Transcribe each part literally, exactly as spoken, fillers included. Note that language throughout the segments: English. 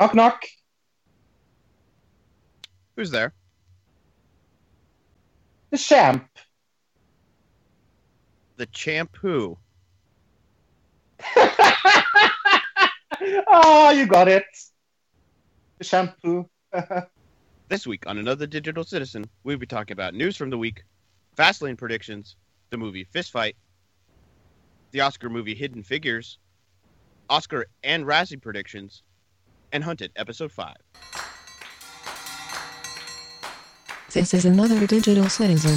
Knock, knock. Who's there? The champ. The champ who? Oh, you got it. The champ who. This week on Another Digital Citizen, we'll be talking about news from the week, Fastlane predictions, the movie Fistfight, the Oscar movie Hidden Figures, Oscar and Razzie predictions, and Hunted, Episode five. This is Another Digital Citizen.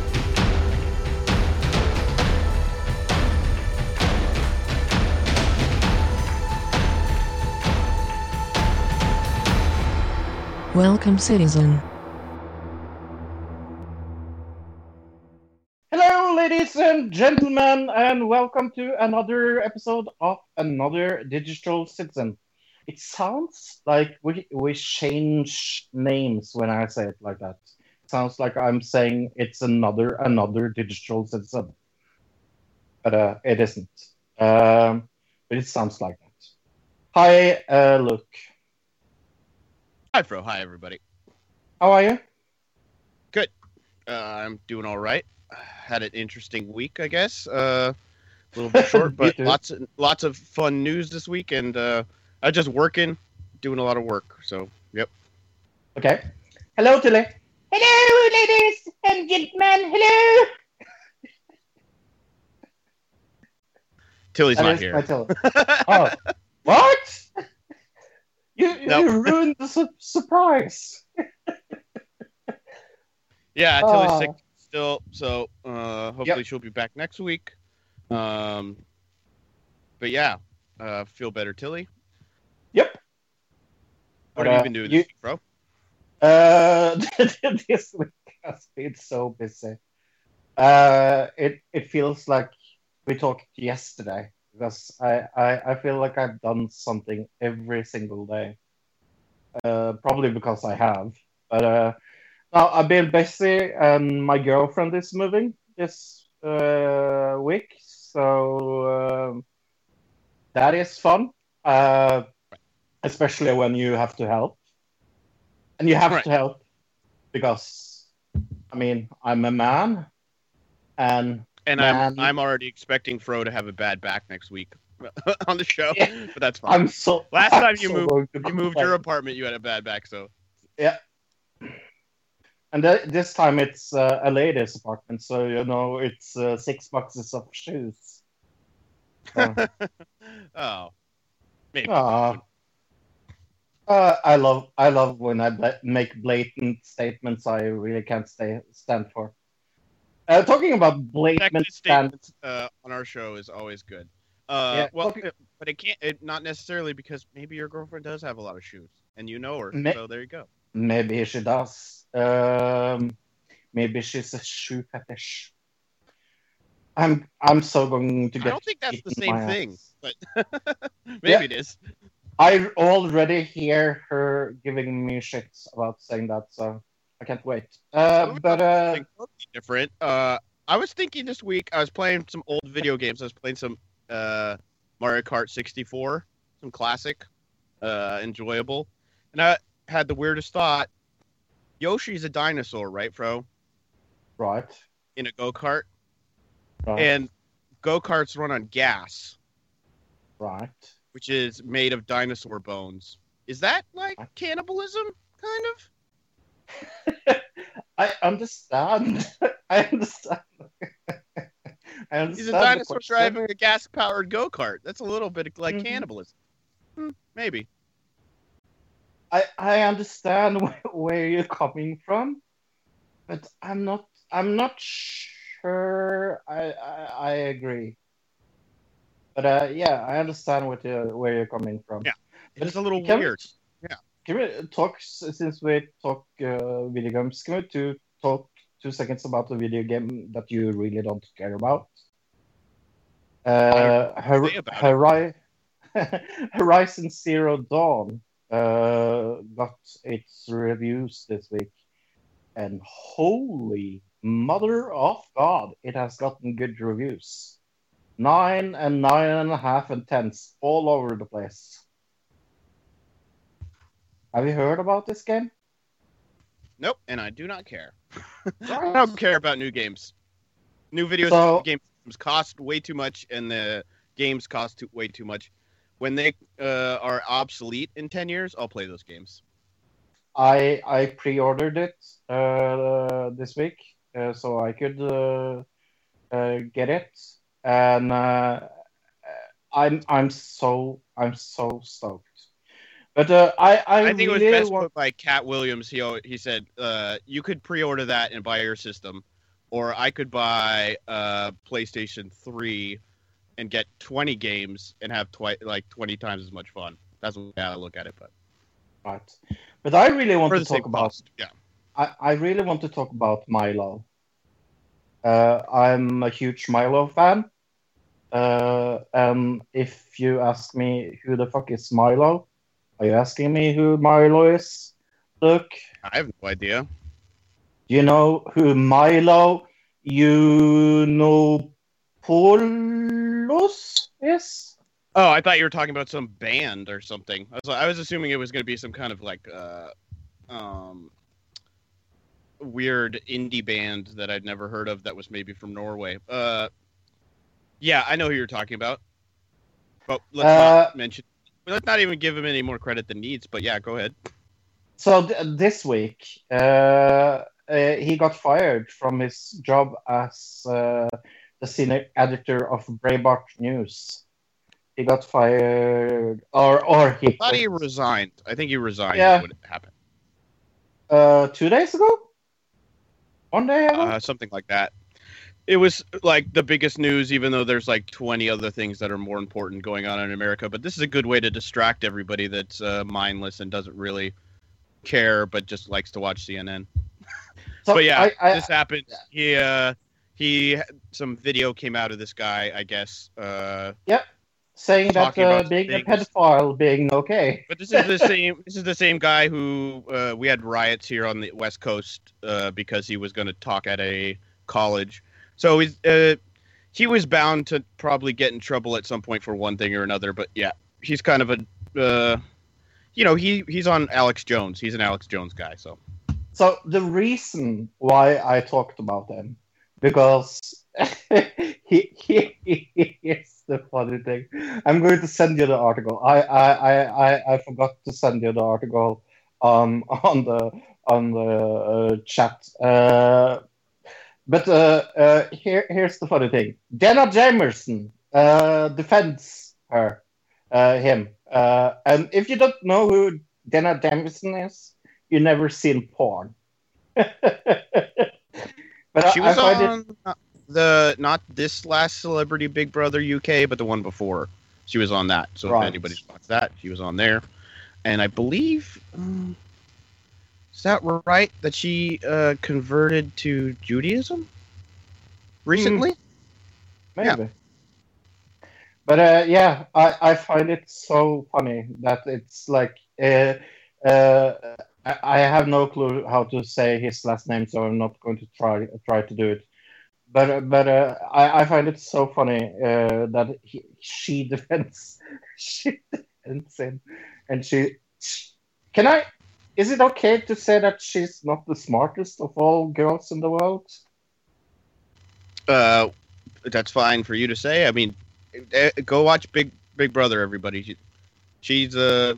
Welcome, citizen. Ladies and gentlemen, and welcome to another episode of Another Digital Citizen. It sounds like we we change names when I say it like that. It sounds like I'm saying it's another another digital citizen, but uh, it isn't. Um, but it sounds like that. Hi, uh, Luke. Hi, Fro. Hi, everybody. How are you? Good. Uh, I'm doing all right. Had an interesting week, I guess. Uh, a little bit short, but lots of, lots of fun news this week, and uh, I just working, doing a lot of work. So, yep. Okay. Hello, Tilly. Hello, ladies and gentlemen. Hello. Tilly's that not here. Tilly. Oh, what? You nope. you ruined the su- surprise. Yeah, Tilly's oh. sick. Still, so uh, hopefully yep. she'll be back next week. Um, but yeah, uh, feel better, Tilly. Yep. What uh, have you been doing you, this week, bro? Uh, this week has been so busy. Uh, it it feels like we talked yesterday because I, I, I feel like I've done something every single day. Uh, probably because I have, but. Uh, Now, I've been busy, and my girlfriend is moving this uh, week, so um, that is fun, uh, especially when you have to help. And you have right. to help because, I mean, I'm a man, and... And man, I'm I'm already expecting Fro to have a bad back next week on the show, yeah. but that's fine. I'm so, Last I'm time you so moved, you moved your apartment, you had a bad back, so... Yeah. And th- this time it's uh, a lady's apartment, so, you know, it's uh, six boxes of shoes. So. oh. Maybe. Uh, uh, I love I love when I bla- make blatant statements I really can't stay, stand for. Uh, talking about blatant statements uh, on our show is always good. Uh, yeah, well, talking... but it can't, it, not necessarily because maybe your girlfriend does have a lot of shoes, and you know her, Ma- so there you go. Maybe she does. Um, maybe she's a shoe fetish. I'm I'm so going to get. I don't think that's the same thing, ass. But maybe yeah. it is. I already hear her giving me shits about saying that, so I can't wait. Uh, but uh, different. Uh, I was thinking this week. I was playing some old video games. I was playing some uh Mario Kart sixty-four, some classic, uh, enjoyable, and I had the weirdest thought. Yoshi's a dinosaur, right, Fro? Right. In a go-kart. Right. And go-karts run on gas. Right. Which is made of dinosaur bones. Is that, like, cannibalism, kind of? I understand. I understand. I He's a dinosaur driving a gas-powered go-kart. That's a little bit like mm-hmm. cannibalism. Hmm, maybe. I I understand wh- where you're coming from, but I'm not I'm not sure I I, I agree. But uh, yeah, I understand what you're, where you're coming from. Yeah, but it's a little weird. We, yeah. Can we talk, since we talk uh, video games, can we to talk two seconds about the video game that you really don't care about? Uh, her, about her, her, Horizon Zero Dawn uh, got its reviews this week. And holy mother of God, it has gotten good reviews. Nine and nine and a half and tens all over the place. Have you heard about this game? Nope, and I do not care. I don't care about new games. New video so, game systems cost way too much, and the games cost too, way too much. When they uh, are obsolete in ten years, I'll play those games. I I pre-ordered it uh, this week, uh, so I could uh, uh, get it, and uh, I'm I'm so I'm so stoked. But uh, I, I, I think really it was best want... put by Cat Williams. He he said, uh, you could pre-order that and buy your system, or I could buy uh, PlayStation three and get twenty games and have twi- like twenty times as much fun. That's the way I look at it. But right, but I really want For to talk about. Cost. Yeah, I, I really want to talk about Milo. Uh, I'm a huge Milo fan. Uh, um, if you ask me who the fuck is Milo. Are you asking me who Milo is, Luke? I have no idea. You know who Milo Yiannopoulos is? Oh, I thought you were talking about some band or something. I was, I was assuming it was going to be some kind of like uh, um, weird indie band that I'd never heard of that was maybe from Norway. Uh, yeah, I know who you're talking about. But let's uh, not mention... Let's not even give him any more credit than needs, but yeah, go ahead. So th- this week, uh, uh, he got fired from his job as uh, the senior editor of Breitbart News. He got fired, or or he. I thought he resigned. I think he resigned. Yeah. When it happened. Uh, two days ago. One day ago. Uh, something like that. It was, like, the biggest news, even though there's, like, twenty other things that are more important going on in America. But this is a good way to distract everybody that's uh, mindless and doesn't really care but just likes to watch C N N. So but, yeah, I, I, this happened. He, uh, he, some video came out of this guy, I guess. Uh, yep, saying that uh, being things. a pedophile being okay. But this is the same This is the same guy who uh, we had riots here on the West Coast uh, because he was going to talk at a college. So he's, uh, he was bound to probably get in trouble at some point for one thing or another. But yeah, he's kind of a, uh, you know, he, he's on Alex Jones. He's an Alex Jones guy. So so the reason why I talked about him, because he, he, he is the funny thing. I'm going to send you the article. I, I, I, I forgot to send you the article um, on the on the uh, chat. Uh, But uh, uh, here, here's the funny thing. Dana Jamerson uh, defends her, uh, him. Uh, and if you don't know who Dana Jamerson is, you've never seen porn. But she was on it... the not this last Celebrity Big Brother U K, but the one before. She was on that. So right. If anybody's watched that, she was on there. And I believe... Um... Is that right? That she uh, converted to Judaism recently? Maybe. Yeah. But uh, yeah, I, I find it so funny that it's like uh, uh, I have no clue how to say his last name, so I'm not going to try try to do it. But but uh, I, I find it so funny uh, that he, she defends she defends him, and she can I. Is it okay to say that she's not the smartest of all girls in the world? Uh, that's fine for you to say. I mean, go watch Big Big Brother, everybody. She, she's uh,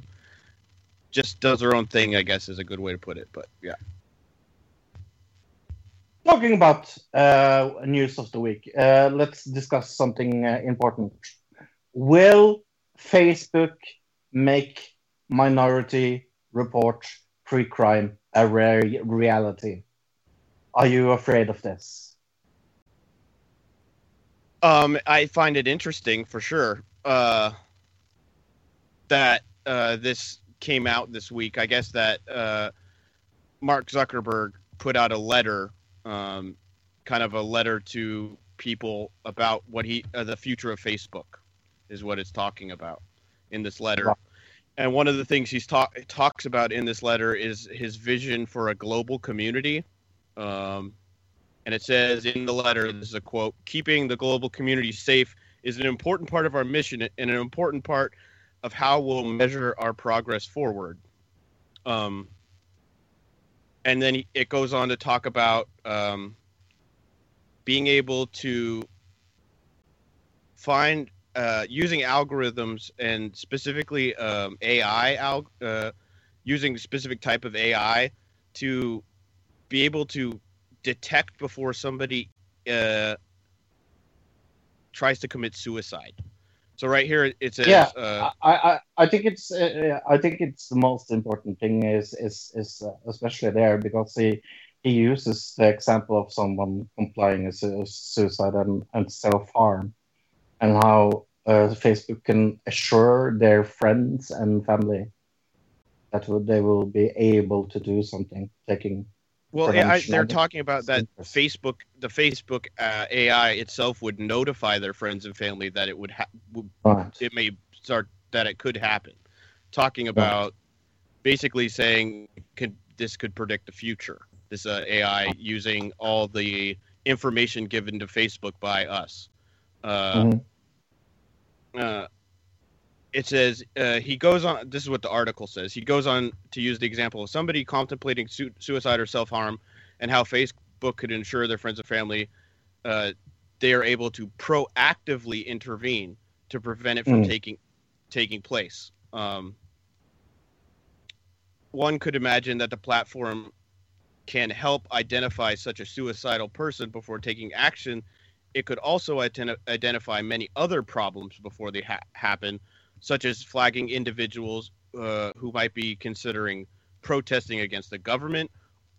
just does her own thing, I guess, is a good way to put it. But yeah, Talking about uh, news of the week, uh, let's discuss something uh, important. Will Facebook make Minority Report pre-crime a re- reality? Are you afraid of this? Um, I find it interesting for sure uh, that uh, this came out this week. I guess that uh, Mark Zuckerberg put out a letter, um, kind of a letter to people about what he uh, the future of Facebook is what it's talking about in this letter. Wow. And one of the things he's ta- talks about in this letter is his vision for a global community. Um, and it says in the letter, this is a quote, "Keeping the global community safe is an important part of our mission and an important part of how we'll measure our progress forward." Um, and then it goes on to talk about um, being able to find, uh, using algorithms and specifically um, A I, al- uh, using specific type of A I to be able to detect before somebody uh, tries to commit suicide. So right here it says, yeah, uh, I, I I think it's uh, I think it's the most important thing is is is uh, especially there because he he uses the example of someone complying with suicide and, and self harm, and how uh, Facebook can assure their friends and family that they will be able to do something taking. Well, I, they're talking about that Facebook, the Facebook uh, A I itself would notify their friends and family that it would, ha- would right. it may start that it could happen. Talking about right. basically saying could, this could predict the future. This uh, A I using all the information given to Facebook by us. Uh, mm-hmm. uh, It says, uh, he goes on, this is what the article says, he goes on to use the example of somebody contemplating su- suicide or self-harm and how Facebook could ensure their friends and family, uh, they are able to proactively intervene to prevent it from mm. taking taking place. Um, one could imagine that the platform can help identify such a suicidal person before taking action. It could also ident- identify many other problems before they ha- happen, such as flagging individuals uh, who might be considering protesting against the government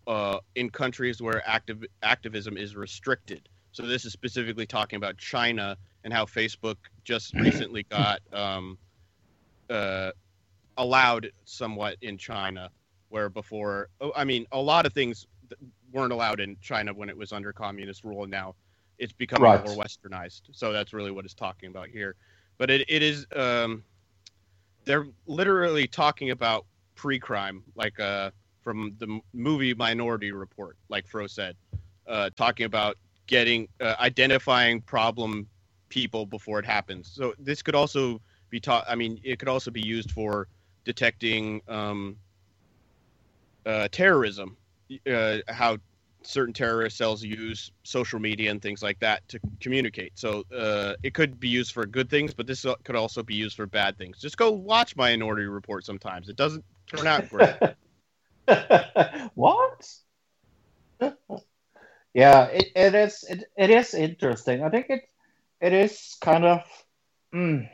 uh, in countries where activ- activism is restricted. So this is specifically talking about China and how Facebook just recently got um, uh, allowed somewhat in China, where before, I mean, a lot of things weren't allowed in China when it was under communist rule, and now it's becoming right. more westernized. So that's really what it's talking about here. But it, it is, um, they're literally talking about pre-crime, like uh, from the movie Minority Report, like Fro said, uh, talking about getting, uh, identifying problem people before it happens. So this could also be taught, I mean, it could also be used for detecting um, uh, terrorism, uh, how certain terrorist cells use social media and things like that to communicate. So uh, it could be used for good things, but this could also be used for bad things. Just go watch Minority Report sometimes. It doesn't turn out great. What? Yeah, it, it is it, it is interesting. I think it it is kind of mm,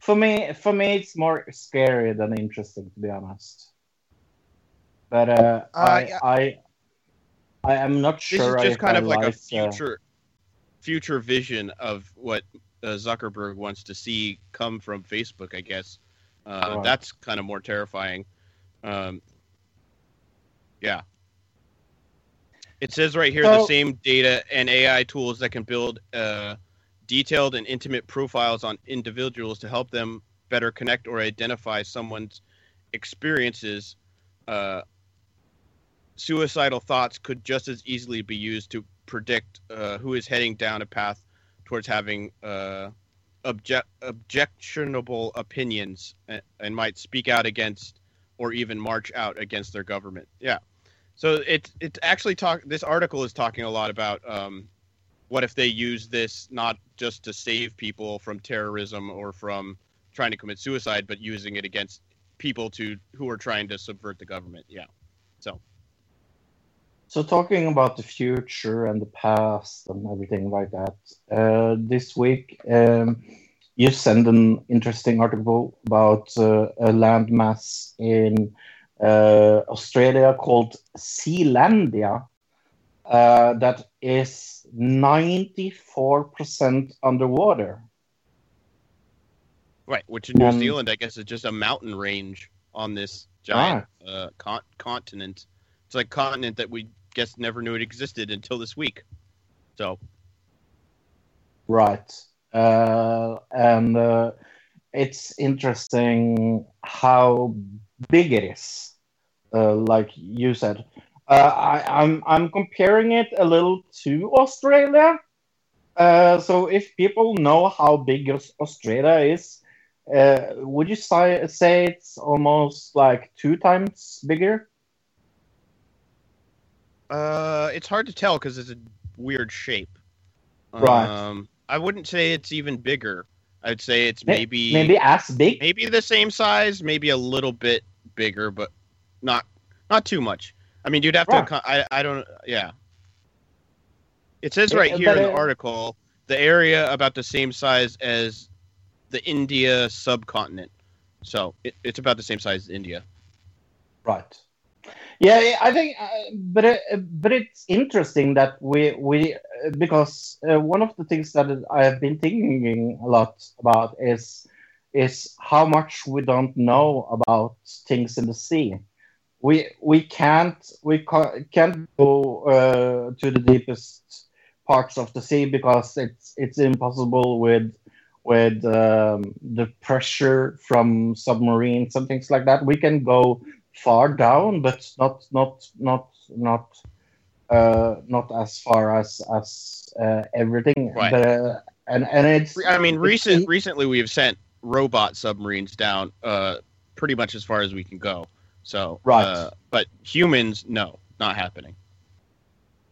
for me for me it's more scary than interesting, to be honest. But uh, uh, I, yeah. I I am not sure. This is just kind of like a future, uh, future vision of what uh, Zuckerberg wants to see come from Facebook, I guess. Uh, right. That's kind of more terrifying. Um, yeah. It says right here, so, the same data and A I tools that can build uh, detailed and intimate profiles on individuals to help them better connect or identify someone's experiences. Uh, Suicidal thoughts could just as easily be used to predict uh, who is heading down a path towards having uh, obje- objectionable opinions and, and might speak out against or even march out against their government. Yeah. So it's it's actually talk. This article is talking a lot about um, what if they use this not just to save people from terrorism or from trying to commit suicide, but using it against people to who are trying to subvert the government. Yeah. So. So talking about the future and the past and everything like that, uh, this week um, you sent an interesting article about uh, a landmass in uh, Australia called Sealandia uh, that is ninety-four percent underwater. Right, which in New um, Zealand, I guess, is just a mountain range on this giant ah. uh, con- continent. It's like a continent that we guess never knew it existed until this week. So, right. Uh, and uh, it's interesting how big it is, uh, like you said. Uh, I, I'm I'm comparing it a little to Australia. Uh, so if people know how big Australia is, uh, would you say, say it's almost like two times bigger? Uh, it's hard to tell because it's a weird shape. Right. Um, I wouldn't say it's even bigger. I'd say it's maybe maybe as big, maybe the same size, maybe a little bit bigger, but not not too much. I mean, you'd have right. to. I I don't. Yeah. It says right here in the article the area about the same size as the India subcontinent. So it, it's about the same size as India. Right. Yeah, I think, uh, but it, but it's interesting that we we uh, because uh, one of the things that I have been thinking a lot about is is how much we don't know about things in the sea. We we can't we ca- can't go uh, to the deepest parts of the sea because it's it's impossible with with um, the pressure from submarines and things like that. We can go far down, but not not not not uh, not as far as as uh, everything. Right. But, uh, and and it's. I mean, recent recently we have sent robot submarines down uh, pretty much as far as we can go. So right, uh, but humans, no, not happening.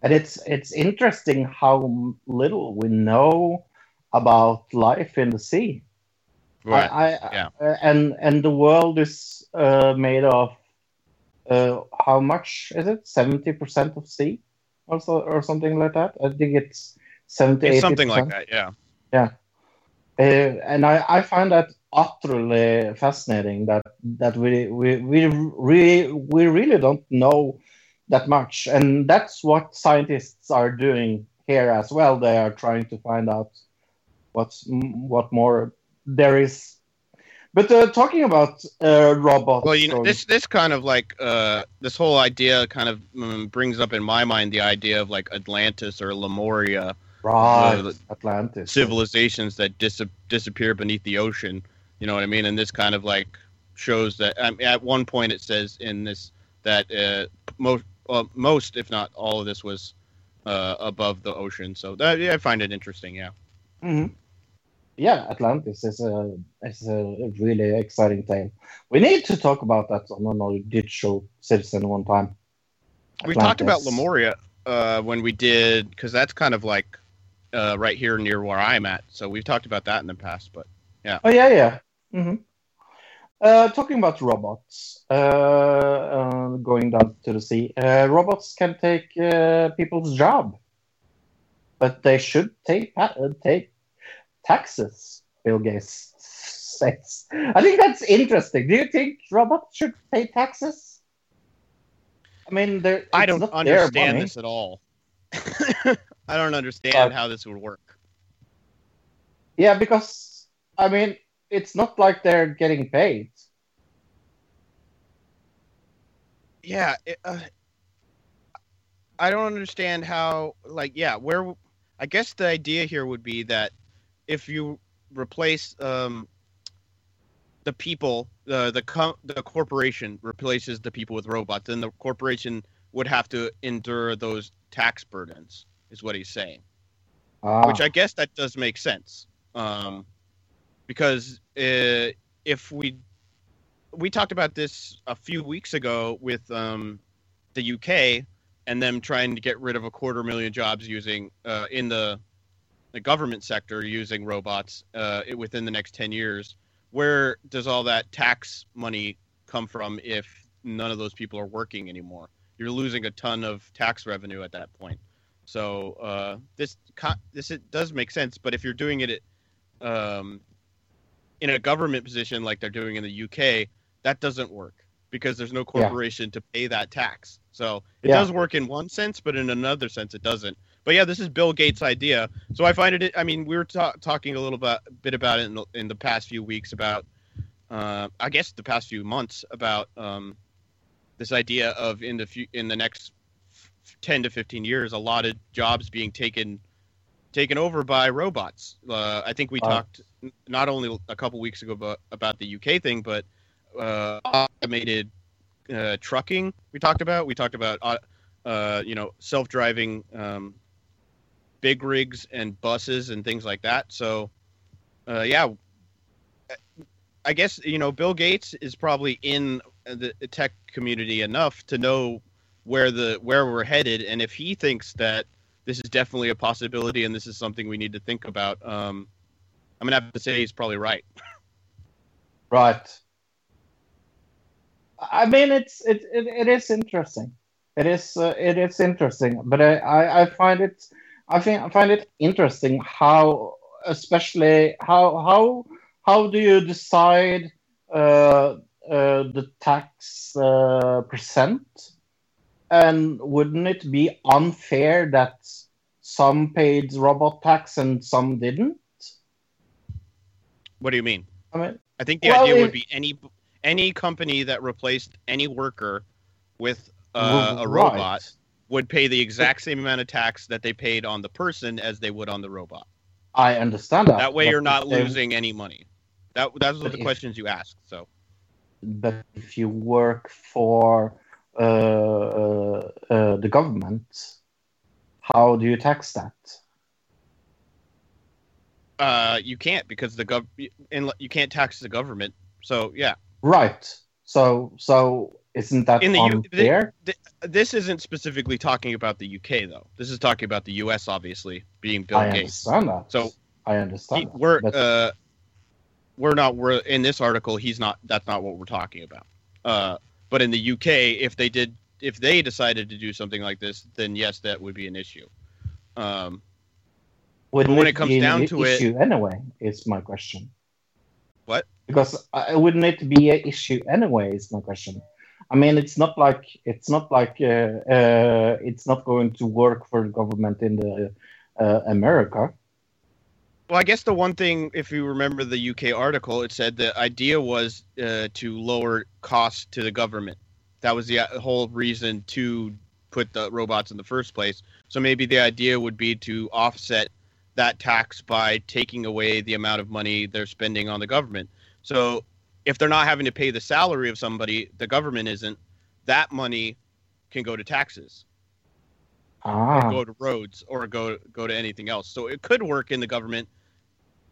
And it's it's interesting how little we know about life in the sea. Right. I, I, yeah. Uh, and and the world is uh, made of. Uh, how much is it? seventy percent of sea or, so, or something like that? I think it's seventy, it's eighty percent. Something like that, yeah. Yeah. Uh, and I, I find that utterly fascinating that, that we, we, we, we, we really don't know that much. And that's what scientists are doing here as well. They are trying to find out what's, what more there is. But uh, talking about uh, robots... Well, you know, this, this kind of like... Uh, this whole idea kind of um, brings up in my mind the idea of like Atlantis or Lemuria. Right, uh, Atlantis. Civilizations that dis- disappear beneath the ocean. You know what I mean? And this kind of like shows that... I mean, at one point it says in this that uh, most, uh, most, if not all of this was uh, above the ocean. So that, yeah, I find it interesting, yeah. Mm-hmm. Yeah, Atlantis is a is a really exciting tale. We need to talk about that on Another Digital Citizen one time. Atlantis. We talked about Lemuria uh, when we did, because that's kind of like uh, right here near where I'm at. So we've talked about that in the past, but yeah. Oh yeah, yeah. Mm-hmm. Uh, talking about robots, uh, uh, going down to the sea, uh, robots can take uh, people's job, but they should take uh, take. taxes, Bill Gates says. I think that's interesting. Do you think robots should pay taxes? I mean, they're. I don't understand this at all. I don't understand uh, how this would work. Yeah, because, I mean, it's not like they're getting paid. Yeah. It, uh, I don't understand how, like, yeah, where. I guess the idea here would be that if you replace um, the people, uh, the co- the corporation replaces the people with robots, then the corporation would have to endure those tax burdens, is what he's saying. Ah. Which I guess that does make sense. Um, because uh, if we... We talked about this a few weeks ago with um, the U K and them trying to get rid of a quarter million jobs using uh, in the... the government sector using robots uh, within the next ten years, where does all that tax money come from if none of those people are working anymore? you're losing a ton of tax revenue at that point. So uh, this this it does make sense, but if you're doing it at, um, in a government position like they're doing in the U K, that doesn't work because there's no corporation yeah. to pay that tax. So it yeah. does work in one sense, but in another sense it doesn't. But yeah, this is Bill Gates' idea. So I find it, I mean, we were ta- talking a little bit, bit about it in, in the past few weeks about, uh, I guess the past few months about um, this idea of in the few, in the next ten to fifteen years, a lot of jobs being taken taken over by robots. Uh, I think we uh, talked not only a couple weeks ago about, about the U K thing, but uh, automated uh, trucking we talked about. We talked about, uh, uh, you know, self-driving um big rigs and buses and things like that. So, uh, yeah, I guess, you know, Bill Gates is probably in the tech community enough to know where the where we're headed. And if he thinks that this is definitely a possibility and this is something we need to think about, um, I'm going to have to say he's probably right. Right. I mean, it's it it, it is interesting. It is uh, it is interesting, but I, I, I find it. I think I find it interesting how, especially how how how do you decide uh, uh, the tax uh, percent? And wouldn't it be unfair that some paid robot tax and some didn't? What do you mean? I mean, I think the well, idea it, would be any any company that replaced any worker with uh, a robot. Right. Would pay the exact same amount of tax that they paid on the person as they would on the robot. I understand that. That way you're not losing any money. That That's what the questions you asked. So, but if you work for uh, uh, the government, how do you tax that? Uh, you can't because the gov you can't tax the government. So yeah. Right. So so. Isn't that in the unfair? U- th- th- this isn't specifically talking about the U K, though. This is talking about the U S, obviously, being Bill I Gates. I understand that. So I understand. He, we're but... uh, we're not. We're in this article. He's not. That's not what we're talking about. Uh, but in the U K, if they did, if they decided to do something like this, then yes, that would be an issue. Um, but when it comes down to it, anyway, is my question. What? Because uh, wouldn't it be an issue anyway? Is my question. I mean, it's not like it's not like uh, uh, it's not going to work for the government in the uh, America. Well, I guess the one thing, if you remember the U K article, it said the idea was uh, to lower costs to the government. That was the whole reason to put the robots in the first place. So maybe the idea would be to offset that tax by taking away the amount of money they're spending on the government. So if they're not having to pay the salary of somebody, the government isn't, that money can go to taxes, ah. or go to roads, or go go to anything else. So it could work in the government.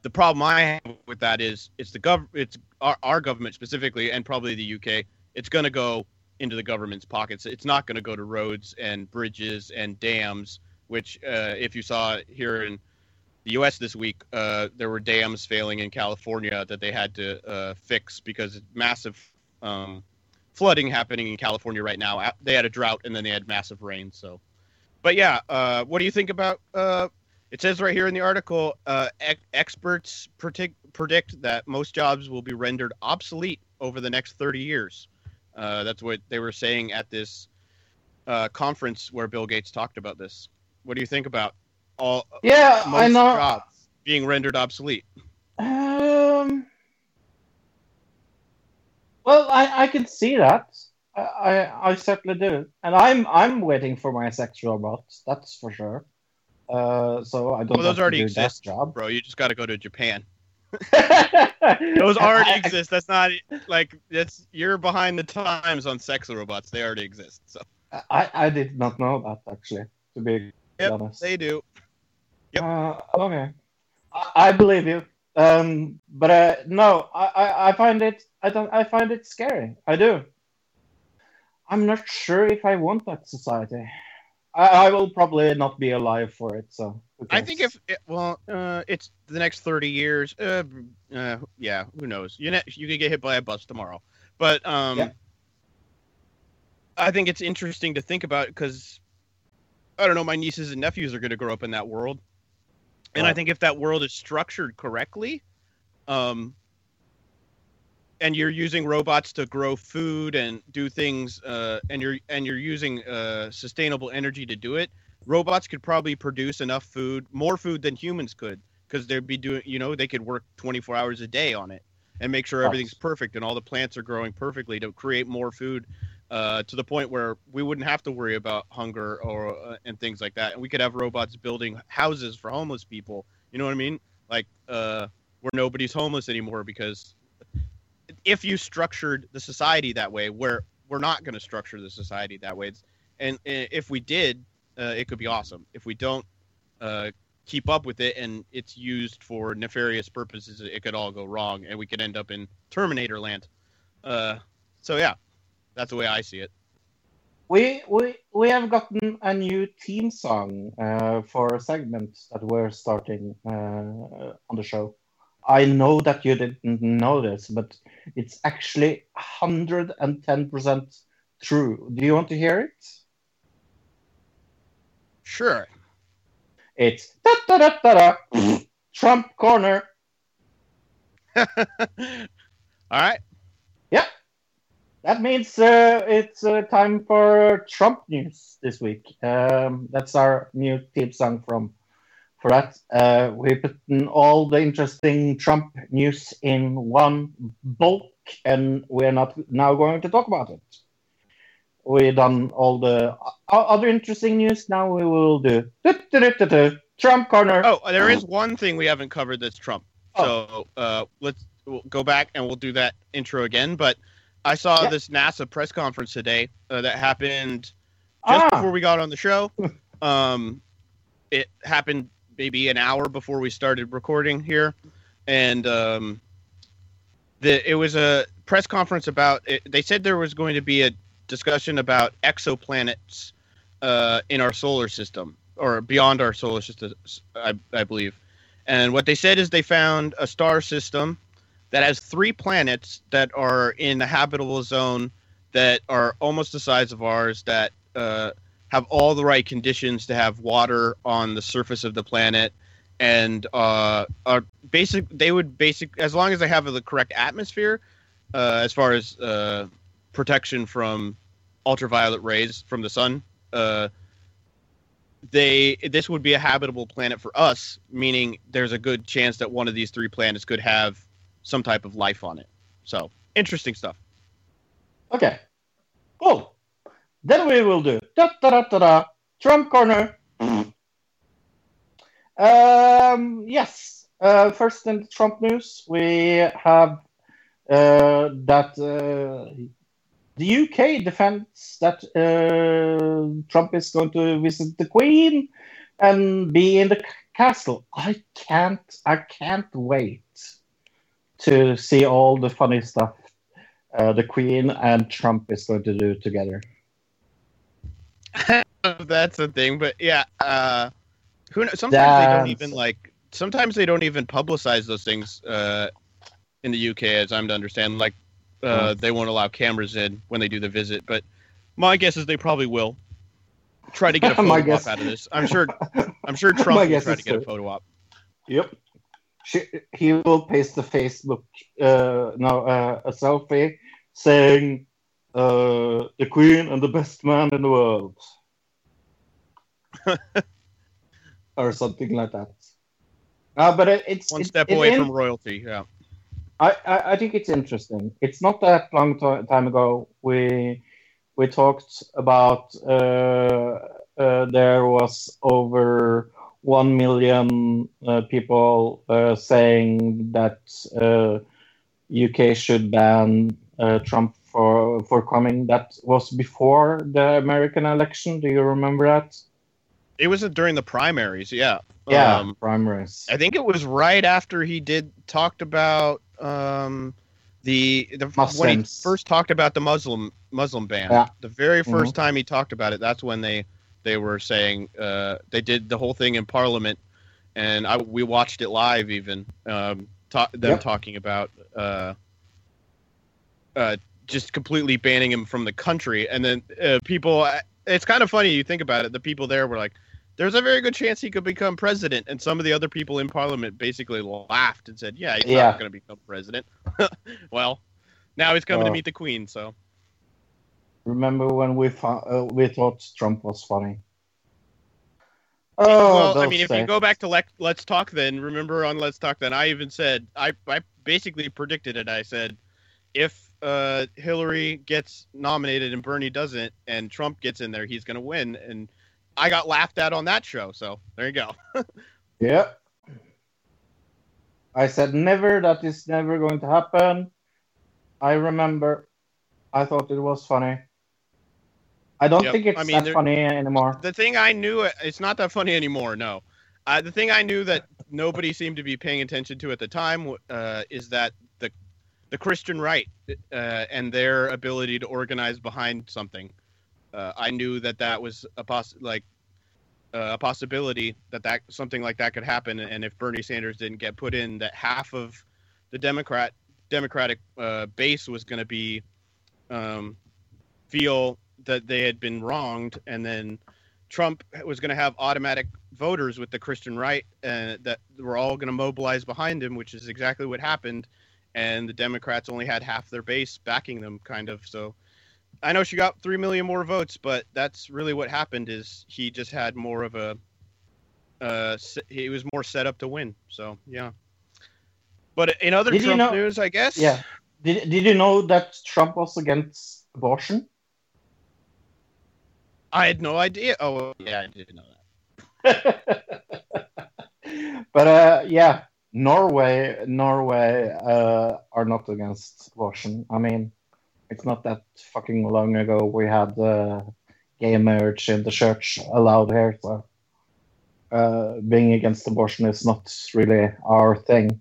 The problem I have with that is it's the gov- it's our, our government specifically, and probably the U K, it's going to go into the government's pockets. It's not going to go to roads and bridges and dams, which uh, if you saw here in the U S this week, uh, there were dams failing in California that they had to uh, fix because massive um, flooding happening in California right now. They had a drought and then they had massive rain. So, but yeah, uh, what do you think about? Uh, it says right here in the article, uh, ex- experts predict predict that most jobs will be rendered obsolete over the next thirty years. Uh, that's what they were saying at this uh, conference where Bill Gates talked about this. What do you think about? All yeah, I know. Jobs being rendered obsolete. Um. Well, I, I can see that. I, I I certainly do, and I'm I'm waiting for my sex robot. That's for sure. Uh, so I don't. Well, those have already to do exist, job. Bro. You just got to go to Japan. Those already I, exist. That's not like that's you're behind the times on sex robots. They already exist. So I I did not know that actually. To be yep, honest, they do. Yep. Uh, okay, I, I believe you, um, but uh, no, I, I, I find it I don't I find it scary. I do. I'm not sure if I want that society. I, I will probably not be alive for it. So okay. I think if it, well, uh, it's the next thirty years. Uh, uh, yeah, who knows? You know, you could get hit by a bus tomorrow, but um, yeah. I think it's interesting to think about because, I don't know, my nieces and nephews are going to grow up in that world. And oh. I think if that world is structured correctly, um, and you're using robots to grow food and do things, uh, and you're and you're using uh, sustainable energy to do it, robots could probably produce enough food, more food than humans could, because they'd be doing, you know, they could work twenty-four hours a day on it and make sure everything's perfect and all the plants are growing perfectly to create more food, uh, to the point where we wouldn't have to worry about hunger or uh, and things like that. And we could have robots building houses for homeless people. You know what I mean? Like uh, where nobody's homeless anymore, because if you structured the society that way, where we're not going to structure the society that way. It's, and, and if we did, uh, it could be awesome. If we don't uh, keep up with it and it's used for nefarious purposes, it could all go wrong and we could end up in Terminator land. Uh, so, yeah, that's the way I see it. We we we have gotten a new theme song uh, for a segment that we're starting uh, on the show. I know that you didn't know this, but it's actually one hundred ten percent true. Do you want to hear it? Sure. It's da da da da da Trump Corner. All right. Yeah. That means uh, it's uh, time for Trump news this week. Um, that's our new theme song from. For that, uh, we put in all the interesting Trump news in one bulk, and we're not now going to talk about it. We've done all the other interesting news. Now we will do Trump Corner. Oh, there is one thing we haven't covered that's Trump. Oh. So uh, let's we'll go back and we'll do that intro again. But I saw yeah. this NASA press conference today uh, that happened just ah. before we got on the show. Um, it happened maybe an hour before we started recording here. And um, the, it was a press conference about it. They said there was going to be a discussion about exoplanets uh, in our solar system or beyond our solar system, I, I believe. And what they said is they found a star system that has three planets that are in the habitable zone that are almost the size of ours, that uh, have all the right conditions to have water on the surface of the planet, and uh, are basic. They would basic as long as they have the correct atmosphere, uh, as far as uh, protection from ultraviolet rays from the sun. Uh, they this would be a habitable planet for us, meaning there's a good chance that one of these three planets could have some type of life on it. So interesting stuff. Okay, cool. Then we will do da da da da da Trump Corner. um, yes. Uh, first in the Trump news, we have uh, that uh, the U K defends that uh, Trump is going to visit the Queen and be in the c- castle. I can't. I can't wait to see all the funny stuff uh, the Queen and Trump is going to do together. I don't know if that's the thing, but yeah, uh, who knows? Sometimes Dance. they don't even like. Sometimes they don't even publicize those things uh, in the U K, as I'm to understand. Like, uh, they won't allow cameras in when they do the visit. But my guess is they probably will try to get a photo op out of this. I'm sure. I'm sure Trump will try to get so. a photo op. Yep, she, he will paste the Facebook uh, no uh, a selfie saying. Uh, the Queen and the best man in the world. Or something like that. Uh, but it, it's... One it, step it, away it, from royalty, yeah. I, I, I think it's interesting. It's not that long to- time ago we we talked about uh, uh, there was over one million uh, people uh, saying that uh, U K should ban uh, Trump For, for coming. That was before the American election. Do you remember that? It was during the primaries, yeah. Yeah, um, primaries. I think it was right after he did talked about um, the the Muslims. When he first talked about the Muslim Muslim ban. Yeah. The very first mm-hmm. time he talked about it, that's when they they were saying uh, they did the whole thing in Parliament, and I, we watched it live. Even um, ta- them yep. talking about. Uh, uh, just completely banning him from the country. And then uh, people, it's kind of funny. You think about it. The people there were like, there's a very good chance he could become president. And some of the other people in parliament basically laughed and said, yeah, he's yeah. not going to become president. Well, now he's coming uh, to meet the queen. So remember when we found, uh, we thought Trump was funny. Oh, well, I mean, things. If you go back to Let, Let's Talk Then, remember on Let's Talk Then, I even said, I, I basically predicted it. I said, if uh, Hillary gets nominated and Bernie doesn't and Trump gets in there, he's going to win. And I got laughed at on that show. So there you go. Yeah. I said, never, that is never going to happen. I remember. I thought it was funny. I don't yep. think it's I mean, that funny anymore. The thing I knew, it's not that funny anymore, no. Uh, the thing I knew that nobody seemed to be paying attention to at the time uh, is that the the Christian right uh, and their ability to organize behind something. Uh, I knew that that was a, poss- like, uh, a possibility that, that something like that could happen. And if Bernie Sanders didn't get put in, that half of the Democrat Democratic uh, base was going to be um, feel... that they had been wronged, and then Trump was going to have automatic voters with the Christian right uh, that were all going to mobilize behind him, which is exactly what happened. And the Democrats only had half their base backing them, kind of. So I know she got three million more votes, but that's really what happened is he just had more of a, uh, he was more set up to win. So, yeah. But in other did Trump you know, news, I guess. Yeah. Did, did you know that Trump was against abortion? I had no idea. Oh, yeah, I didn't know that. But, uh, yeah, Norway Norway uh, are not against abortion. I mean, it's not that fucking long ago we had uh, gay marriage in the church allowed here. So uh, being against abortion is not really our thing.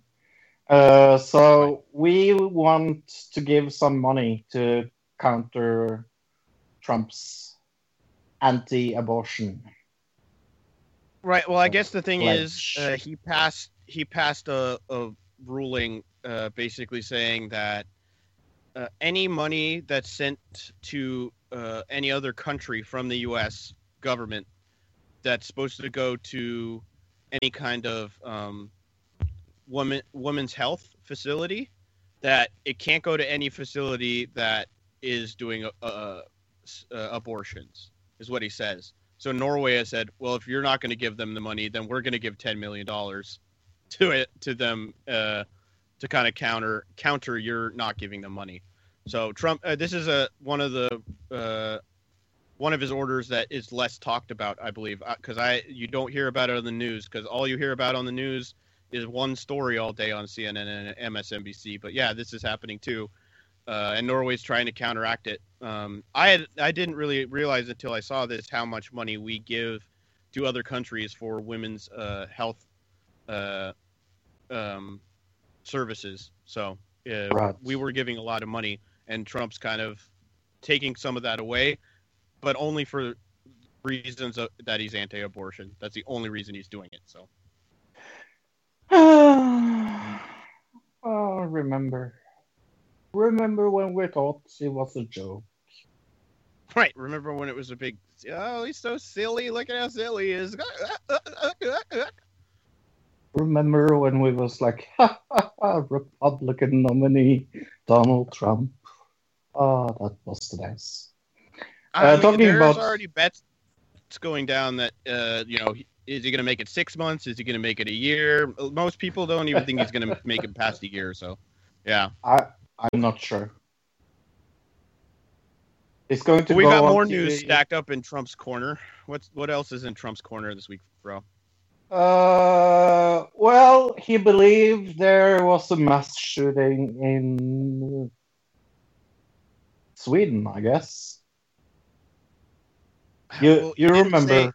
Uh, so we want to give some money to counter Trump's anti-abortion. Right. Well, I guess the thing is, uh, he passed he passed a, a ruling uh, basically saying that uh, any money that's sent to uh, any other country from the U S government that's supposed to go to any kind of um, woman women's health facility, that it can't go to any facility that is doing uh, uh, abortions. Is what he says. So Norway has said, well, if you're not going to give them the money, then we're going to give ten million dollars to it, to them, uh, to kind of counter, counter your not giving them money. So Trump, uh, this is a, one of the, uh, one of his orders that is less talked about, I believe, because I, you don't hear about it on the news, because all you hear about on the news is one story all day on C N N and M S N B C. But yeah, this is happening too. Uh, and Norway's trying to counteract it. Um, I had, I didn't really realize until I saw this how much money we give to other countries for women's uh, health uh, um, services. So uh, right. we were giving a lot of money, and Trump's kind of taking some of that away, but only for reasons of, that he's anti-abortion. That's the only reason he's doing it. So, oh, remember. Remember when we thought it was a joke. Right, remember when it was a big, oh, he's so silly, look at how silly he is. Remember when we was like, ha, ha, ha, Republican nominee, Donald Trump. Oh, that was the days. Uh, I mean, there's about... already bets going down that, uh, you know, is he going to make it six months? Is he going to make it a year? Most people don't even think he's going to make it past a year, so, yeah. I... I'm not sure. It's going to. We got more news stacked up in Trump's corner. What's what else is in Trump's corner this week, bro? Uh, well, he believed there was a mass shooting in Sweden, I guess. You well, you remember? Say,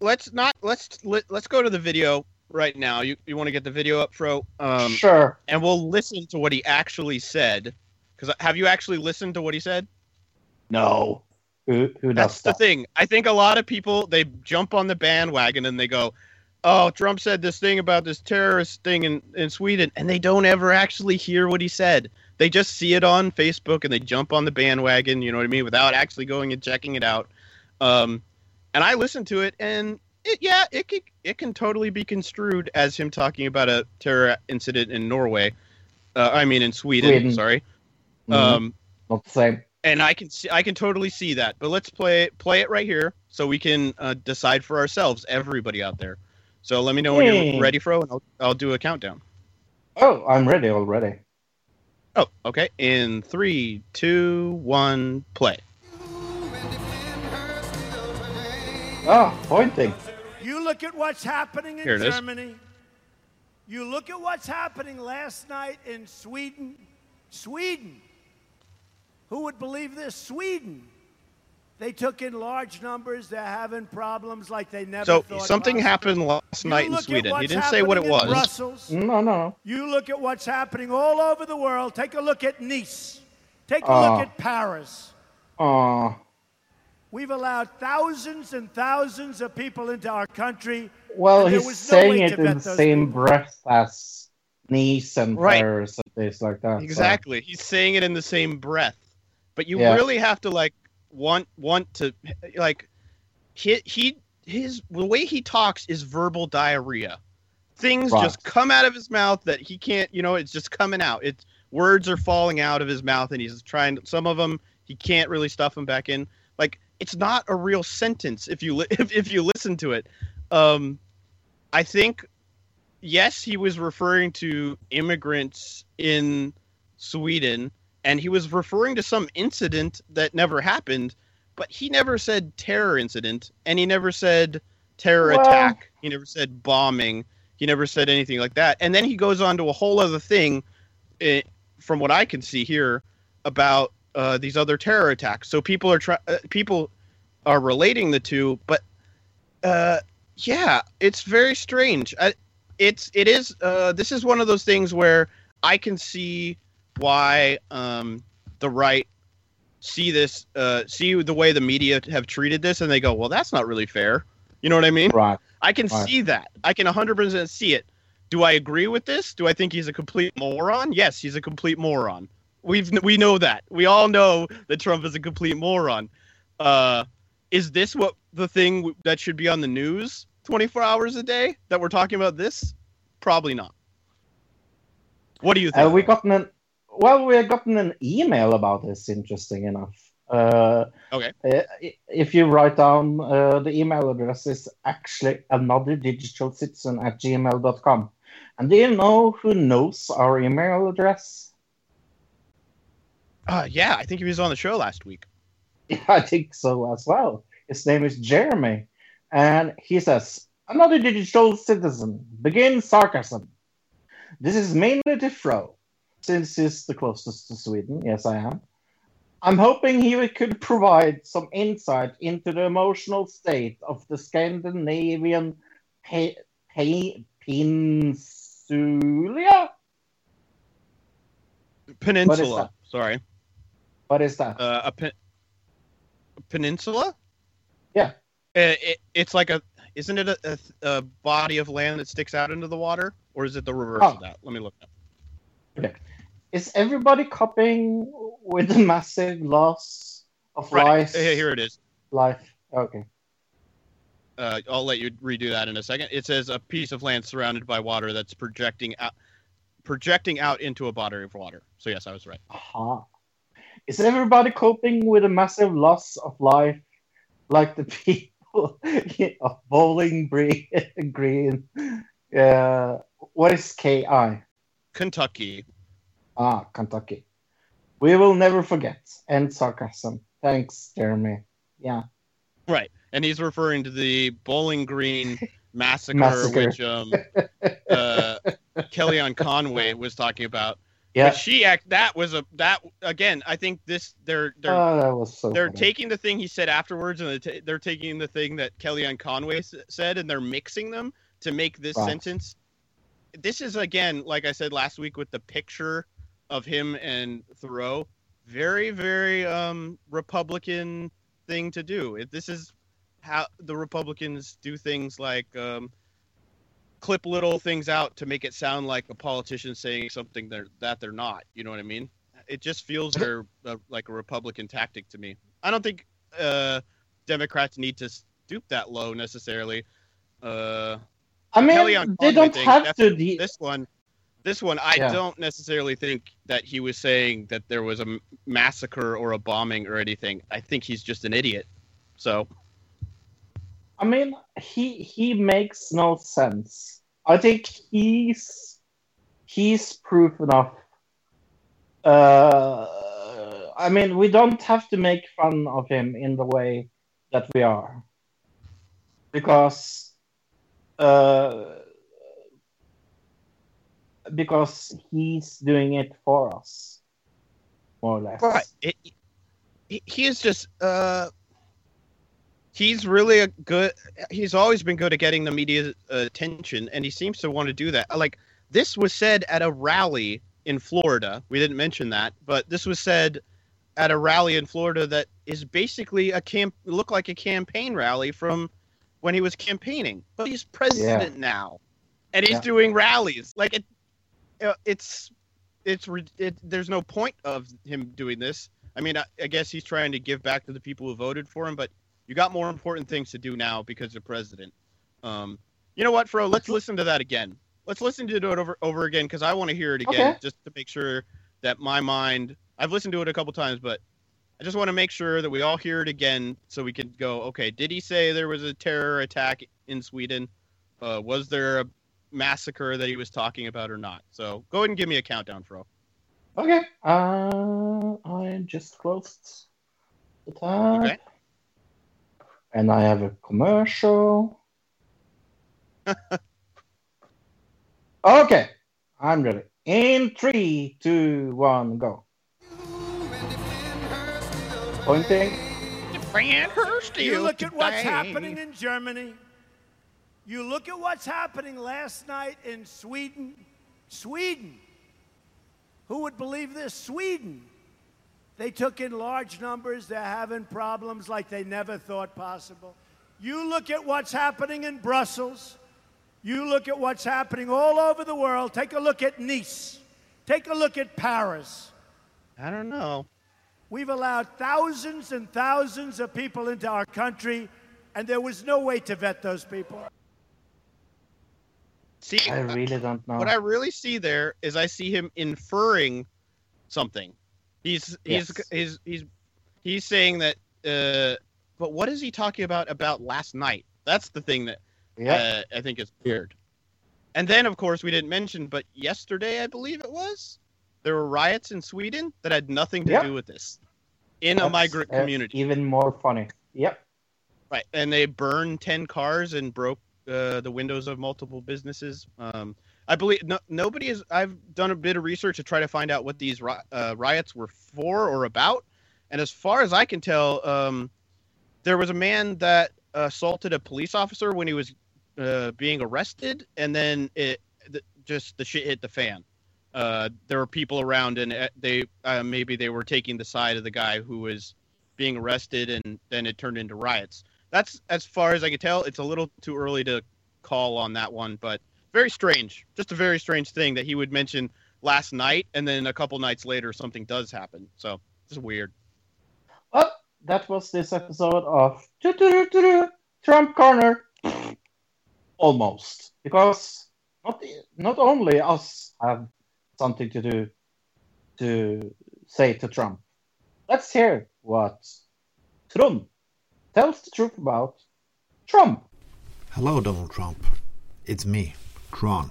let's not let's let, let's go to the video. Right now, you you want to get the video up, Fro? Um, sure. And we'll listen to what he actually said. Because have you actually listened to what he said? No. Who, who That's the that? thing. I think a lot of people, they jump on the bandwagon and they go, oh, Trump said this thing about this terrorist thing in, in Sweden. And they don't ever actually hear what he said. they just see it on Facebook and they jump on the bandwagon, you know what I mean, without actually going and checking it out. Um, and I listened to it, and it, yeah, it can, it can totally be construed as him talking about a terror incident in Norway. Uh, I mean, in Sweden, Sweden. sorry. Mm-hmm. Um, Not the same. And I can see, I can totally see that. But let's play play it right here so we can uh, decide for ourselves, everybody out there. So let me know Yay. when you're ready, Fro, and I'll, I'll do a countdown. Oh, I'm ready already. Oh, okay. In three, two, one, play. Oh, pointing. You look at what's happening in Germany. Is. You look at what's happening last night in Sweden. Sweden. Who would believe this? Sweden. They took in large numbers. They're having problems like they never so thought. So something about. happened last you night in Sweden. He didn't say what it was. Brussels. No, no. You look at what's happening all over the world. Take a look at Nice. Take a uh, look at Paris. Uh, We've allowed thousands and thousands of people into our country. Well, he's saying no it in the same people. breath as Nice and right. Paris and things like that. Exactly. So. He's saying it in the same breath. But you yeah. really have to, like, want want to, like, he, he his the way he talks is verbal diarrhea. Things right. just come out of his mouth that he can't, you know, it's just coming out. It's words are falling out of his mouth, and he's trying. Some of them he can't really stuff them back in. Like, it's not a real sentence if you li- if if you listen to it. Um, I think yes, he was referring to immigrants in Sweden. And he was referring to some incident that never happened, but he never said terror incident, and he never said terror well, attack. He never said bombing. He never said anything like that. And then he goes on to a whole other thing, it, from what I can see here, about uh, these other terror attacks. So people are try- uh, people are relating the two, but uh, yeah, it's very strange. I, it's it is uh, this is one of those things where I can see why um, the right see this, uh, see the way the media have treated this, and they go, well, that's not really fair. You know what I mean? Right. I can right. see that. I can one hundred percent see it. Do I agree with this? Do I think he's a complete moron? Yes, he's a complete moron. We've we know that. We all know that Trump is a complete moron. Uh, is this what the thing that should be on the news twenty-four hours a day that we're talking about this? Probably not. What do you think? Uh, we got an... Well, we have gotten an email about this, interesting enough. Uh, okay. If you write down uh, the email address, is actually another digital citizen at gmail dot com. And do you know who knows our email address? Uh, yeah, I think he was on the show last week. Yeah, I think so as well. His name is Jeremy. And he says, Another Digital Citizen, begin sarcasm. This is mainly to Fro. Since he's the closest to Sweden, yes, I am. I'm hoping he could provide some insight into the emotional state of the Scandinavian pe- pe- peninsula? Peninsula, what sorry. What is that? Uh, a, pen- a peninsula? Yeah. It, it, it's like a, isn't it a, a, a body of land that sticks out into the water? Or is it the reverse oh. of that? Let me look up. Okay. Is everybody copying with the massive loss of right. life? Here it is. Life. Okay. Uh, I'll let you redo that in a second. It says a piece of land surrounded by water that's projecting out, projecting out into a body of water. So yes, I was right. Uh-huh. Is everybody coping with a massive loss of life like the people of Bowling Green? Uh, what is K I? Kentucky. Ah, Kentucky. We will never forget. End sarcasm. Thanks, Jeremy. Yeah. Right. And he's referring to the Bowling Green massacre, massacre. which um, uh, Kellyanne Conway was talking about. Yeah. But she act that was a that again. I think this they're they're oh, that was so they're funny. Taking the thing he said afterwards, and they're, t- they're taking the thing that Kellyanne Conway s- said, and they're mixing them to make this right. sentence. This is, again, like I said last week with the picture of him and Thoreau, very, very um, Republican thing to do. If this is how the Republicans do things, like um, clip little things out to make it sound like a politician saying something that they're, that they're not. You know what I mean? it just feels her, uh, like a Republican tactic to me. I don't think uh, Democrats need to stoop that low necessarily. Uh, I mean, they don't have to. De- this one, this one, I yeah. don't necessarily think that he was saying that there was a massacre or a bombing or anything. I think he's just an idiot. So, I mean, he he makes no sense. I think he's he's proof enough. Uh, I mean, we don't have to make fun of him in the way that we are, because uh, because he's doing it for us, more or less. But it, he, he is just uh, he's really a good. He's always been good at getting the media's attention, and he seems to want to do that. Like, this was said at a rally in Florida. We didn't mention that, but this was said at a rally in Florida that is basically a camp, looked like a campaign rally from when he was campaigning. But he's president yeah. now, and he's yeah. doing rallies. Like it, it's, it's, it, there's no point of him doing this. I mean, I, I guess he's trying to give back to the people who voted for him, but you got more important things to do now because you're president. Um, you know what, Fro? Let's listen to that again. Let's listen to it over, over again, because I want to hear it again, okay. just to make sure that my mind... I've listened to it a couple times, but I just want to make sure that we all hear it again so we can go, okay, did he say there was a terror attack in Sweden? Uh, was there a massacre that he was talking about or not? So go ahead and give me a countdown, Fro. Okay. Uh, I just closed the tab. Okay. And I have a commercial. Okay, I'm ready. In three, two, one, go. Pointing. Defend her still. You look at what's happening in Germany. You look at what's happening last night in Sweden. Sweden. Who would believe this? Sweden. They took in large numbers. They're having problems like they never thought possible. You look at what's happening in Brussels. You look at what's happening all over the world. Take a look at Nice. Take a look at Paris. I don't know. We've allowed thousands and thousands of people into our country, and there was no way to vet those people. See, I really don't know. What I really see there is I see him inferring something. He's he's yes. he's, he's he's saying that. Uh, but what is he talking about about last night? That's the thing that. Yeah, uh, I think it's weird. And then, of course, we didn't mention, but yesterday, I believe it was, there were riots in Sweden that had nothing to yep. do with this in That's, a migrant uh, community. Even more funny. Yep. Right. And they burned ten cars and broke uh, the windows of multiple businesses. Um, I believe no, nobody is. I've done a bit of research to try to find out what these ri- uh, riots were for or about. And as far as I can tell, um, there was a man that assaulted a police officer when he was Uh, being arrested, and then it th- just the shit hit the fan. Uh, there were people around, and they uh, maybe they were taking the side of the guy who was being arrested, and then it turned into riots. That's as far as I can tell. It's a little too early to call on that one, but very strange. Just a very strange thing that he would mention last night, and then a couple nights later something does happen. So it's weird. Well, that was this episode of Trump Corner. Almost, because not not only us have something to do to say to Trump. Let's hear what Trump tells the truth about Trump. Hello, Donald Trump. It's me, Tron.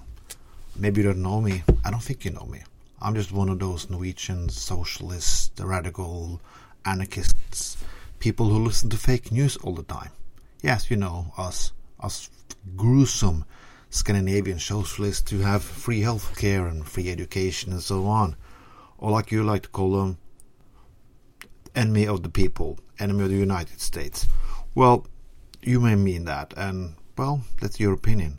Maybe you don't know me. I don't think you know me. I'm just one of those Norwegian socialist, radical anarchists, people who listen to fake news all the time. Yes, you know, us, us. gruesome Scandinavian socialists who have free healthcare and free education and so on, or like you like to call them, enemy of the people, enemy of the United States. Well, you may mean that, and well, that's your opinion,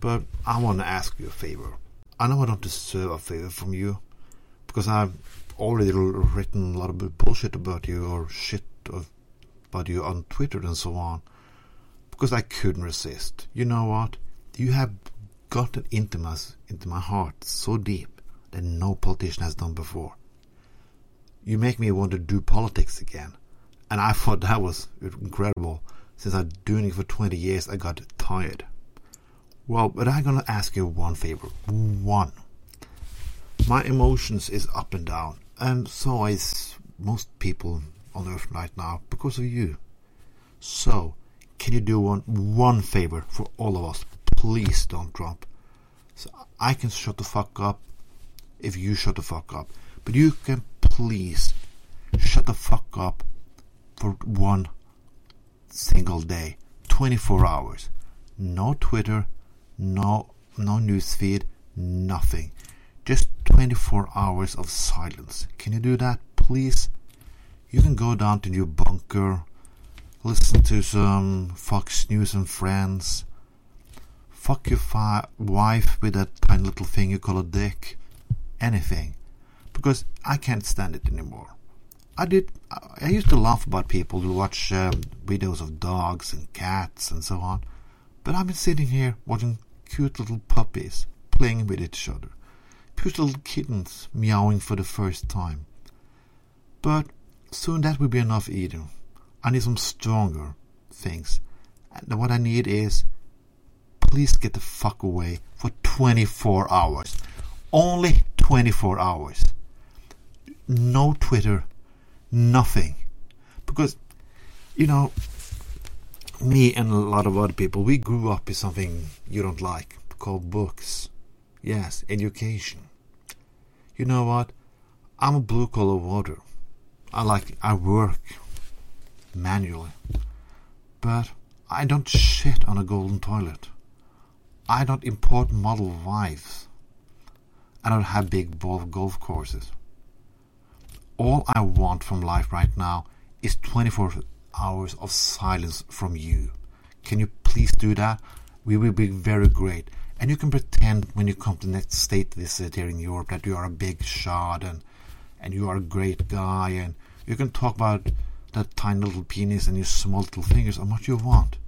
but I want to ask you a favor. I know I don't deserve a favor from you, because I've already written a lot of bullshit about you, or shit about you on Twitter and so on, because I couldn't resist. You know what? You have gotten into my, into my heart so deep that no politician has done before. you make me want to do politics again. And I thought that was incredible. Since I've been doing it for twenty years, I got tired. Well, but I'm going to ask you one favor. One. My emotions is up and down. And so is most people on Earth right now because of you. So, can you do one, one favor for all of us? Please don't, Trump. So I can shut the fuck up if you shut the fuck up. But you can please shut the fuck up for one single day. twenty-four hours. No Twitter, no no newsfeed, nothing. Just twenty-four hours of silence. Can you do that, please? You can go down to your bunker, listen to some Fox News and Friends, fuck your fi- wife with that tiny little thing you call a dick, anything. Because I can't stand it anymore. I did. I used to laugh about people who watch um, videos of dogs and cats and so on. But I've been sitting here watching cute little puppies playing with each other. Cute little kittens meowing for the first time. But soon that will be enough either. I need some stronger things. And what I need is, please get the fuck away for twenty-four hours. Only twenty-four hours. No Twitter. Nothing. Because, you know, me and a lot of other people, we grew up with something you don't like called books. Yes, education. You know what? I'm a blue collar worker. I like, I work manually. But I don't shit on a golden toilet. I don't import model wives. I don't have big ball golf courses. All I want from life right now is twenty-four hours of silence from you. Can you please do that? We will be very great. And you can pretend when you come to the next state visit here in Europe that you are a big shot and, and you are a great guy. And you can talk about that tiny little penis and your small little fingers and what you want.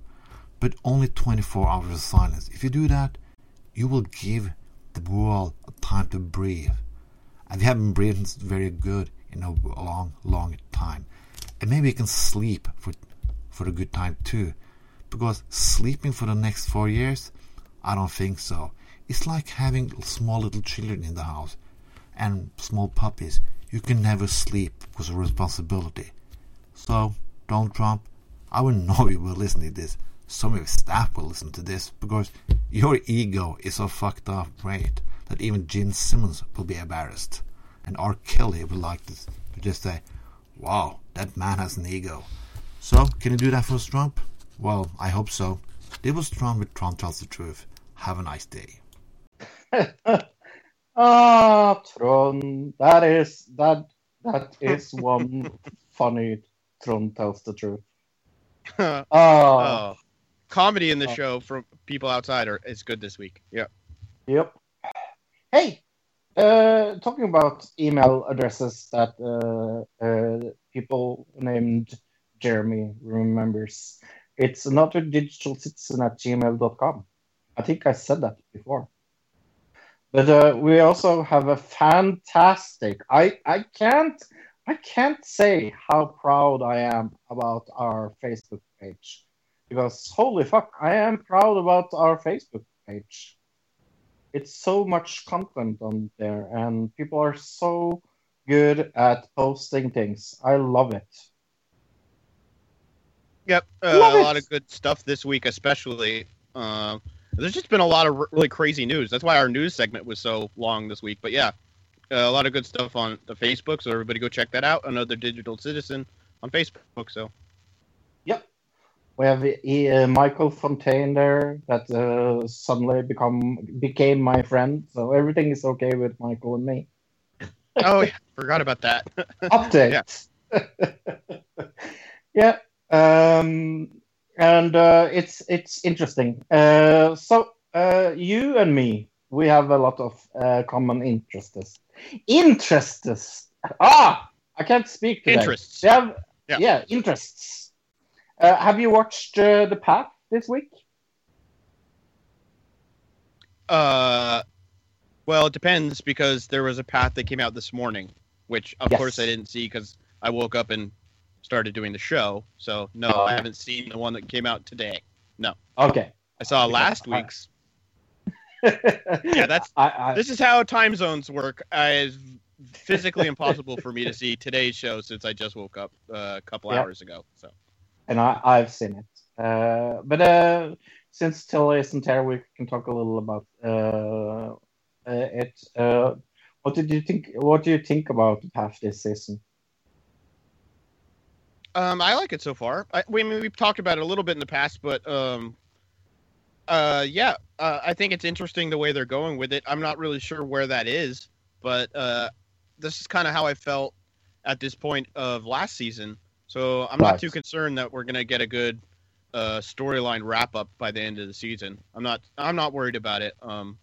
But only twenty-four hours of silence. If you do that, you will give the world a time to breathe. And we haven't breathed very good in a long, long time. And maybe you can sleep for for a good time too. Because sleeping for the next four years, I don't think so. It's like having small little children in the house and small puppies. You can never sleep because of responsibility. So, Donald Trump, I will know you will listen to this. Some of your staff will listen to this because your ego is so fucked up, right? That even Gene Simmons will be embarrassed. And R. Kelly would like to just say, wow, that man has an ego. So, can you do that for us, Trump? Well, I hope so. This was Trump with Trump Tells the Truth. Have a nice day. Ah, Trump. That is, that, that is one funny Trump Tells the Truth. uh, oh. Comedy in the uh, show from people outside are, is good this week. Yep. Yep. Hey, uh, talking about email addresses that uh, uh, people named Jeremy remembers, it's another digital citizen at gmail dot com. I think I said that before. But uh, we also have a fantastic. I, I can't I can't say how proud I am about our Facebook page because holy fuck, I am proud about our Facebook page. It's so much content on there, and people are so good at posting things. I love it. Yep, uh, love a it. lot of good stuff this week, especially. Uh, there's just been a lot of really crazy news. That's why our news segment was so long this week. But yeah, uh, a lot of good stuff on the Facebook, so everybody go check that out. Another Digital Citizen on Facebook, so. Yep. We have uh, Michael Fontaine there that uh, suddenly become became my friend. So everything is okay with Michael and me. Oh, yeah. Forgot about that. Update. Yeah. yeah. Um, and uh, it's it's interesting. Uh, so uh, you and me, we have a lot of uh, common interests. Interests. Ah, I can't speak today. Interests. They have, yeah. yeah, interests. Uh, have you watched uh, The Path this week? Uh, well, it depends because there was a Path that came out this morning, which of yes. course I didn't see because I woke up and started doing the show. So no, oh, I haven't seen the one that came out today. No. Okay. I saw last yeah. week's. yeah, that's. I, I, this is how time zones work. I, it's physically impossible for me to see today's show since I just woke up uh, a couple yeah. hours ago. So. And I, I've seen it, uh, but uh, since Tilly isn't here, we can talk a little about uh, it. Uh, what did you think? What do you think about the path this season? Um, I like it so far. I, we I mean, we've talked about it a little bit in the past, but um, uh, yeah, uh, I think it's interesting the way they're going with it. I'm not really sure where that is, but uh, this is kind of how I felt at this point of last season. So I'm not right. too concerned that we're going to get a good uh, storyline wrap up by the end of the season. I'm not. I'm not worried about it um,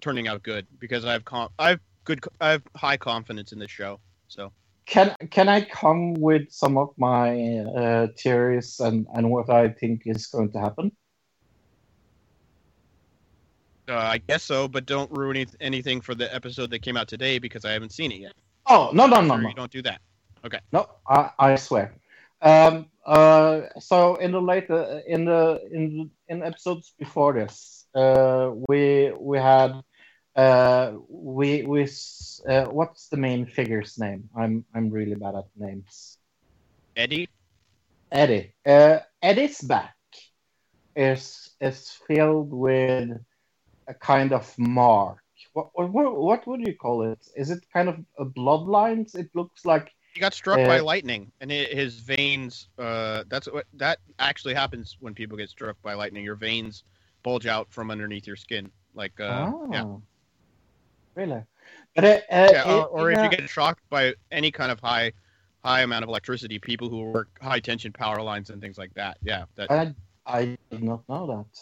turning out good because I've com- I've good. I have high confidence in this show. So can can I come with some of my uh, theories and, and what I think is going to happen? Uh, I guess so, but don't ruin any- anything for the episode that came out today because I haven't seen it yet. Oh no no no! Sure no. You don't do that. Okay. No, I, I swear. Um, uh, so in the later in the in in episodes before this, uh, we we had uh, we we uh, what's the main figure's name? I'm I'm really bad at names. Eddie. Eddie. Uh, Eddie's back is is filled with a kind of mark. What what what would you call it? Is it kind of a bloodlines? It looks like. He got struck uh, by lightning, and it, his veins, uh, that's what that actually happens when people get struck by lightning. Your veins bulge out from underneath your skin. Like, uh, oh, yeah. Really? But, uh, yeah, uh, or, or if uh, you get shocked by any kind of high high amount of electricity, people who work high-tension power lines and things like that. Yeah. That, I, I did not know that.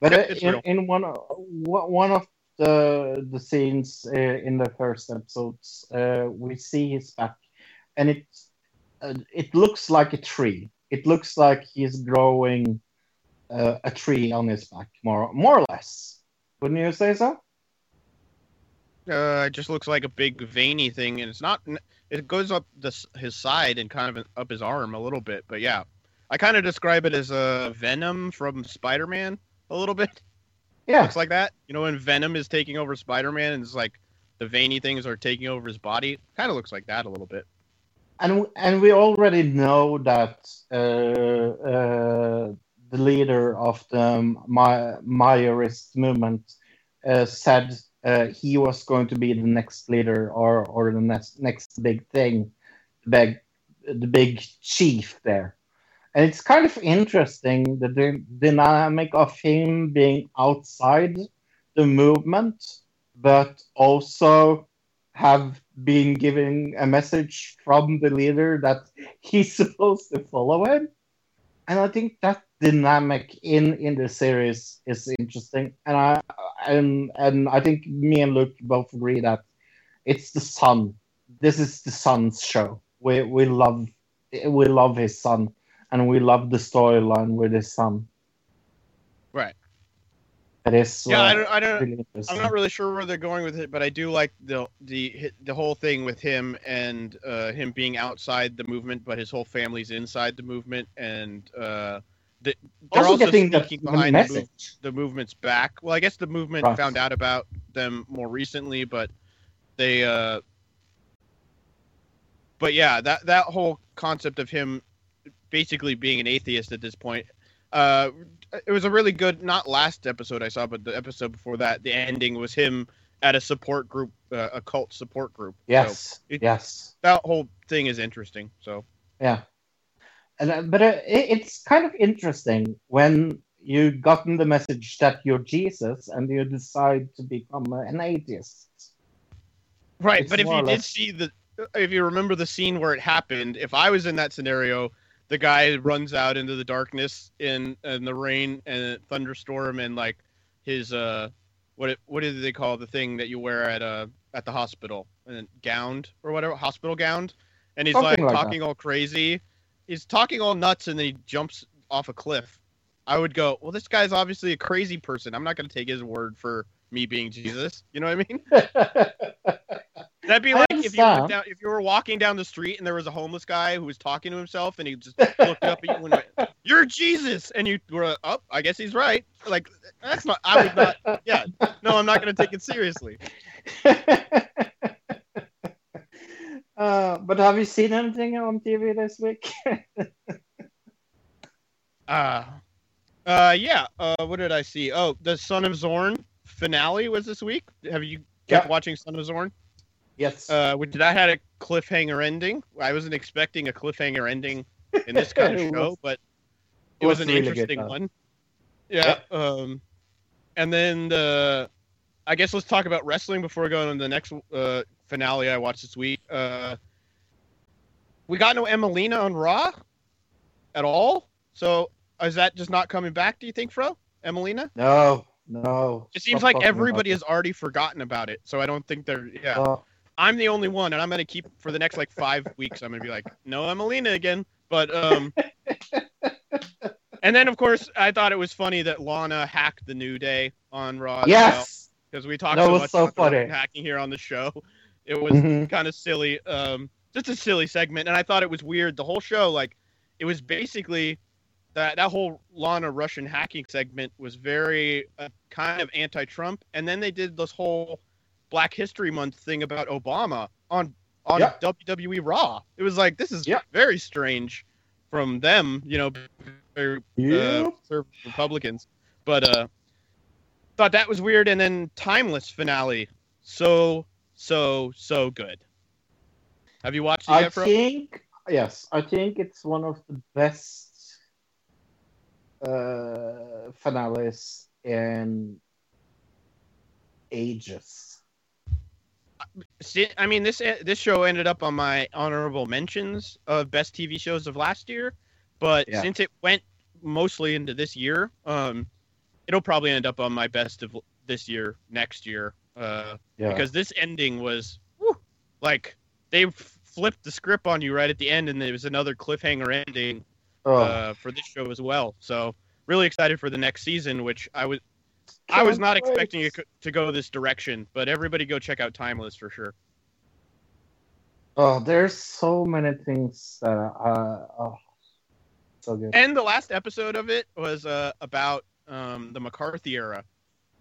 But yep, uh, in, in one, one of the, the scenes uh, in the first episodes, uh, we see his back. And it uh, it looks like a tree. It looks like he's growing uh, a tree on his back, more more or less. Wouldn't you say so? Uh, it just looks like a big veiny thing, and it's not. It goes up this, his side and kind of up his arm a little bit. But yeah, I kind of describe it as a Venom from Spider-Man a little bit. Yeah, it looks like that. You know, when Venom is taking over Spider-Man, and it's like the veiny things are taking over his body. Kind of looks like that a little bit. And and we already know that uh, uh, the leader of the Ma- Maoist movement uh, said uh, he was going to be the next leader or, or the next next big thing, the big, the big chief there. And it's kind of interesting the d- dynamic of him being outside the movement, but also have been giving a message from the leader that he's supposed to follow him. And I think that dynamic in, in the series is interesting. And I and, and I think me and Luke both agree that it's the son. This is the son's show. We we love we love his son, and we love the storyline with his son. Right. That is, yeah, uh, I don't. I don't really I'm not really sure where they're going with it, but I do like the the the whole thing with him and uh, him being outside the movement, but his whole family's inside the movement, and uh, the, they're also, also getting sneaking the, behind the, the, move, the movement's back. Well, I guess the movement right. found out about them more recently, but they. Uh, but yeah, that that whole concept of him basically being an atheist at this point. Uh, it was a really good, not last episode I saw, but the episode before that, the ending was him at a support group, uh, a cult support group. Yes, so it, yes. That whole thing is interesting, so. Yeah. And, uh, but uh, it, it's kind of interesting when you've gotten the message that you're Jesus and you decide to become an atheist. Right, it's but if you less... did see the, if you remember the scene where it happened, if I was in that scenario, the guy runs out into the darkness in, in the rain and thunderstorm and like his uh what what do they call the thing that you wear at uh at the hospital, and gowned or whatever, hospital gowned, and he's like, like talking that. all crazy, he's talking all nuts, and then he jumps off a cliff. I would go, well, this guy's obviously a crazy person. I'm not going to take his word for me being Jesus. You know what I mean? That'd be like if you, went down, if you were walking down the street and there was a homeless guy who was talking to himself and he just looked up at you and went, "You're Jesus," and you were like, "Oh, I guess he's right." Like, that's not. I would not. Yeah, no, I'm not going to take it seriously. Uh, but have you seen anything on T V this week? uh, uh, yeah. Uh, what did I see? Oh, the Son of Zorn finale was this week. Have you kept yeah. watching Son of Zorn? Yes. Uh, which that had a cliffhanger ending. I wasn't expecting a cliffhanger ending in this kind of show, was, but it, it was, was an really interesting good, one. Yeah. yeah. Um, and then the, I guess let's talk about wrestling before going on to the next uh, finale I watched this week. Uh, we got no Emelina on Raw at all. So is that just not coming back, do you think, Fro? Emelina? No, no. It seems Stop like everybody has already forgotten about it. So I don't think they're, yeah. Uh, I'm the only one, and I'm going to keep, for the next, like, five weeks, I'm going to be like, no Emelina again. But, um... and then, of course, I thought it was funny that Lana hacked the New Day on Raw. Yes! Because we talked that so was much so about funny. Hacking here on the show. It was mm-hmm. kind of silly. Um, just a silly segment, and I thought it was weird. The whole show, like, it was basically... That that whole Lana Russian hacking segment was very uh, kind of anti-Trump. And then they did this whole Black History Month thing about Obama on, on yeah. W W E Raw. It was like, this is yeah. very strange from them, you know, uh, yeah. Republicans. But uh, thought that was weird. And then Timeless finale. So, so, so good. Have you watched it I yet, bro? think, yes, I think it's one of the best Uh, finales in ages. See, I mean, this this show ended up on my honorable mentions of best T V shows of last year, but yeah. since it went mostly into this year, um, it'll probably end up on my best of this year, next year, uh, yeah. because this ending was, whew, like, they flipped the script on you right at the end, and there was another cliffhanger ending. Oh. Uh, for this show as well, so really excited for the next season, which I was Can't I was not wait. expecting it to go this direction. But everybody, go check out Timeless for sure. Oh, there's so many things that are uh, oh, so good. And the last episode of it was uh, about um, the McCarthy era,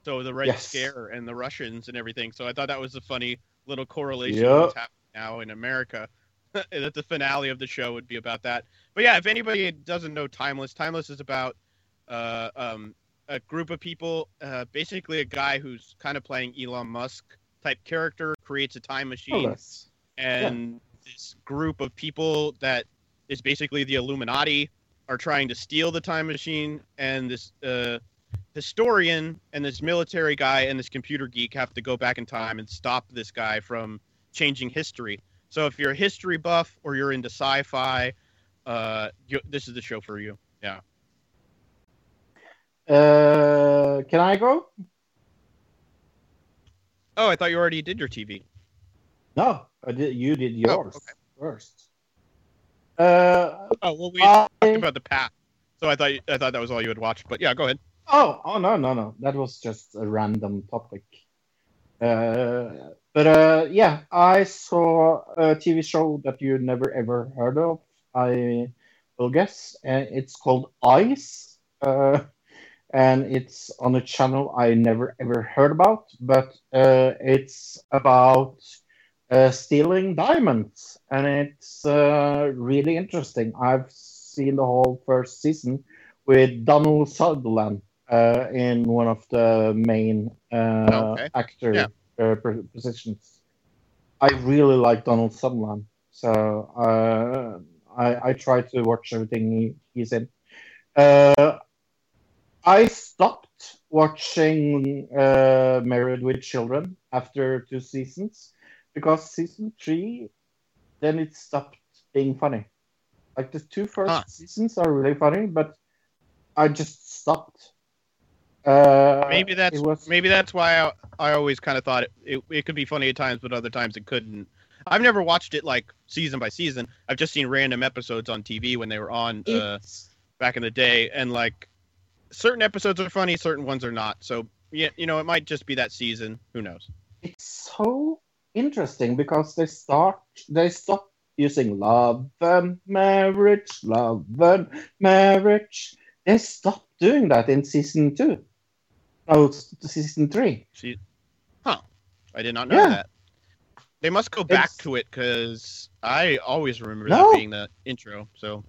so the Red yes. Scare and the Russians and everything. So I thought that was a funny little correlation yep. that's happening now in America. That the finale of the show would be about that. But yeah, if anybody doesn't know Timeless, Timeless is about uh, um, a group of people, uh, basically a guy who's kind of playing Elon Musk type character, creates a time machine. Oh, and yeah. this group of people that is basically the Illuminati are trying to steal the time machine. And this uh, historian and this military guy and this computer geek have to go back in time and stop this guy from changing history. So if you're a history buff or you're into sci-fi, uh, you, this is the show for you. Yeah. Uh, can I go? Oh, I thought you already did your T V. No, I did. You did yours oh, okay. first. Uh, oh well, we I... talked about the past, so I thought I thought that was all you had watched. But yeah, go ahead. Oh, oh no, no, no. That was just a random topic. Uh, but uh, yeah, I saw a T V show that you never ever heard of, I will guess, and it's called Ice, uh, and it's on a channel I never ever heard about, but uh, it's about uh, stealing diamonds, and it's uh, really interesting. I've seen the whole first season with Donald Sutherland. Uh, in one of the main uh, okay. actor yeah. uh, positions. I really like Donald Sutherland, so uh, I, I try to watch everything he, he's in. Uh, I stopped watching uh, Married with Children after two seasons, because season three, then it stopped being funny. Like, the two first huh. seasons are really funny, but I just stopped. Uh, maybe that's was... maybe that's why I, I always kind of thought it, it it could be funny at times, but other times it couldn't. I've never watched it like season by season. I've just seen random episodes on T V when they were on uh, back in the day, and like certain episodes are funny, certain ones are not. So yeah, you know, it might just be that season. Who knows? It's so interesting because they start they stop using love and marriage, love and marriage. They stopped doing that in season two. Oh, season three. She, huh. I did not know yeah. that. They must go back it's, to it because I always remember no. that being the intro. So.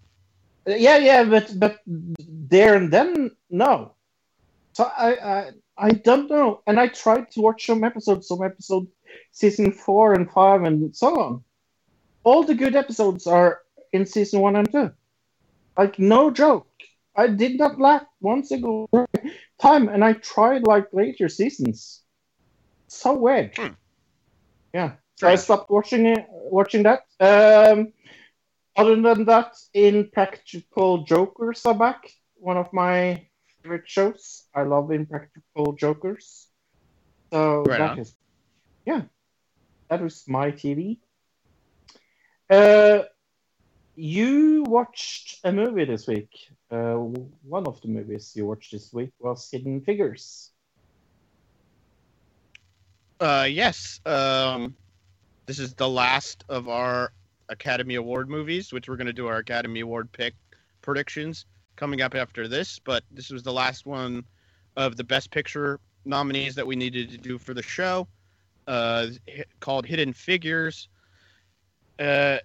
Yeah, yeah, but but there and then, no. So I, I I don't know. And I tried to watch some episodes, some episodes, season four and five and so on. All the good episodes are in season one and two. Like, no joke. I did not laugh one single time, and I tried, like, later seasons. So weird. Hmm. Yeah. So I stopped watching it, watching that. Um, other than that, Impractical Jokers are back. One of my favorite shows. I love Impractical Jokers. So right that on. is, yeah, that was my T V. Uh, you watched a movie this week. Uh, one of the movies you watched this week was Hidden Figures. Uh, yes. Um, this is the last of our Academy Award movies, which we're going to do our Academy Award pick predictions coming up after this. But this was the last one of the Best Picture nominees that we needed to do for the show, uh, called Hidden Figures. Uh,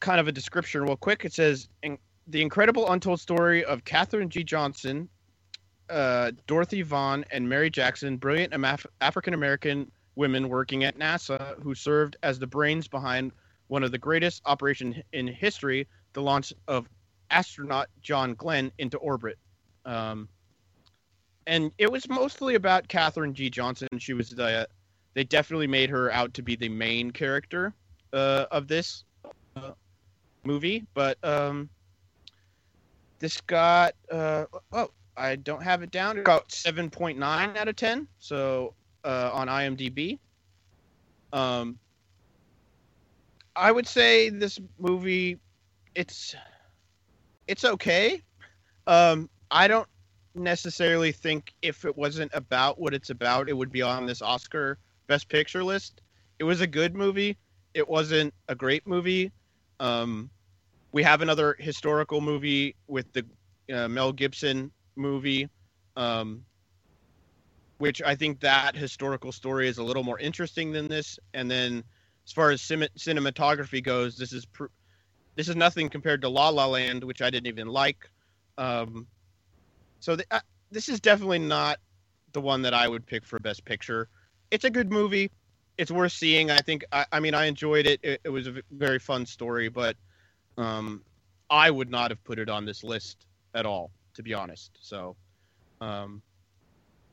kind of a description real quick. It says... In- The incredible untold story of Katherine G. Johnson, uh, Dorothy Vaughan, and Mary Jackson, brilliant Af- African-American women working at NASA, who served as the brains behind one of the greatest operations in history, the launch of astronaut John Glenn into orbit. Um, and it was mostly about Katherine G. Johnson. She was the, they definitely made her out to be the main character uh, of this uh, movie, but... Um, This got, uh, oh, I don't have it down. It got seven point nine out of ten, so uh, on IMDb. Um, I would say this movie, it's it's okay. Um, I don't necessarily think if it wasn't about what it's about, it would be on this Oscar Best Picture list. It was a good movie. It wasn't a great movie. Um We have another historical movie with the uh, Mel Gibson movie, um, which I think that historical story is a little more interesting than this. And then as far as cin- cinematography goes, this is pr- this is nothing compared to La La Land, which I didn't even like. Um, so the, uh, this is definitely not the one that I would pick for Best Picture. It's a good movie. It's worth seeing. I think, I, I mean, I enjoyed it. it. It was a very fun story, but Um, I would not have put it on this list at all, to be honest. So, um,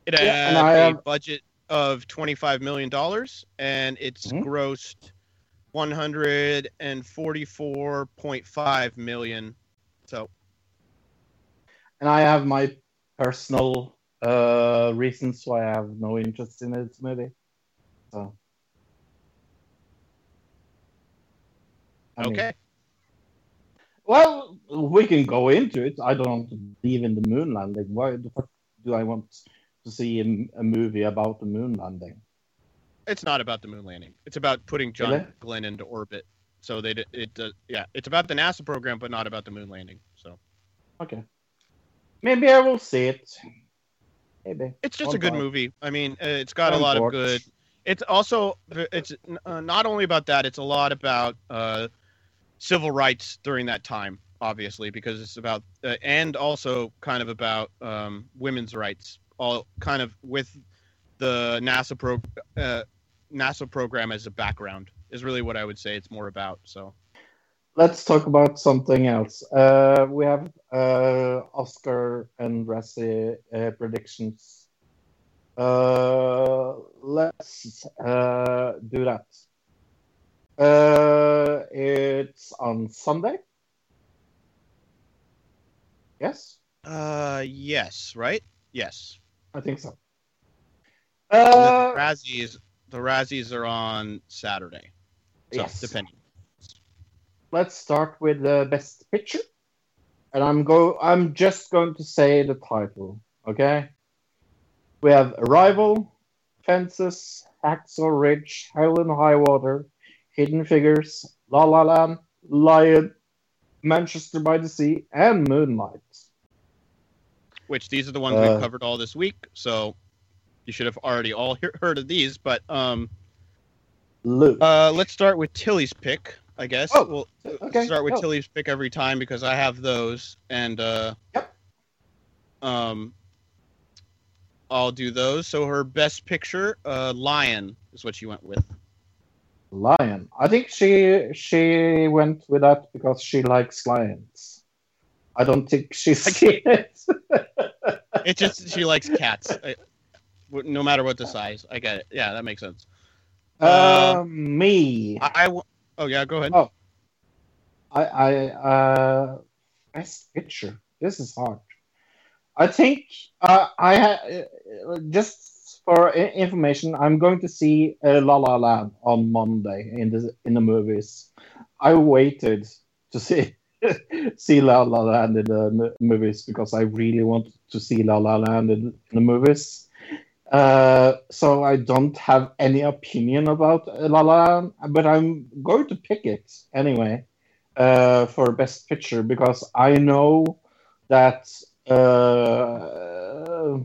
it had yeah, a have... budget of twenty-five million dollars, and it's mm-hmm. grossed one hundred forty-four point five million dollars. So, and I have my personal uh, reasons why I have no interest in this movie. So, I okay. Mean... Well, we can go into it. I don't believe in the moon landing. Why the fuck do I want to see a, a movie about the moon landing? It's not about the moon landing. It's about putting John really? Glenn into orbit. So they it, it uh, yeah, it's about the NASA program, but not about the moon landing. So okay, maybe I will see it. Maybe it's just One a good time. movie. I mean, uh, it's got One a lot porch. of good. It's also it's uh, not only about that. It's a lot about. Uh, Civil rights during that time, obviously, because it's about, uh, and also kind of about um, women's rights, all kind of with the NASA pro, uh, NASA program as a background is really what I would say it's more about. So, let's talk about something else. Uh, we have uh, Oscar and Razzie uh, predictions. Uh, let's uh, do that. Uh, it's on Sunday. Yes? Uh, yes, right? Yes. I think so. Uh, the Razzies, the Razzies are on Saturday. So, yes. Depending. Let's start with the Best Picture. And I'm go. I'm just going to say the title, okay? We have Arrival, Fences, Hacksaw Ridge, Hell and High Water, Hidden Figures, La La Land, Lion, Manchester by the Sea, and Moonlight. Which these are the ones uh, we've covered all this week, so you should have already all he- heard of these. But um, uh, let's start with Tilly's pick, I guess. Oh, we'll okay. start with oh. Tilly's pick every time because I have those, and uh, yep. um, I'll do those. So her best picture, uh, Lion, is what she went with. Lion. I think she she went with that because she likes lions. I don't think she's seen it. It's just she likes cats. I, no matter what the size. I get it. Yeah, that makes sense. Uh, uh, me. I, I, oh, yeah, go ahead. Oh. I, I, uh, best picture. This is hard. I think uh, I ha- just for information, I'm going to see uh, La La Land on Monday in the, in the movies. I waited to see see La La Land in the movies because I really wanted to see La La Land in the movies. Uh, so I don't have any opinion about La La Land, but I'm going to pick it anyway uh, for Best Picture because I know that uh,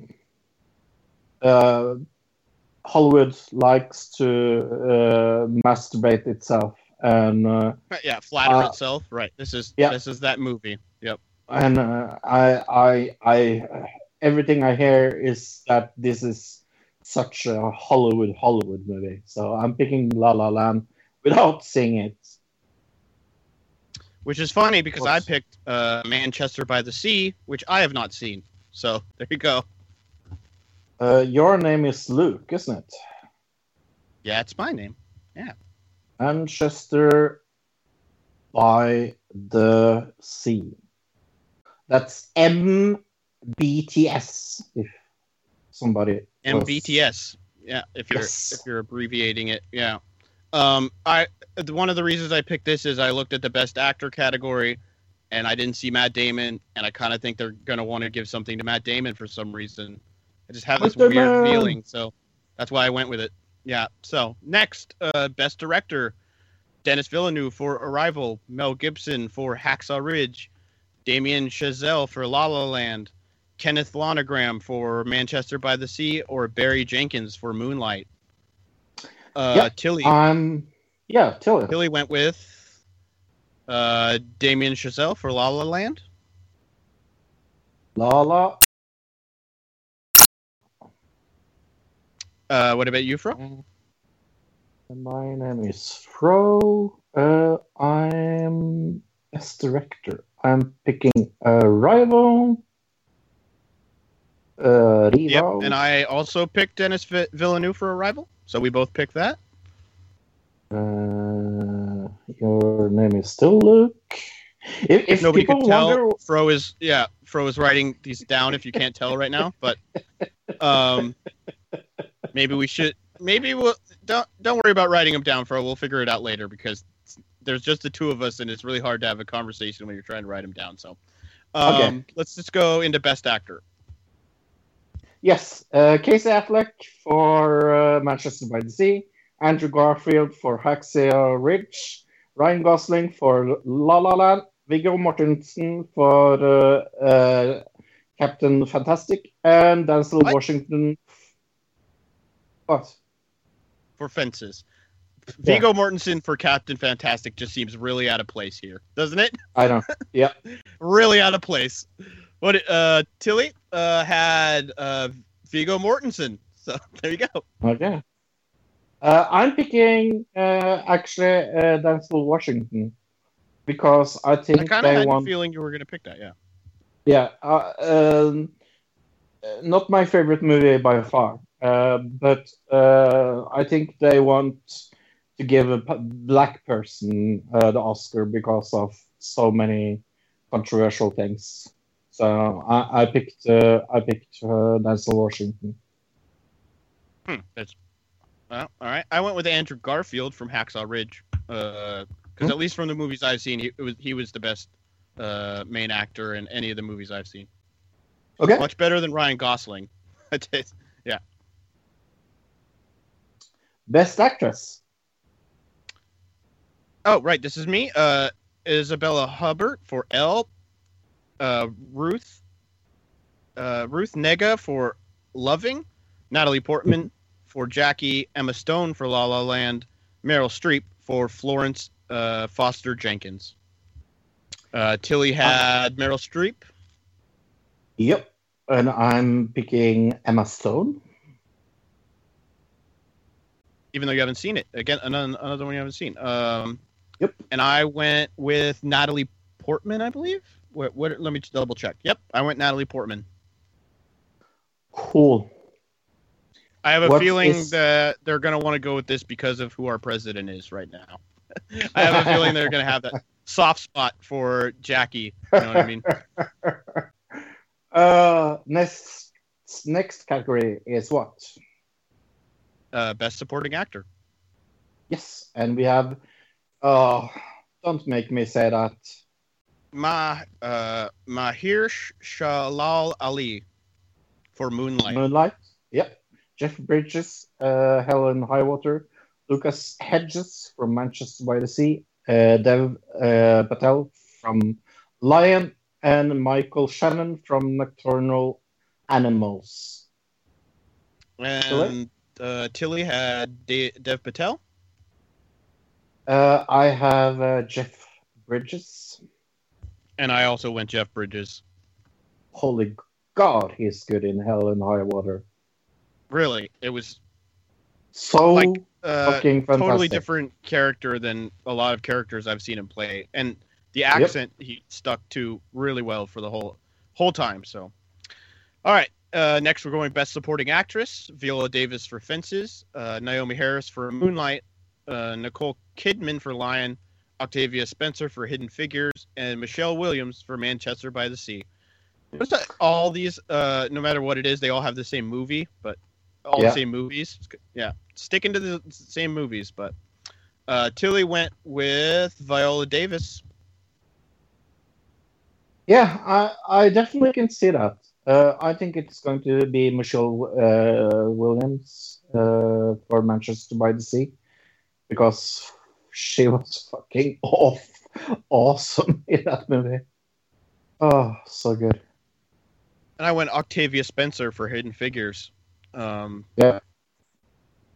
uh, Hollywood likes to uh, masturbate itself. And uh, yeah, flatter uh, itself. Right. This is yeah. this is that movie. Yep. And uh, I, I, I, everything I hear is that this is such a Hollywood, Hollywood movie. So I'm picking La La Land without seeing it. Which is funny because I picked uh, Manchester by the Sea, which I have not seen. So there you go. Uh, your name is Luke, isn't it? Yeah, it's my name. Yeah. Manchester by the Sea. That's M B T S. If somebody M B T S. Yeah, if you're yes. if you're abbreviating it, yeah. Um, I one of the reasons I picked this is I looked at the Best Actor category, and I didn't see Matt Damon, and I kind of think they're gonna want to give something to Matt Damon for some reason. I just have this Matt weird Damon. feeling, so that's why I went with it. Yeah, so next, uh, Best Director, Dennis Villeneuve for Arrival, Mel Gibson for Hacksaw Ridge, Damien Chazelle for La La Land, Kenneth Lonergan for Manchester by the Sea, or Barry Jenkins for Moonlight. Uh, yep. Tilly. Um, yeah, Tilly. Tilly went with uh, Damien Chazelle for La La Land. La La. Uh, what about you, Fro? My name is Fro. Uh, I'm best director. I'm picking Arrival. Uh, yep, and I also picked Dennis Villeneuve for Arrival, so we both picked that. Uh, your name is still Luke. If, if nobody could tell, wonder... Fro is yeah. Fro is writing these down. If you can't tell right now, but um. Maybe we should. Maybe we'll don't don't worry about writing them down, Fro. We'll figure it out later because there's just the two of us, and it's really hard to have a conversation when you're trying to write them down. So, um, okay. Let's just go into Best Actor. Yes, uh, Casey Affleck for uh, Manchester by the Sea, Andrew Garfield for Hacksaw Ridge, Ryan Gosling for La La Land, Viggo Mortensen for uh, uh, Captain Fantastic, and Denzel what? Washington. What? For Fences. Yeah. Viggo Mortensen for Captain Fantastic just seems really out of place here, doesn't it? I don't. Yeah. Really out of place. What? Uh, Tilly uh, had uh, Viggo Mortensen. So there you go. Okay. Uh, I'm picking uh, actually uh, Denzel Washington because I think I kind of had want... a feeling you were going to pick that. Yeah. Yeah. Uh, um, not my favorite movie by far. Uh, but uh, I think they want to give a black person uh, the Oscar because of so many controversial things. So I, I picked uh, I picked uh, Denzel Washington. Hmm, that's well, all right. I went with Andrew Garfield from Hacksaw Ridge because uh, hmm? at least from the movies I've seen, he it was he was the best uh, main actor in any of the movies I've seen. Okay, much better than Ryan Gosling. Yeah. Best Actress. Oh, right. This is me. Uh, Isabella Hubbard for Elle. Uh, Ruth. Uh, Ruth Negga for Loving. Natalie Portman for Jackie. Emma Stone for La La Land. Meryl Streep for Florence uh, Foster Jenkins. Uh, Tilly had Meryl Streep. Yep. And I'm picking Emma Stone. Even though you haven't seen it. Again, another, another one you haven't seen. Um, yep. And I went with Natalie Portman, I believe. What, what, let me just double check. Yep, I went Natalie Portman. Cool. I have a what feeling is... that they're going to want to go with this because of who our president is right now. I have a feeling they're going to have that soft spot for Jackie. You know what I mean? Uh, next next category is what? Uh, best supporting actor. Yes, and we have. Oh, don't make me say that. Ma, uh, Mahir Shalal Ali for Moonlight. Moonlight. Yep. Jeff Bridges, uh, Helen Highwater, Lucas Hedges from Manchester by the Sea, uh, Dev uh, Patel from Lion, and Michael Shannon from Nocturnal Animals. And uh, Tilly had De- Dev Patel. Uh, I have uh, Jeff Bridges. And I also went Jeff Bridges. Holy God, he's good in Hell and High Water. Really, it was so like uh, fucking fantastic. Totally different character than a lot of characters I've seen him play, and the accent yep. he stuck to really well for the whole whole time. So, all right, uh, next we're going Best Supporting Actress: Viola Davis for Fences, uh, Naomi Harris for Moonlight, uh, Nicole Kidman for Lion, Octavia Spencer for Hidden Figures, and Michelle Williams for Manchester by the Sea. Notice that all these, uh, no matter what it is, they all have the same movie, but. All yeah. the same movies. Yeah. Sticking to the same movies, but uh, Tilly went with Viola Davis. Yeah, I, I definitely can see that. Uh, I think it's going to be Michelle uh, Williams uh, for Manchester by the Sea because she was fucking off awesome in that movie. Oh, so good. And I went Octavia Spencer for Hidden Figures. Um, yeah.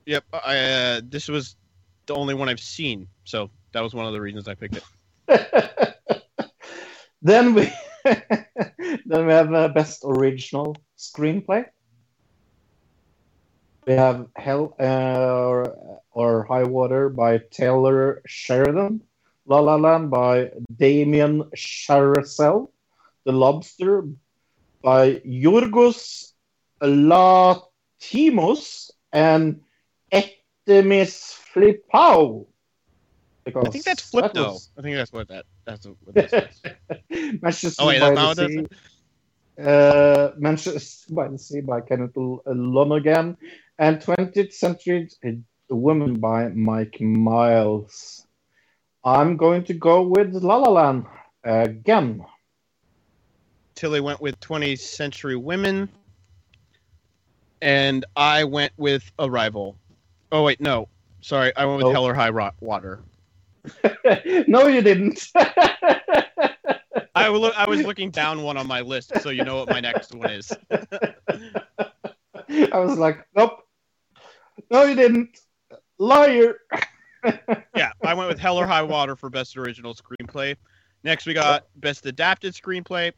Yep. I, uh, this was the only one I've seen, so that was one of the reasons I picked it. then we, then we have uh, best original screenplay. We have Hell uh, or, or High Water by Taylor Sheridan, La La Land by Damien Chazelle, The Lobster by Yorgos Lanthimos. Timos and Etemis Flipao. I think that's Flip, though. Was... I think that's what that that's what that is. Manchester oh, wait, by that's the Sea. Uh, Manchester by the Sea by Kenneth Lonergan. And twentieth Century Woman by Mike Miles. I'm going to go with La La Land again. Tilly went with twentieth Century Women. And I went with Arrival. Oh, wait, no. Sorry, I went with oh. Hell or High Rock Water. No, you didn't. I, lo- I was looking down one on my list, so you know what my next one is. I was like, nope. No, you didn't. Liar. Yeah, I went with Hell or High Water for Best Original Screenplay. Next, we got Best Adapted Screenplay,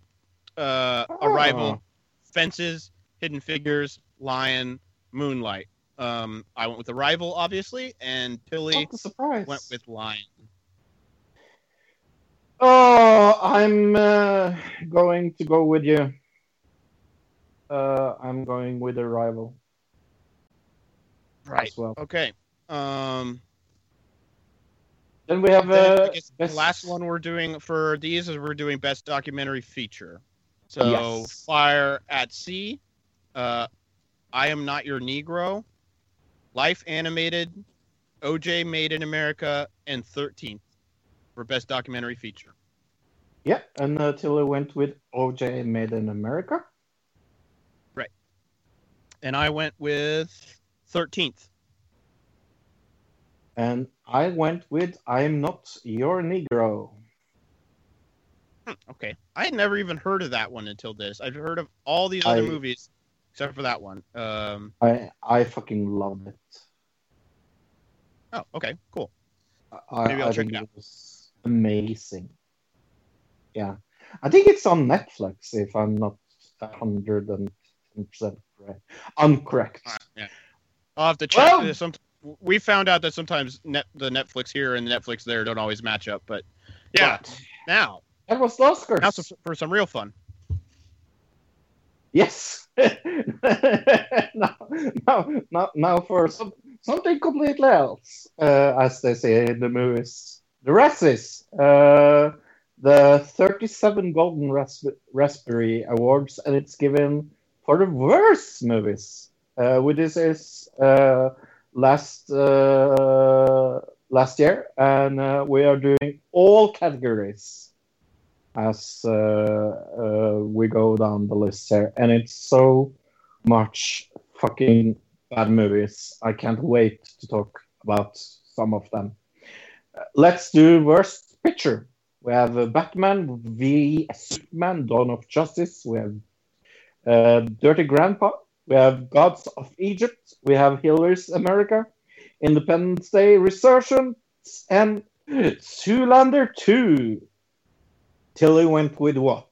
uh, oh. Arrival, Fences, Hidden Figures, Lion, Moonlight. Um, I went with Arrival, obviously, and Tilly went with Lion. Oh, I'm uh, going to go with you. Uh, I'm going with Arrival. Right. As well. Okay. Um, then we have uh, then best... the last one we're doing for these is we're doing Best Documentary Feature. So yes. Fire at Sea. Uh, I Am Not Your Negro, Life Animated, O J Made in America, and thirteenth for Best Documentary Feature. Yeah, and uh, Tilly went with O J Made in America. Right. And I went with thirteenth. And I went with I'm Not Your Negro. Okay. I had never even heard of that one until this. I've heard of all these other I, movies except for that one. Um, I I fucking love it. Oh, okay. Cool. I, Maybe I'll I check think it out. It was amazing. Yeah. I think it's on Netflix, if I'm not one hundred ten percent correct. I'm correct. Right, yeah. I'll have to check well, this sometime. We found out that sometimes net, the Netflix here and the Netflix there don't always match up, but yeah, but now. That was the Oscars. Now for some real fun. Yes. now, now, now, now for some, something completely else, uh, as they say in the movies. The Razzies. Uh, the thirty-seven Golden Rasp- Raspberry Awards, and it's given for the worst movies. Uh, with this is... Uh, Last uh, last year, and uh, we are doing all categories as uh, uh, we go down the list here, and it's so much fucking bad movies. I can't wait to talk about some of them. Uh, let's do worst picture. We have uh, Batman v Superman: Dawn of Justice. We have uh, Dirty Grandpa. We have Gods of Egypt. We have Hillary's America, Independence Day Resurgence, and Zoolander two. Tilly went with what?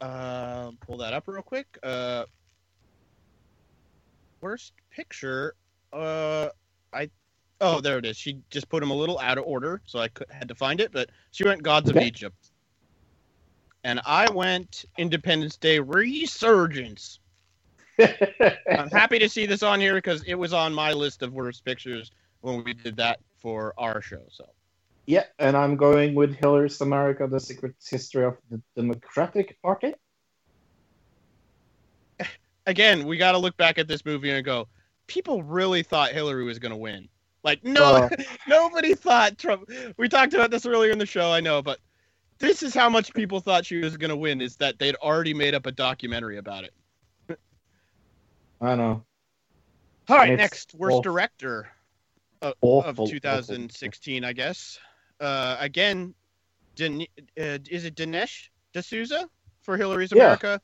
Uh, pull that up real quick. Uh, worst picture. Uh, I oh there it is. She just put them a little out of order, so I could, had to find it. But she went Gods okay. of Egypt. And I went Independence Day Resurgence. I'm happy to see this on here because it was on my list of worst pictures when we did that for our show. So, yeah, and I'm going with Hillary's America, The Secret History of the Democratic Party. Again, we got to look back at this movie and go, people really thought Hillary was going to win. Like, no, uh, nobody thought Trump. We talked about this earlier in the show, I know, but this is how much people thought she was going to win, is that they'd already made up a documentary about it. I know. All right, it's next, worst awful. director of, awful, of twenty sixteen, awful. I guess. Uh, again, Den- uh, is it Dinesh D'Souza for Hillary's yeah. America?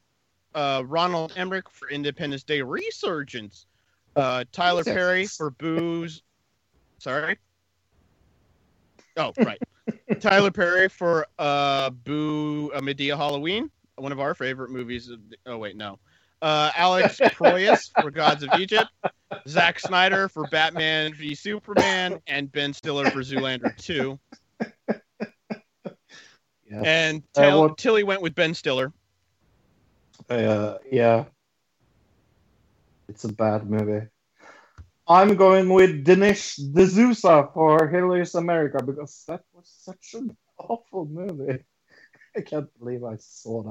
Uh, Ronald Emmerich for Independence Day Resurgence. Uh, Tyler Jesus. Perry for Booze. Sorry? Oh, right. Tyler Perry for uh, Boo, A Medea Halloween, one of our favorite movies. Of the, oh, wait, no. Uh, Alex Proyas for Gods of Egypt, Zack Snyder for Batman v Superman, and Ben Stiller for Zoolander two. Yeah. And Tal- uh, what, Tilly went with Ben Stiller. Uh, yeah. It's a bad movie. I'm going with Dinesh D'Souza for Hillary's America because that was such an awful movie. I can't believe I saw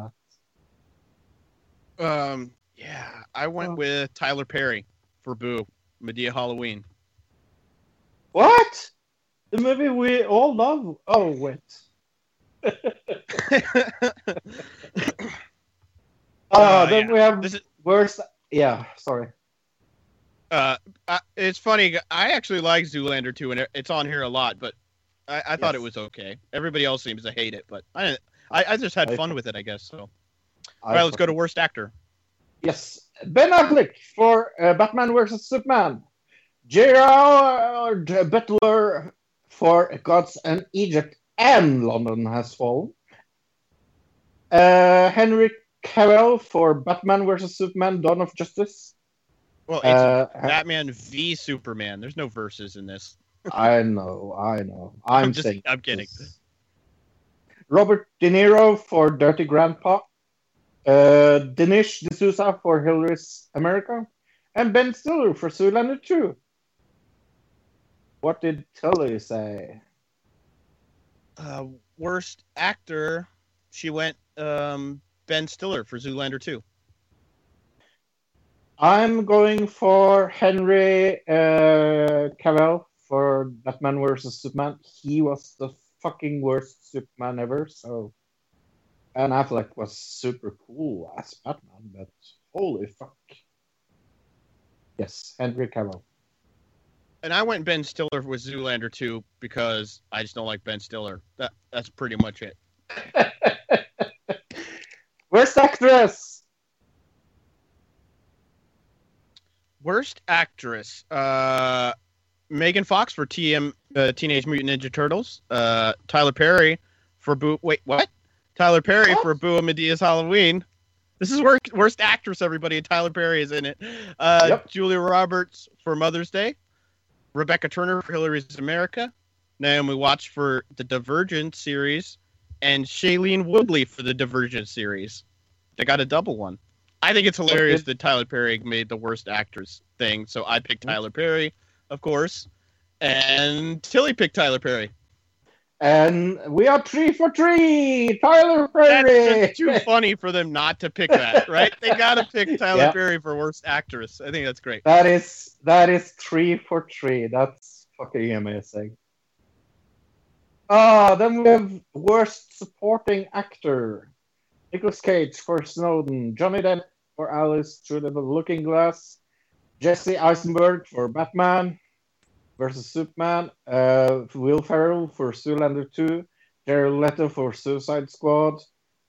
that. Um, yeah, I went oh. with Tyler Perry for Boo, Medea Halloween. What? The movie we all love? Oh, wait. Oh, uh, then yeah. we have is- worse. Yeah, sorry. Uh, I, it's funny. I actually like Zoolander two, and it's on here a lot. But I, I yes. thought it was okay. Everybody else seems to hate it, but I, I, I just had I, fun with it, I guess. So, all I, right, let's go to worst actor. Yes, Ben Affleck for uh, Batman versus Superman. Gerard Butler for Gods and Egypt, and London Has Fallen. Uh, Henry Cavill for Batman versus Superman: Dawn of Justice. Well, it's uh, Batman v Superman. There's no verses in this. I know, I know. I'm, I'm just, saying I'm kidding. This. Robert De Niro for Dirty Grandpa, uh, Dinesh D'Souza for Hillary's America, and Ben Stiller for Zoolander two. What did Tully say? Uh, worst actor, she went um, Ben Stiller for Zoolander two. I'm going for Henry uh, Cavill for Batman versus Superman. He was the fucking worst Superman ever. So, and Affleck was super cool as Batman, but holy fuck! Yes, Henry Cavill. and I went Ben Stiller with Zoolander two because I just don't like Ben Stiller. That that's pretty much it. Worst actress. Worst actress. Uh, Megan Fox for T M uh, Teenage Mutant Ninja Turtles. Uh, Tyler Perry for Boo. Wait, what? Tyler Perry what? for Boo and Medea's Halloween. This is worst, worst actress, everybody, and Tyler Perry is in it. Uh, yep. Julia Roberts for Mother's Day. Rebecca Turner for Hillary's America. Naomi Watts for the Divergent series. And Shailene Woodley for the Divergent series. They got a double one. I think it's hilarious that Tyler Perry made the worst actress thing, so I picked Tyler Perry, of course. And Tilly picked Tyler Perry. And we are three for three! Tyler Perry! That's just too funny for them not to pick that, right? They gotta pick Tyler yeah. Perry for worst actress. I think that's great. That is that is three for three. That's fucking amazing. Ah, then we have worst supporting actor. Nicolas Cage for Snowden. Johnny Depp for Alice Through the Looking Glass. Jesse Eisenberg for Batman versus Superman. Uh, Will Ferrell for Zoolander two. Jared Leto for Suicide Squad.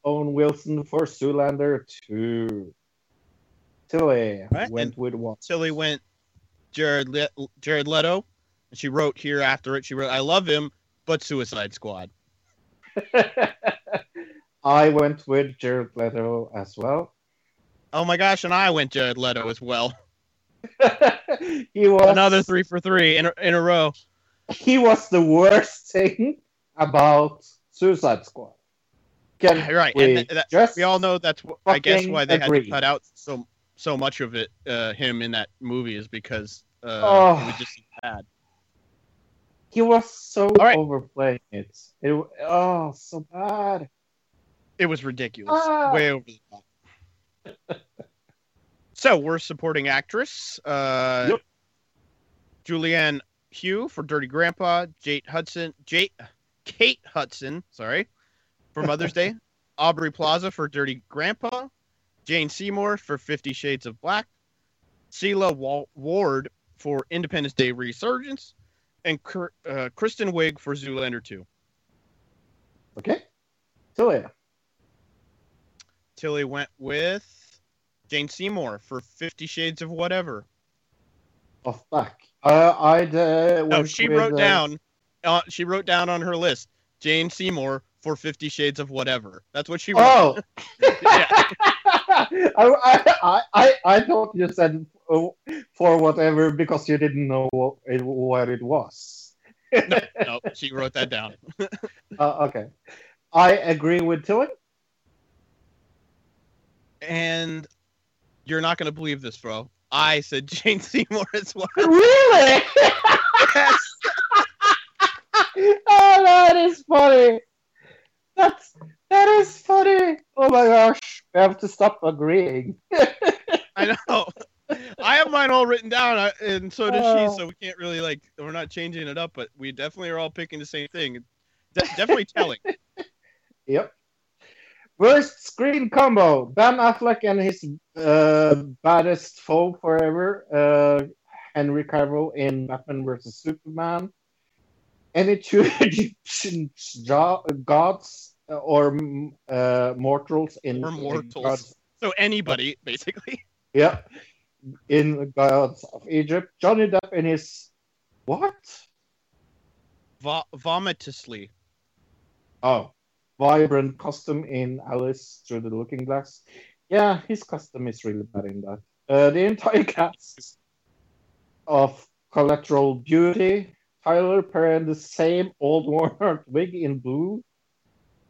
Owen Wilson for Zoolander two. Tilly right. went and with one. Tilly went Jared, Le- Jared Leto. And she wrote here after it, she wrote, I love him, but Suicide Squad. I went with Jared Leto as well. Oh my gosh, and I went Jared Leto as well. He was another three for three in a, in a row. He was the worst thing about Suicide Squad. Can right, we, and that, that, we all know that's I guess why they agree. had to cut out so so much of it. Uh, him in that movie is because uh, oh. it was just bad. He was so right. overplaying it. It oh so bad. It was ridiculous. Ah. Way over the top. So, worst supporting actress. Uh, yep. Julianne Hough for Dirty Grandpa. Jate Hudson. Jate, Kate Hudson, sorry, for Mother's Day. Aubrey Plaza for Dirty Grandpa. Jane Seymour for Fifty Shades of Black. Celia Wal- Ward for Independence Day Resurgence. And uh, Kristen Wiig for Zoolander two. Okay. So, yeah. Tilly went with Jane Seymour for Fifty Shades of whatever. Off back. Uh, I'd. Uh, no, she wrote uh, down. Uh, she wrote down on her list Jane Seymour for Fifty Shades of whatever. That's what she wrote. Oh. I, I I I thought you said for whatever because you didn't know what it, what it was. no, no, she wrote that down. uh, okay, I agree with Tilly. And you're not going to believe this, bro. I said Jane Seymour as well. Really? Yes. Oh, that is funny. That's that is funny. Oh my gosh, I have to stop agreeing. I know. I have mine all written down, and so does oh. she. So we can't really like we're not changing it up, but we definitely are all picking the same thing. De- definitely telling. Yep. Worst screen combo, Ben Affleck and his uh, baddest foe forever, uh, Henry Cavill in Batman versus Superman. Any two Egyptian gods or uh, mortals in... Or mortals. In gods. So anybody, basically. Yeah. In the gods of Egypt. Johnny Depp in his... What? Va- vomitously. Oh. Vibrant costume in Alice Through the Looking Glass. Yeah, his costume is really bad in that. Uh, the entire cast of Collateral Beauty. Tyler Perry in the same old worn-out wig in blue.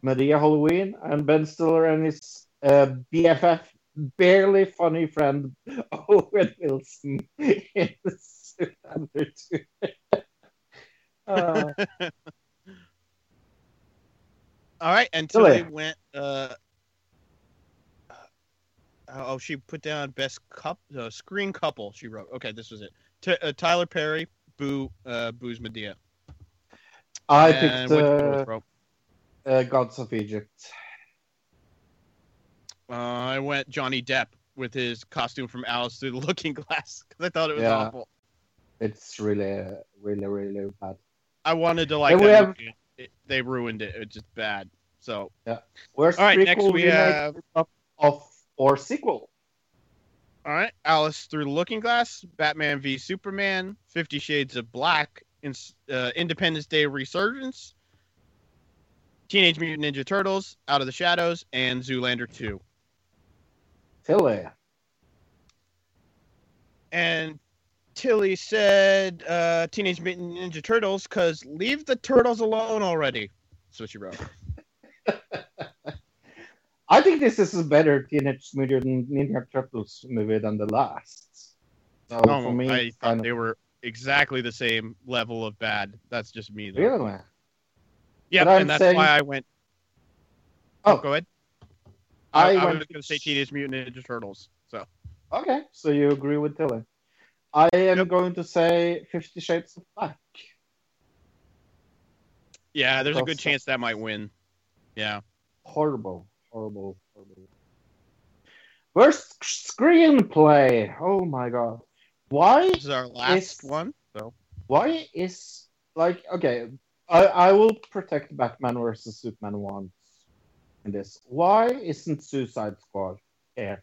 Medea Halloween. And Ben Stiller and his uh, B F F, barely funny friend, Owen Wilson. In the suit under two. uh, All right, until they went. Uh, uh, oh, she put down best cup, uh, screen couple. She wrote, "Okay, this was it." T- uh, Tyler Perry, Boo, uh, Boo's Medea. I and picked uh, uh, Gods of Egypt. Uh, I went Johnny Depp with his costume from Alice Through the Looking Glass because I thought it was yeah. awful. It's really, really, really bad. I wanted to like. Have... It, they ruined it. It's just bad. So yeah. Worst all right. Next we have of, of or sequel. All right, Alice Through the Looking Glass, Batman v Superman, Fifty Shades of Black, in, uh, Independence Day Resurgence, Teenage Mutant Ninja Turtles, Out of the Shadows, and Zoolander two. Tilly. And Tilly said uh, Teenage Mutant Ninja Turtles because leave the turtles alone already. That's what she wrote. I think this is a better Teenage Mutant Ninja Turtles movie than the last. So no, for me, I thought they of... were exactly the same level of bad. That's just me, though. Really? Yeah, and that's saying... why I went... Oh, oh go ahead. I, I, I went... was going to say Teenage Mutant Ninja Turtles. So. Okay, so you agree with Tilly. I am yep. going to say Fifty Shades of Black. Yeah, there's because a good chance that might win. Yeah. Horrible. Horrible, horrible. Worst screenplay. Oh my god! Why this is our last is, one? So why is like okay? I, I will protect Batman versus Superman once in this. Why isn't Suicide Squad here?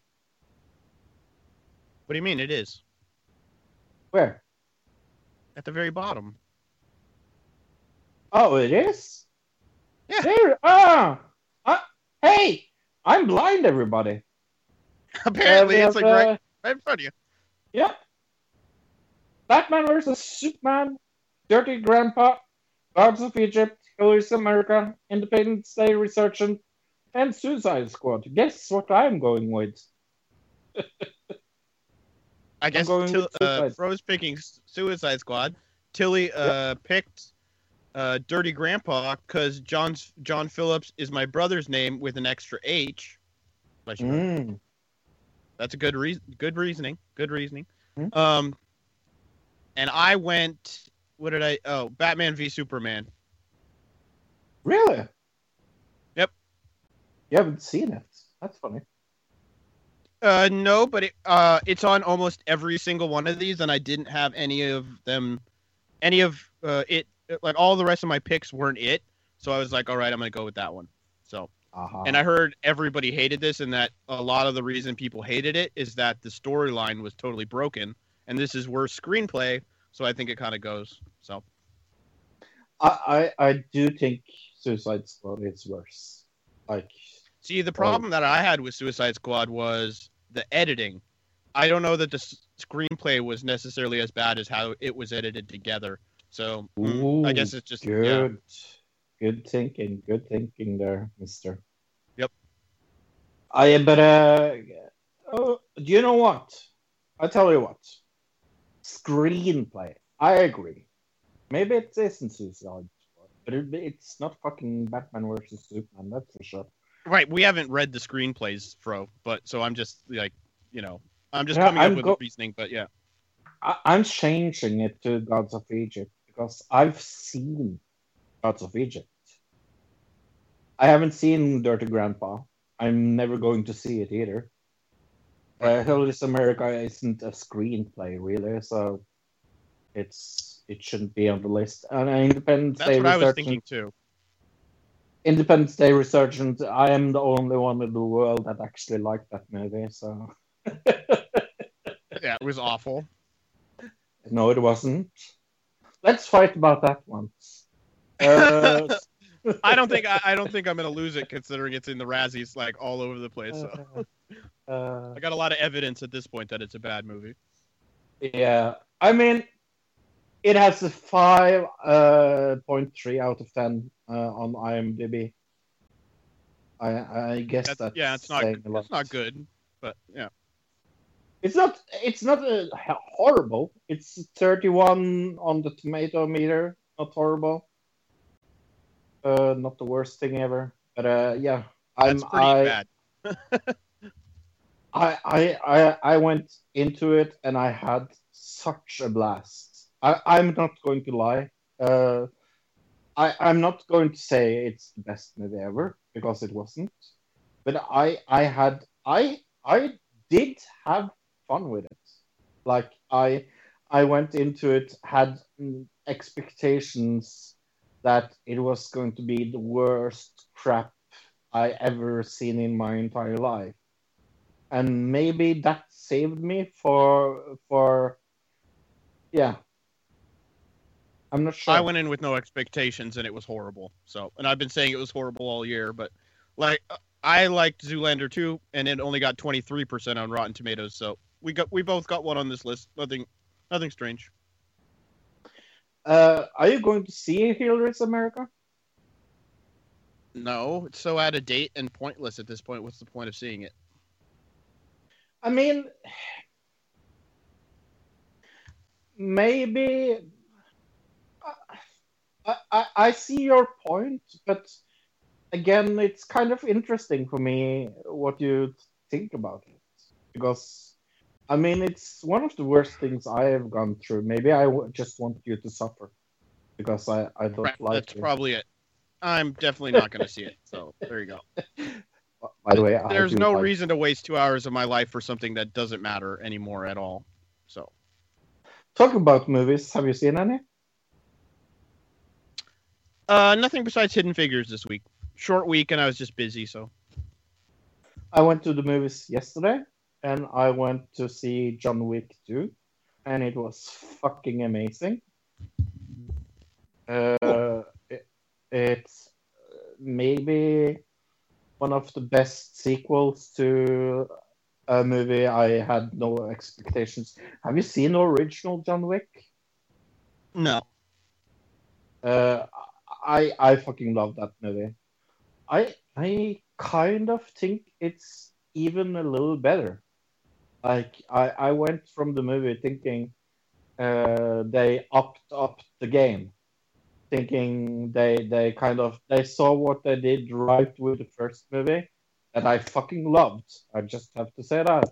What do you mean? It is. Where? At the very bottom. Oh, it is. Yeah. There. Ah. Hey, I'm blind, everybody. Apparently, uh, it's like uh, right, right in front of you. Yeah. Batman versus Superman, Dirty Grandpa, Gods of Egypt, Glorious America, Independence Day Resurgence, and Suicide Squad. Guess what I'm going with? I guess Till, uh, Rose picking Suicide Squad. Tilly uh, yep. picked... Uh, Dirty Grandpa, because John's John Phillips is my brother's name with an extra H. Mm. That's a good reason. Good reasoning. Good reasoning. Mm. Um, and I went. What did I? Oh, Batman v Superman. Really? Yep. You haven't seen it. That's funny. Uh, no, but it uh, it's on almost every single one of these, and I didn't have any of them. Any of uh, it. Like all the rest of my picks weren't it, so I was like, "All right, I'm gonna go with that one." So, uh-huh. and I heard everybody hated this, and that a lot of the reason people hated it is that the storyline was totally broken, and this is worse screenplay. So I think it kind of goes. So, I, I I do think Suicide Squad is worse. Like, see, the problem oh. that I had with Suicide Squad was the editing. I don't know that the s- screenplay was necessarily as bad as how it was edited together. So Ooh, I guess it's just good, yeah. good thinking, good thinking there, Mister. Yep. I but uh, oh, do you know what? I tell you what, screenplay. I agree. Maybe it isn't Suicide Squad, but it, it's not fucking Batman versus Superman. That's for sure. Right. We haven't read the screenplays, Fro. But so I'm just like, you know, I'm just yeah, coming I'm up with go- a reasoning. But yeah, I, I'm changing it to Gods of Egypt. Because I've seen Gods of Egypt. I haven't seen Dirty Grandpa. I'm never going to see it either. Uh, Hell's America isn't a screenplay, really, so it's it shouldn't be on the list. And Independence That's Day Resurgence. That's what I was thinking too. Independence Day Resurgence. I am the only one in the world that actually liked that movie. So yeah, it was awful. No, it wasn't. Let's fight about that one. Uh, I don't think I, I don't think I'm gonna lose it, considering it's in the Razzies like all over the place. So. Uh, I got a lot of evidence at this point that it's a bad movie. Yeah, I mean, it has a five uh, point three out of ten uh, on IMDb. I I guess that's, that's yeah, it's not it's not good, but yeah. It's not. It's not uh, horrible. It's thirty-one on the tomato meter. Not horrible. Uh, not the worst thing ever. But uh, yeah, I'm. That's pretty I, bad. I, I I I went into it and I had such a blast. I, I'm not going to lie. Uh, I I'm not going to say it's the best movie ever because it wasn't. But I I had I I did have. Fun with it. Like I I went into it, had expectations that it was going to be the worst crap I ever seen in my entire life. And maybe that saved me for, for yeah. I'm not sure. I went in with no expectations and it was horrible. So, and I've been saying it was horrible all year, but like I liked Zoolander two and it only got twenty-three percent on Rotten Tomatoes. So we got, we both got one on this list. Nothing, nothing strange. Uh, are you going to see Hillary's America? No, it's so out of date and pointless at this point. What's the point of seeing it? I mean, maybe I, I, I see your point, but again, it's kind of interesting for me what you think about it. Because, I mean, it's one of the worst things I have gone through. Maybe I just want you to suffer because I, I don't right, like that's it. That's probably it. I'm definitely not going to see it. So there you go. By the way, I there's no like... reason to waste two hours of my life for something that doesn't matter anymore at all. So, talk about movies. Have you seen any? Uh, nothing besides Hidden Figures this week. Short week, and I was just busy. So, I went to the movies yesterday, and I went to see John Wick two, and it was fucking amazing. Uh, cool. it, it's maybe one of the best sequels to a movie I had no expectations. Have you seen the original John Wick? No. Uh, I I fucking love that movie. I I kind of think it's even a little better. Like I, I went from the movie thinking uh, they upped up the game. Thinking they they kind of they saw what they did right with the first movie that I fucking loved. I just have to say that,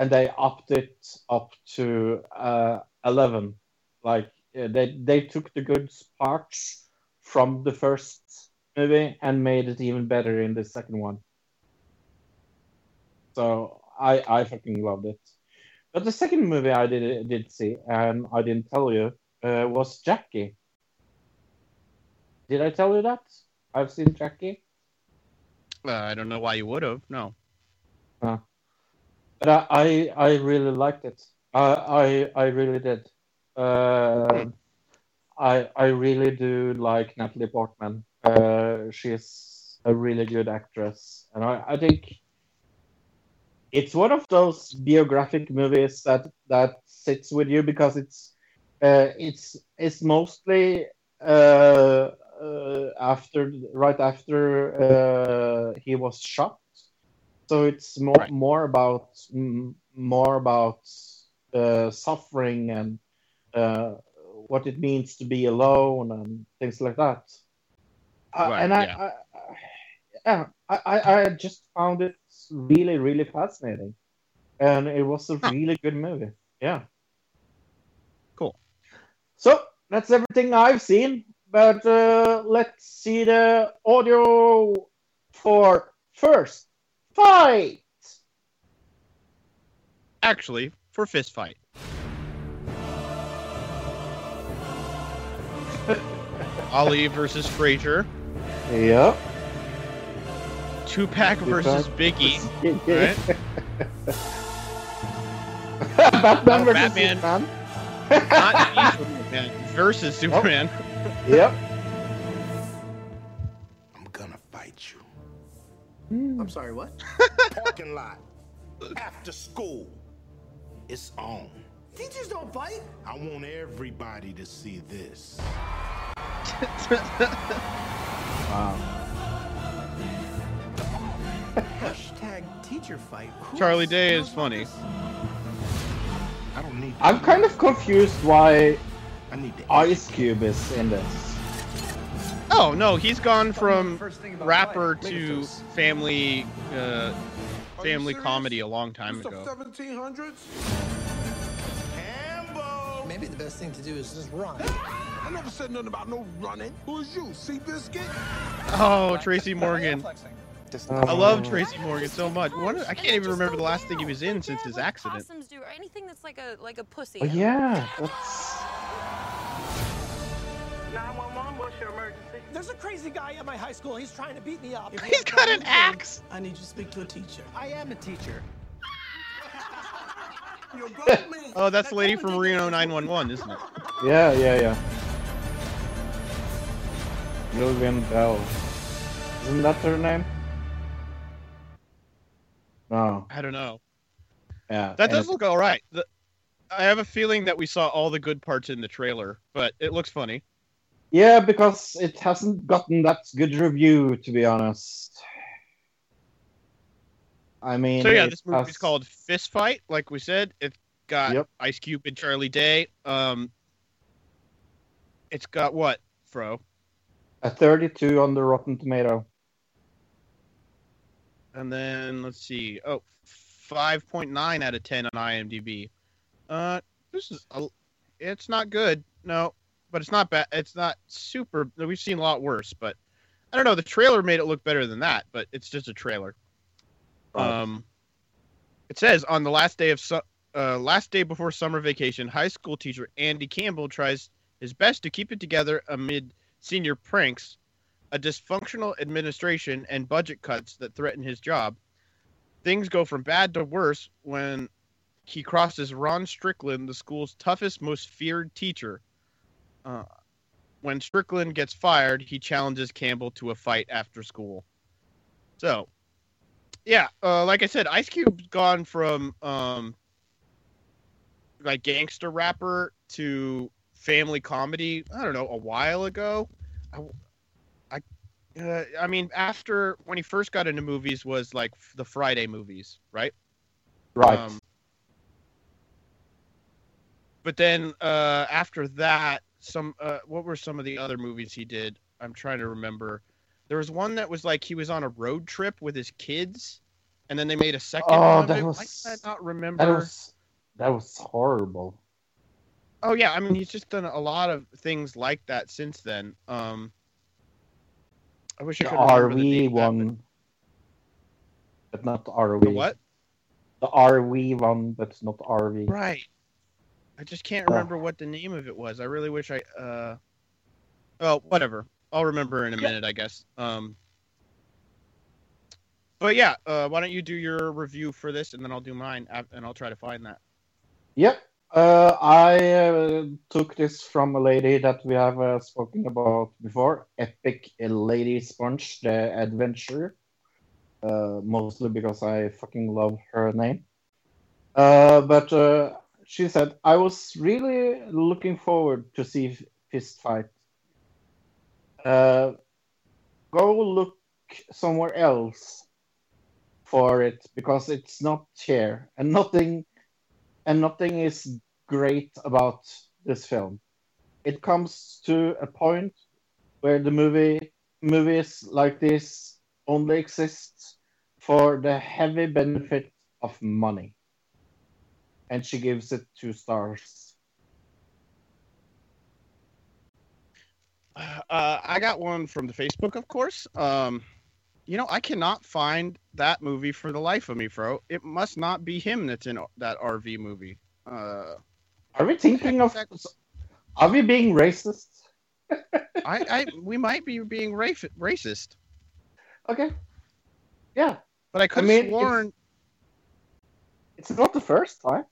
and they upped it up to uh, eleven. Like they they took the good parts from the first movie and made it even better in the second one. So I I fucking loved it. But the second movie I did did see and I didn't tell you uh, was Jackie. Did I tell you that? I've seen Jackie. Uh, I don't know why you would have. No. Uh, but I, I I really liked it. I I, I really did. Uh, I I really do like Natalie Portman. Uh, she's a really good actress. And I, I think it's one of those biographic movies that, that sits with you because it's uh, it's it's mostly... Uh, Uh, after right after uh, he was shot, so it's more right. more about m- more about uh, suffering and uh, what it means to be alone and things like that. Uh, right, and I, yeah. I, I, yeah, I, I just found it really really fascinating, and it was a really good movie. Yeah, cool. So that's everything I've seen. But uh, let's see the audio for first fight. Actually, for fist fight. Ali versus Frazier. Yep. Tupac, Tupac versus Biggie. Right? Batman versus Batman. Superman. Not Superman versus Superman. Oh. Yep. I'm gonna fight you. Mm. I'm sorry, what? Parking lot. After school. It's on. Teachers don't fight. I want everybody to see this. Wow. Hashtag teacher fight. Who Charlie Day is funny. I don't need. I'm kind of confused why. I need Ice Cube is in this. Oh, no, he's gone from rapper to family uh, family comedy a long time ago. seventeen hundreds? Hambo! Maybe the best thing to do is just run. I never said nothing about no running. Who is you, Seabiscuit? Oh, Tracy Morgan. I love Tracy Morgan so much. What, I can't even remember the last thing he was in since his accident. or anything that's like a like a pussy. Oh, yeah. That's... nine one one, what's your emergency? There's a crazy guy at my high school. He's trying to beat me up. If He's got an axe. I need you to speak to a teacher. I am a teacher. You're going with me. Oh, that's the lady from Reno nine one one, isn't it? Yeah, yeah, yeah. Lillian Bell. Isn't that her name? No. I don't know. Yeah. That does look all right. The, I have a feeling that we saw all the good parts in the trailer, but it looks funny. Yeah, because it hasn't gotten that good review, to be honest. I mean... So yeah, this movie's has... called Fistfight, like we said. It's got yep. Ice Cube and Charlie Day. Um, it's got what, Fro? A thirty-two on the Rotten Tomato. And then, let's see. Oh, five point nine out of ten on IMDb. Uh, this is... A, it's not good. No, but it's not bad. It's not super... We've seen a lot worse, but... I don't know. The trailer made it look better than that, but it's just a trailer. Um, it says on the last day of su- uh, last day before summer vacation, high school teacher Andy Campbell tries his best to keep it together amid senior pranks, a dysfunctional administration, and budget cuts that threaten his job. Things go from bad to worse when he crosses Ron Strickland, the school's toughest, most feared teacher. Uh, when Strickland gets fired, he challenges Campbell to a fight after school. So. Yeah, uh, like I said, Ice Cube's gone from um, like gangster rapper to family comedy. I don't know, a while ago. I, I, uh, I mean, after when he first got into movies was like the Friday movies, right? Right. Um, but then uh, after that, some uh, what were some of the other movies he did? I'm trying to remember. There was one that was like he was on a road trip with his kids, and then they made a second oh, one. That was, Why did I not remember? That was, that was horrible. Oh, yeah. I mean, he's just done a lot of things like that since then. Um, I wish I could remember the name of that, but... but not the R V. The what? The R V one, but it's not R V. Right. I just can't oh. remember what the name of it was. I really wish I... Uh... Oh, whatever. I'll remember in a minute, I guess. Um, but yeah, uh, why don't you do your review for this, and then I'll do mine, and I'll try to find that. Yep. Uh, I uh, took this from a lady that we have uh, spoken about before, Epic Lady Sponge, The Adventure, uh, mostly because I fucking love her name. Uh, but uh, she said, I was really looking forward to see Fistfight. Uh, go look somewhere else for it because it's not here, and nothing, and nothing is great about this film. It comes to a point where the movie movies like this only exist for the heavy benefit of money, and she gives it two stars. Uh, I got one from the Facebook, of course. Um, you know, I cannot find that movie for the life of me, Fro. It must not be him that's in that R V movie. Uh, are we thinking of... That... Are we being racist? I, I, we might be being ra- racist. Okay. Yeah. But I could have I mean, sworn... It's, it's not the first time.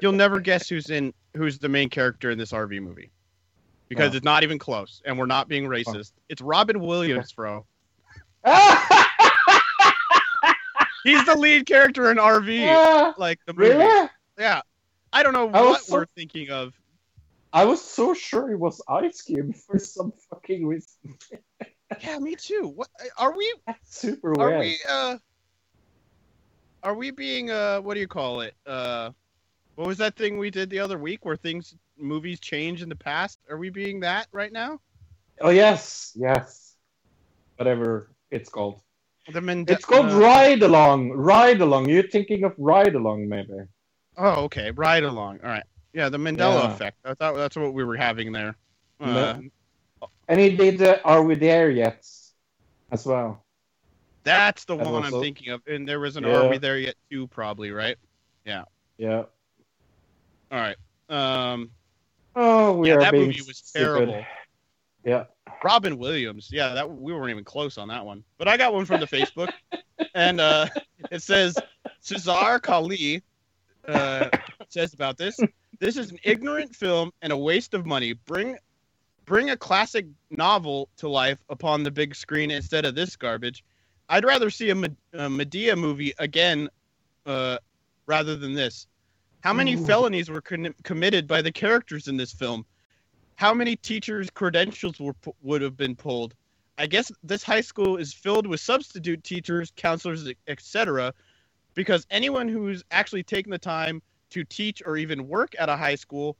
You'll never guess who's in who's the main character in this R V movie. Because oh. it's not even close, and we're not being racist. Oh. It's Robin Williams, bro. He's the lead character in R V, yeah. like the movie. Really? Yeah, I don't know what so... we're thinking of. I was so sure it was Ice Cube for some fucking reason. Yeah, me too. What are we? That's super weird. Are we? Uh, are we being? Uh, what do you call it? Uh, what was that thing we did the other week where things? Movies change in the past. Are we being that right now? Oh yes, yes. Whatever it's called. The Mende- it's called uh, Ride Along. Ride Along. You're thinking of Ride Along, maybe. Oh, okay. Ride Along. All right. Yeah, the Mandela yeah. effect. I thought that's what we were having there. Uh, no. And he did the Are We There Yet? As well. That's the and one also, I'm thinking of. And there was an yeah. Are We There Yet two, probably, right? Yeah. Yeah. All right. Um, oh, we yeah, are that being movie was stupid. Terrible. Yeah. Robin Williams. Yeah, that we weren't even close on that one. But I got one from the Facebook, and uh, it says Cesar Kali uh, says about this. This is an ignorant film and a waste of money. Bring, bring a classic novel to life upon the big screen instead of this garbage. I'd rather see a, a Medea movie again, uh, rather than this. How many Ooh. felonies were con- committed by the characters in this film? How many teachers' credentials were would have been pulled? I guess this high school is filled with substitute teachers, counselors, et cetera, because anyone who's actually taken the time to teach or even work at a high school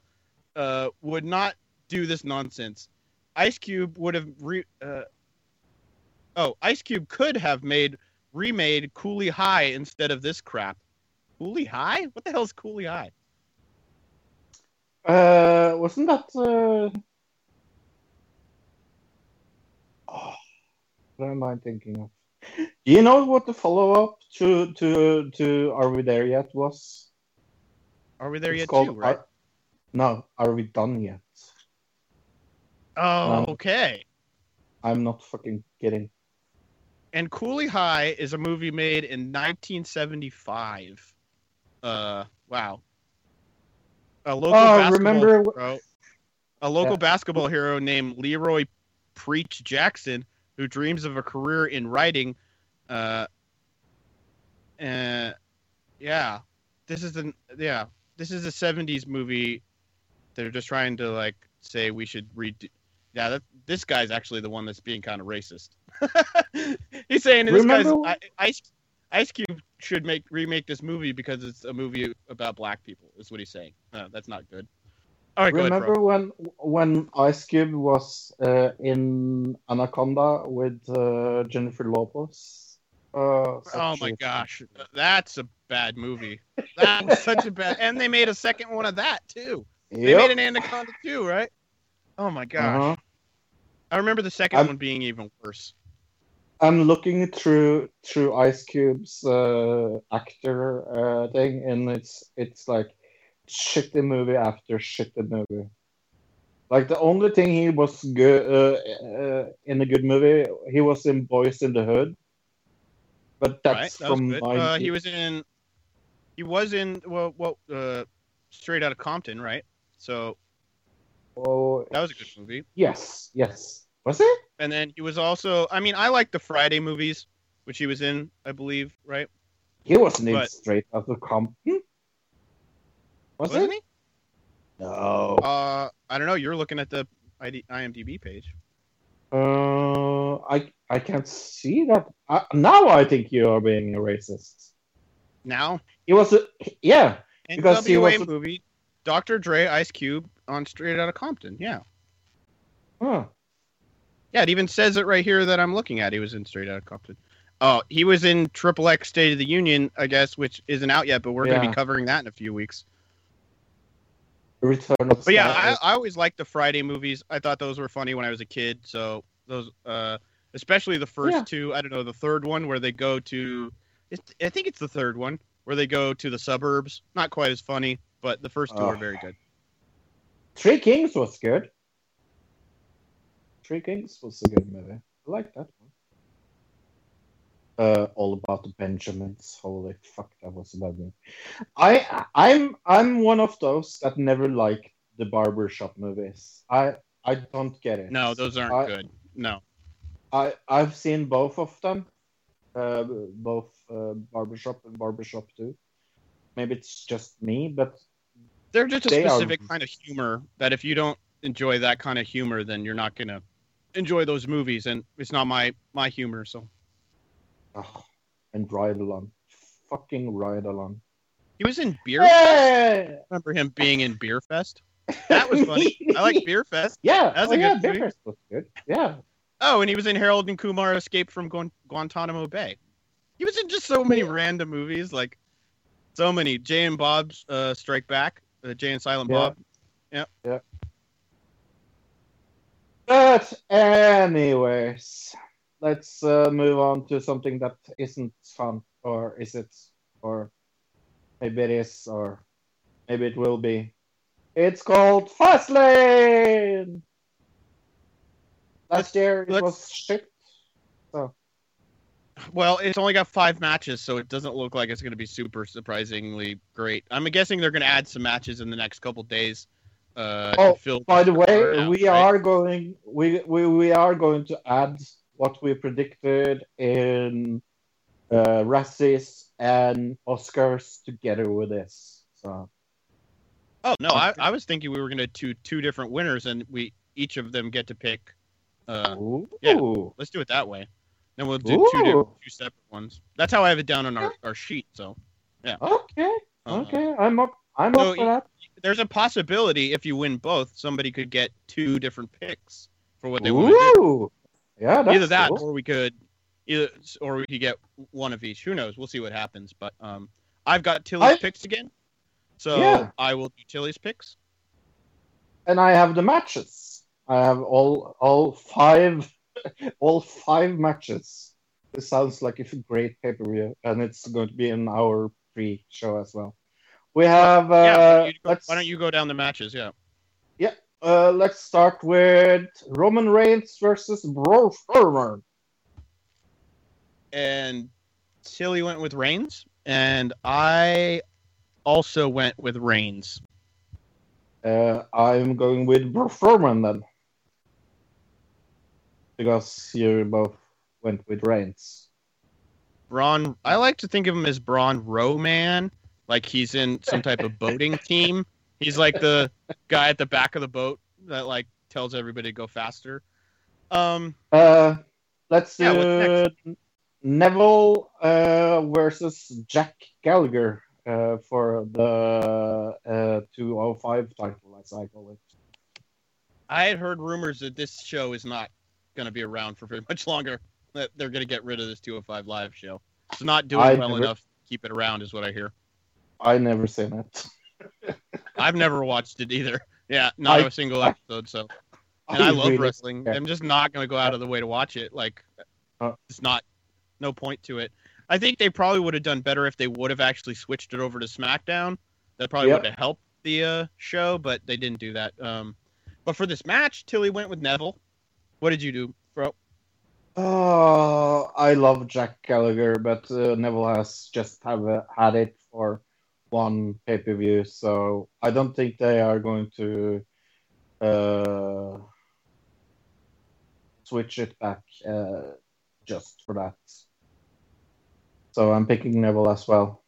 uh, would not do this nonsense. Ice Cube would have re- uh, oh, Ice Cube could have made remade Coolie High instead of this crap. Coolie High? What the hell is Coolie High? Uh, wasn't that uh... oh, what am I thinking of? You know what the follow-up to to to Are We There Yet was? Are we there it's yet called, too, right? Are, no, Are We Done Yet? Oh, no. Okay. I'm not fucking kidding. And Coolie High is a movie made in nineteen seventy-five. Uh, wow. A local oh, basketball remember... hero, a local yeah. basketball hero named Leroy Preach Jackson, who dreams of a career in writing. Uh, uh, yeah. This is an yeah. This is a seventies movie. They're just trying to like say we should read. Yeah, that, this guy's actually the one that's being kind of racist. He's saying this Remember? guy's Ice Ice Cube should make remake this movie because it's a movie about black people. Is what he's saying. No, that's not good. All right, Remember go ahead, when when Ice Cube was uh, in Anaconda with uh, Jennifer Lopez? Uh, oh my shit. gosh, that's a bad movie. That was such a bad, and they made a second one of that too. Yep. They made an Anaconda too, right? Oh my gosh, uh-huh. I remember the second I'm, one being even worse. I'm looking through through Ice Cube's uh, actor uh, thing, and it's it's like shitty movie after shitty movie. Like the only thing he was good uh, uh, in a good movie, he was in Boys in the Hood. But that's right, that from was good. Uh, he was in, he was in well, well uh, Straight Outta Compton, right? So oh, that was a good movie. Yes, yes, was it? And then he was also, I mean, I like the Friday movies, which he was in, I believe, right? He wasn't but, in Straight Outta Compton, was wasn't it? he? No. Uh, I don't know. You're looking at the I M D B page. Uh, I I can't see that. I, now I think you are being a racist. Now? It was a, yeah. Because he was a movie, Doctor Dre, Ice Cube on Straight Outta Compton. Yeah. Huh. Yeah, it even says it right here that I'm looking at. He was in Straight Outta Compton. Oh, he was in Triple X State of the Union, I guess, which isn't out yet, but we're yeah. going to be covering that in a few weeks. Return of but yeah, I, I always liked the Friday movies. I thought those were funny when I was a kid. So those, uh, especially the first yeah. two. I don't know, the third one where they go to, it's, I think it's the third one where they go to the suburbs. Not quite as funny, but the first two oh. are very good. Three Kings was good. Three Kings was a good movie. I like that one. Uh, all about the Benjamins. Holy fuck, that was a bad movie. I I'm I'm one of those that never liked the barbershop movies. I I don't get it. No, those aren't I, good. No. I I've seen both of them, uh, both uh, barbershop and barbershop two. Maybe it's just me, but they're just a they specific are... kind of humor that if you don't enjoy that kind of humor, then you're not gonna enjoy those movies, and it's not my my humor, so. Oh, and Ride Along. Fucking Ride Along. He was in Beer yeah. Fest. I remember him being in Beer Fest. That was funny. I like Beer Fest. Yeah. That was oh, a good yeah, Beer movie. Fest was good. Yeah. Oh, and he was in Harold and Kumar Escape from Gu- Guantanamo Bay. He was in just so many yeah. random movies, like so many. Jay and Bob's uh, Strike Back. Uh, Jay and Silent yeah. Bob. Yeah. Yeah. But anyways... Let's uh, move on to something that isn't fun, or is it, or maybe it is, or Maybe it will be. It's called Fastlane. Last year it Let's... was shit. So. Well, it's only got five matches, so it doesn't look like it's going to be super surprisingly great. I'm guessing they're going to add some matches in the next couple days. Uh, oh, to fill by the way, out, we right? are going. We, we we are going to add what we predicted in uh, Razzies and Oscars together with this. So. Oh no, I, I was thinking we were going to do two different winners, and we each of them get to pick. Uh, yeah, let's do it that way. Then we'll do two, different, two separate ones. That's how I have it down on our, our sheet. So, yeah. Okay. Uh, okay. I'm up. I'm so up for that. There's a possibility if you win both, somebody could get two different picks for what they Ooh. want to do. Yeah. That's either that, cool. or we could, either or we could get one of each. Who knows? We'll see what happens. But um, I've got Tilly's I... picks again, so yeah. I will do Tilly's picks. And I have the matches. I have all all five all five matches. This sounds like it's a great pay-per-view, and it's going to be in our pre-show as well. We have. Uh, yeah, you, let's, why don't you go down the matches? Yeah. Yeah. Uh, let's start with Roman Reigns versus Braun Strowman. And Tilly went with Reigns, and I also went with Reigns. Uh, I'm going with Braun Strowman then. Because you both went with Reigns. Braun, I like to think of him as Braun Rowman. Like he's in some type of boating team. He's like the guy at the back of the boat that like tells everybody to go faster. Um, uh, let's do yeah, Neville uh, versus Jack Gallagher uh, for the uh, two oh five title, as I call it. I had heard rumors that this show is not going to be around for very much longer, that they're going to get rid of this two oh five live show. It's not doing I well never, enough to keep it around is what I hear. I never seen it. I've never watched it either. Yeah, not I, a single episode. So, and I, I love really wrestling. Care. I'm just not going to go out of the way to watch it. Like, uh, it's not, no point to it. I think they probably would have done better if they would have actually switched it over to SmackDown. That probably yeah. would have helped the uh, show, but they didn't do that. Um, but for this match, Tilly went with Neville. What did you do, bro? Uh, I love Jack Gallagher, but uh, Neville has just have a, had it for one pay-per-view, so I don't think they are going to uh, switch it back uh, just for that. So I'm picking Neville as well.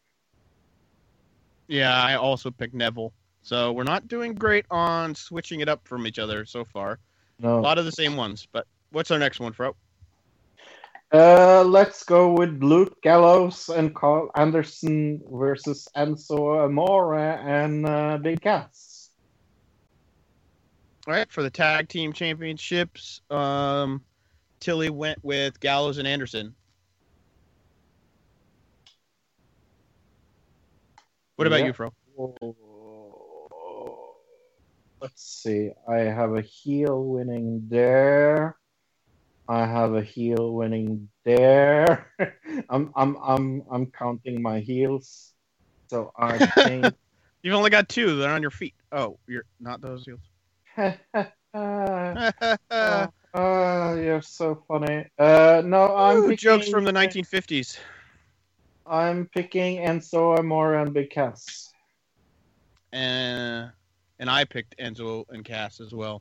Yeah, I also picked Neville. So we're not doing great on switching it up from each other so far. No. A lot of the same ones, but what's our next one, Fro? Uh, let's go with Luke Gallows and Carl Anderson versus Enzo Amore and uh, Big Cass. All right, for the tag team championships, um, Tilly went with Gallows and Anderson. What about yeah. you, Fro? Whoa. Let's see. I have a heel winning there. I have a heel winning there. I'm I'm I'm I'm counting my heels. So I think you've only got two. They're on your feet. Oh, you're not those heels. uh, uh, you're so funny. Uh, no, I'm Ooh, picking... jokes from the nineteen fifties. I'm picking Enzo Amore and Big Cass. And. Uh... And I picked Enzo and Cass as well.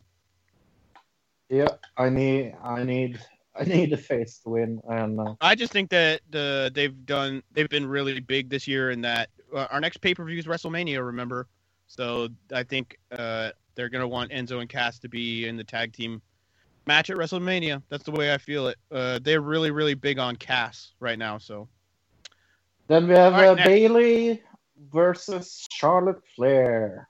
Yeah, I need, I need, I need a face to win. And uh... I just think that uh, they've done, they've been really big this year. In that uh, our next pay per view is WrestleMania, remember? So I think uh, they're gonna want Enzo and Cass to be in the tag team match at WrestleMania. That's the way I feel it. Uh, they're really, really big on Cass right now. So then we have right, uh, Bayley versus Charlotte Flair.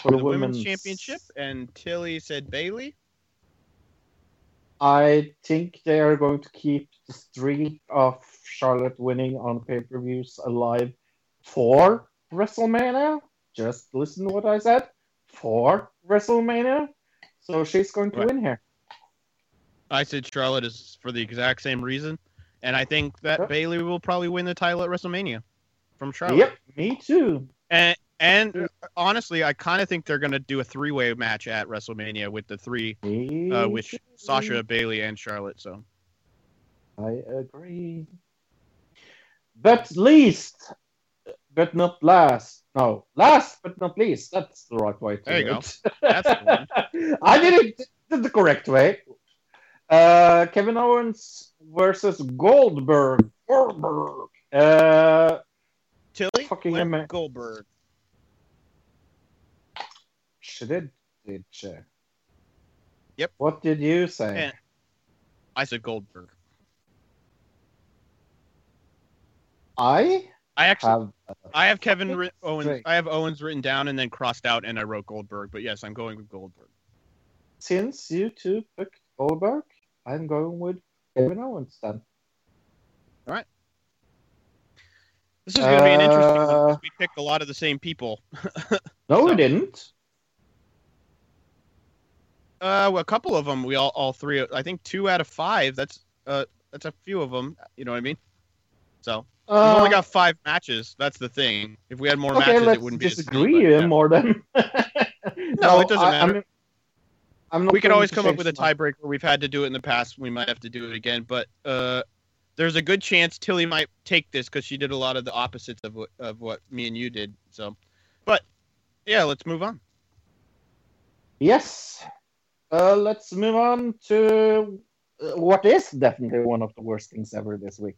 For the women's, women's championship, and Tilly said Bayley. I think they are going to keep the streak of Charlotte winning on pay-per-views alive for WrestleMania. Just listen to what I said. For WrestleMania. So she's going to right. win here. I said Charlotte is for the exact same reason, and I think that yep. Bayley will probably win the title at WrestleMania from Charlotte. Yep, me too. And and honestly, I kind of think they're going to do a three-way match at WrestleMania with the three, uh, which Sasha, Bayley, and Charlotte. So, I agree. But least, but not last. No, last but not least. That's the right way to there you it. Go. That's the one. I did it the correct way. Uh, Kevin Owens versus Goldberg. Goldberg. Uh, Tilly fucking ama- Goldberg. She did, did she? Yep. What did you say? Man. I said Goldberg. I I actually have, uh, I have Kevin ri- Owens straight. I have Owens written down and then crossed out and I wrote Goldberg, but yes, I'm going with Goldberg. Since you two picked Goldberg, I'm going with Kevin Owens then. All right. This is going to be an interesting uh, one because we picked a lot of the same people. No, so. We didn't. Uh, well, a couple of them. We all, all three. I think two out of five. That's uh, that's a few of them. You know what I mean? So uh, we've only got five matches. That's the thing. If we had more okay, matches, it wouldn't be. Disagree as more than. no, no, it doesn't I, matter. I'm, I'm not we could always come up with a tiebreaker. We've had to do it in the past. We might have to do it again, but. Uh, There's a good chance Tilly might take this because she did a lot of the opposites of what, of what me and you did. So, but yeah, let's move on. Yes, uh, let's move on to what is definitely one of the worst things ever this week.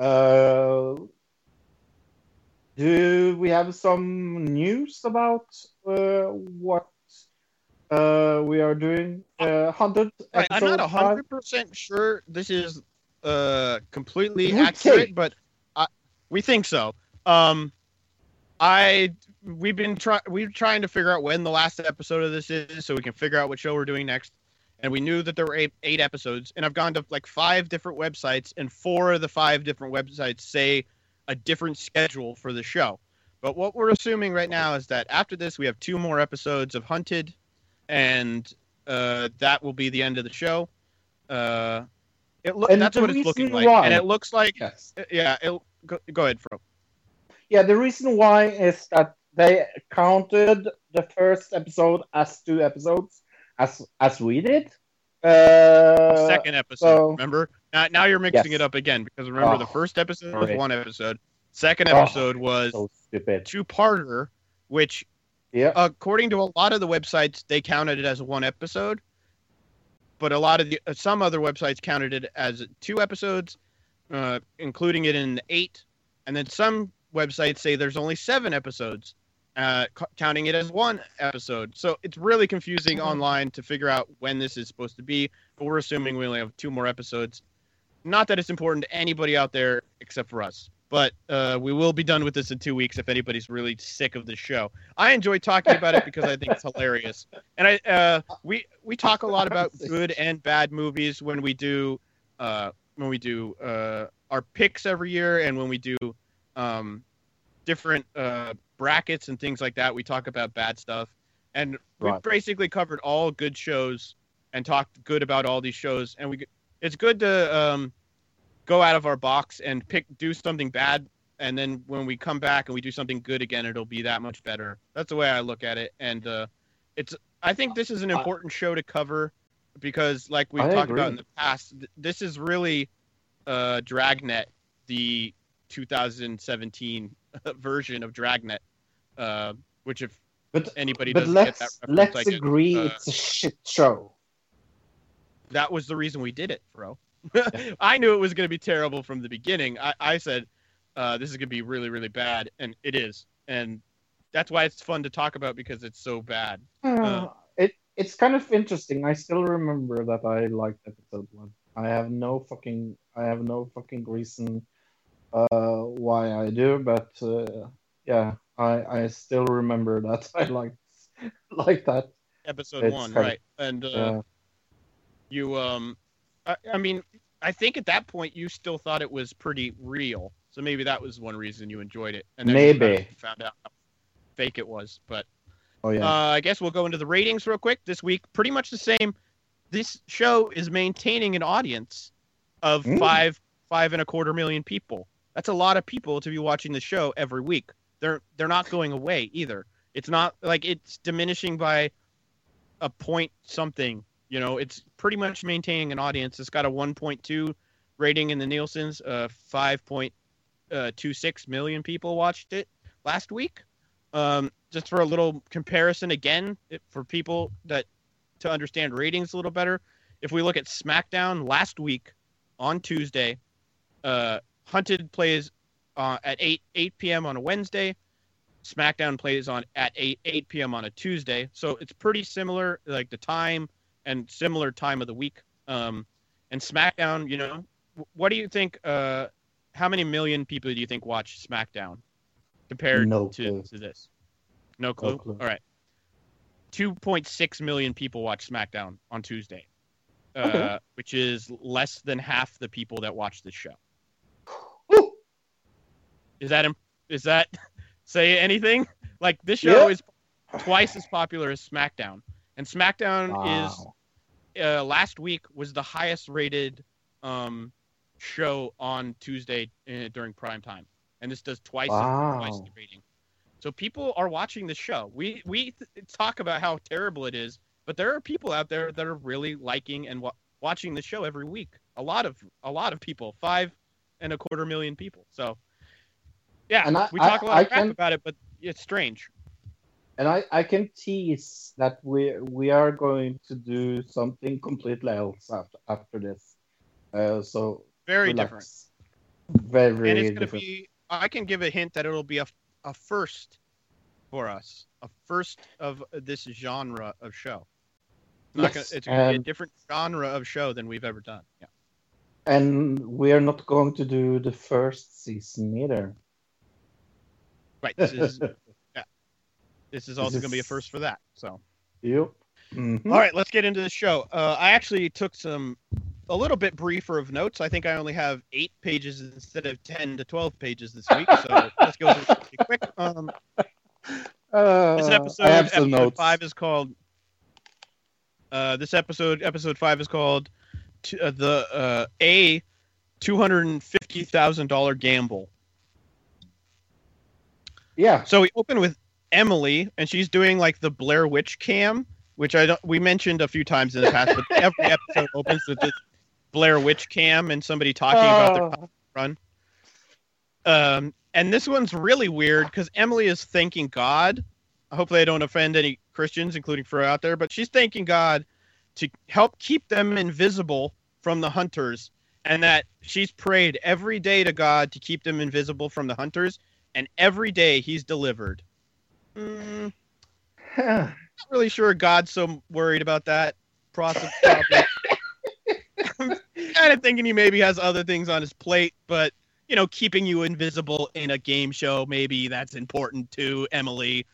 Uh, do we have some news about uh, what uh, we are doing? Uh, one hundred. Right, I'm not one hundred percent sure this is. Uh, completely accurate, but I, we think so. Um, I we've been try we're trying to figure out when the last episode of this is, so we can figure out what show we're doing next. And we knew that there were eight, eight episodes, and I've gone to like five different websites, and four of the five different websites say a different schedule for the show. But what we're assuming right now is that after this, we have two more episodes of Hunted, and uh, that will be the end of the show. Uh. It lo- that's what it's looking like, why, and it looks like, yes. yeah, it, go, go ahead, Fro. Yeah, the reason why is that they counted the first episode as two episodes, as as we did. Uh, Second episode, so, remember? Now, now you're mixing yes. it up again, because remember, oh, the first episode sorry. was one episode. Second episode oh, was so two-parter, which, yeah. according to a lot of the websites, they counted it as one episode. But a lot of the, uh, some other websites counted it as two episodes, uh, including it in the eight. And then some websites say there's only seven episodes, uh, c- counting it as one episode. So it's really confusing online to figure out when this is supposed to be. But we're assuming we only have two more episodes. Not that it's important to anybody out there except for us. But uh, we will be done with this in two weeks if anybody's really sick of this show. I enjoy talking about it because I think it's hilarious. And I uh, we we talk a lot about good and bad movies when we do uh, when we do uh, our picks every year, and when we do um, different uh, brackets and things like that. We talk about bad stuff, and right. we've basically covered all good shows and talked good about all these shows. And we it's good to. Um, go out of our box and pick, do something bad, and then when we come back and we do something good again, it'll be that much better. That's the way I look at it, and uh, it's. I think this is an important show to cover because, like we've I talked agree. about in the past, th- this is really uh, Dragnet, the two thousand seventeen version of Dragnet, uh, which if but, anybody but doesn't get that reference, let's agree uh, it's a shit show. That was the reason we did it, bro. I knew it was going to be terrible from the beginning. I, I said, uh, this is going to be really, really bad. And it is. And that's why it's fun to talk about because it's so bad. Uh, uh, it It's kind of interesting. I still remember that I liked episode one. I have no fucking I have no fucking reason uh, why I do. But uh, yeah, I, I still remember that I liked, liked that. Episode it's one, right. Of, and uh, yeah. you... um. I mean, I think at that point you still thought it was pretty real, so maybe that was one reason you enjoyed it, and then maybe you found out how fake it was. But oh yeah, uh, I guess we'll go into the ratings real quick this week. Pretty much the same. This show is maintaining an audience of mm. five, five and a quarter million people. That's a lot of people to be watching the show every week. they're they're not going away either. It's not like it's diminishing by a point something. You know, it's pretty much maintaining an audience. It's got a one point two rating in the Nielsen's. Uh, five point two six million people watched it last week. Um, just for a little comparison, again, it, for people that to understand ratings a little better. If we look at SmackDown last week on Tuesday, uh, Hunted plays uh, at eight p.m. on a Wednesday. SmackDown plays on at eight p.m. on a Tuesday. So it's pretty similar, like the time and similar time of the week. Um, and SmackDown, you know, what do you think? Uh, how many million people do you think watch SmackDown compared no to, to this? No clue? No clue. All right. two point six million people watch SmackDown on Tuesday, uh, okay. which is less than half the people that watch this show. Woo! Is that, is that say anything? Like, this show yep. is twice as popular as SmackDown. And SmackDown wow. is, uh, last week was the highest rated um, show on Tuesday uh, during prime time. And this does twice, wow. twice the rating. So people are watching the show. We we th- talk about how terrible it is, but there are people out there that are really liking and wa- watching the show every week. A lot of a lot of people, five and a quarter million people. So, yeah, and I, we talk I, a lot I of crap can, about it, but it's strange. And I, I can tease that we we are going to do something completely else after, after this. Uh, so very relax. different. Very different. And it's going to be. I can give a hint that it'll be a. a first for us, a first of this genre of show. Not yes, gonna, it's going to be a different genre of show than we've ever done. Yeah. And we are not going to do the first season either. Right. This is, yeah. This is also going to be a first for that. So. Yep. Mm-hmm. All right, let's get into the show. Uh, I actually took some, a little bit briefer of notes. I think I only have eight pages instead of ten to twelve pages this week. So let's go pretty quick. Um, uh, this episode, episode notes. five is called, uh, this episode, episode five is called t- uh, the, uh, a two hundred fifty thousand dollars gamble. Yeah. So we open with Emily, and she's doing like the Blair Witch cam, which I don't, we mentioned a few times in the past, but every episode opens with this Blair Witch cam and somebody talking oh. about their run. Um, and this one's really weird because Emily is thanking God. Hopefully I don't offend any Christians, including Fro out there, but she's thanking God to help keep them invisible from the hunters, and that she's prayed every day to God to keep them invisible from the hunters, and every day he's delivered. Mm. Not really sure God's so worried about that process. I'm kind of thinking he maybe has other things on his plate, but, you know, keeping you invisible in a game show, maybe that's important too, Emily.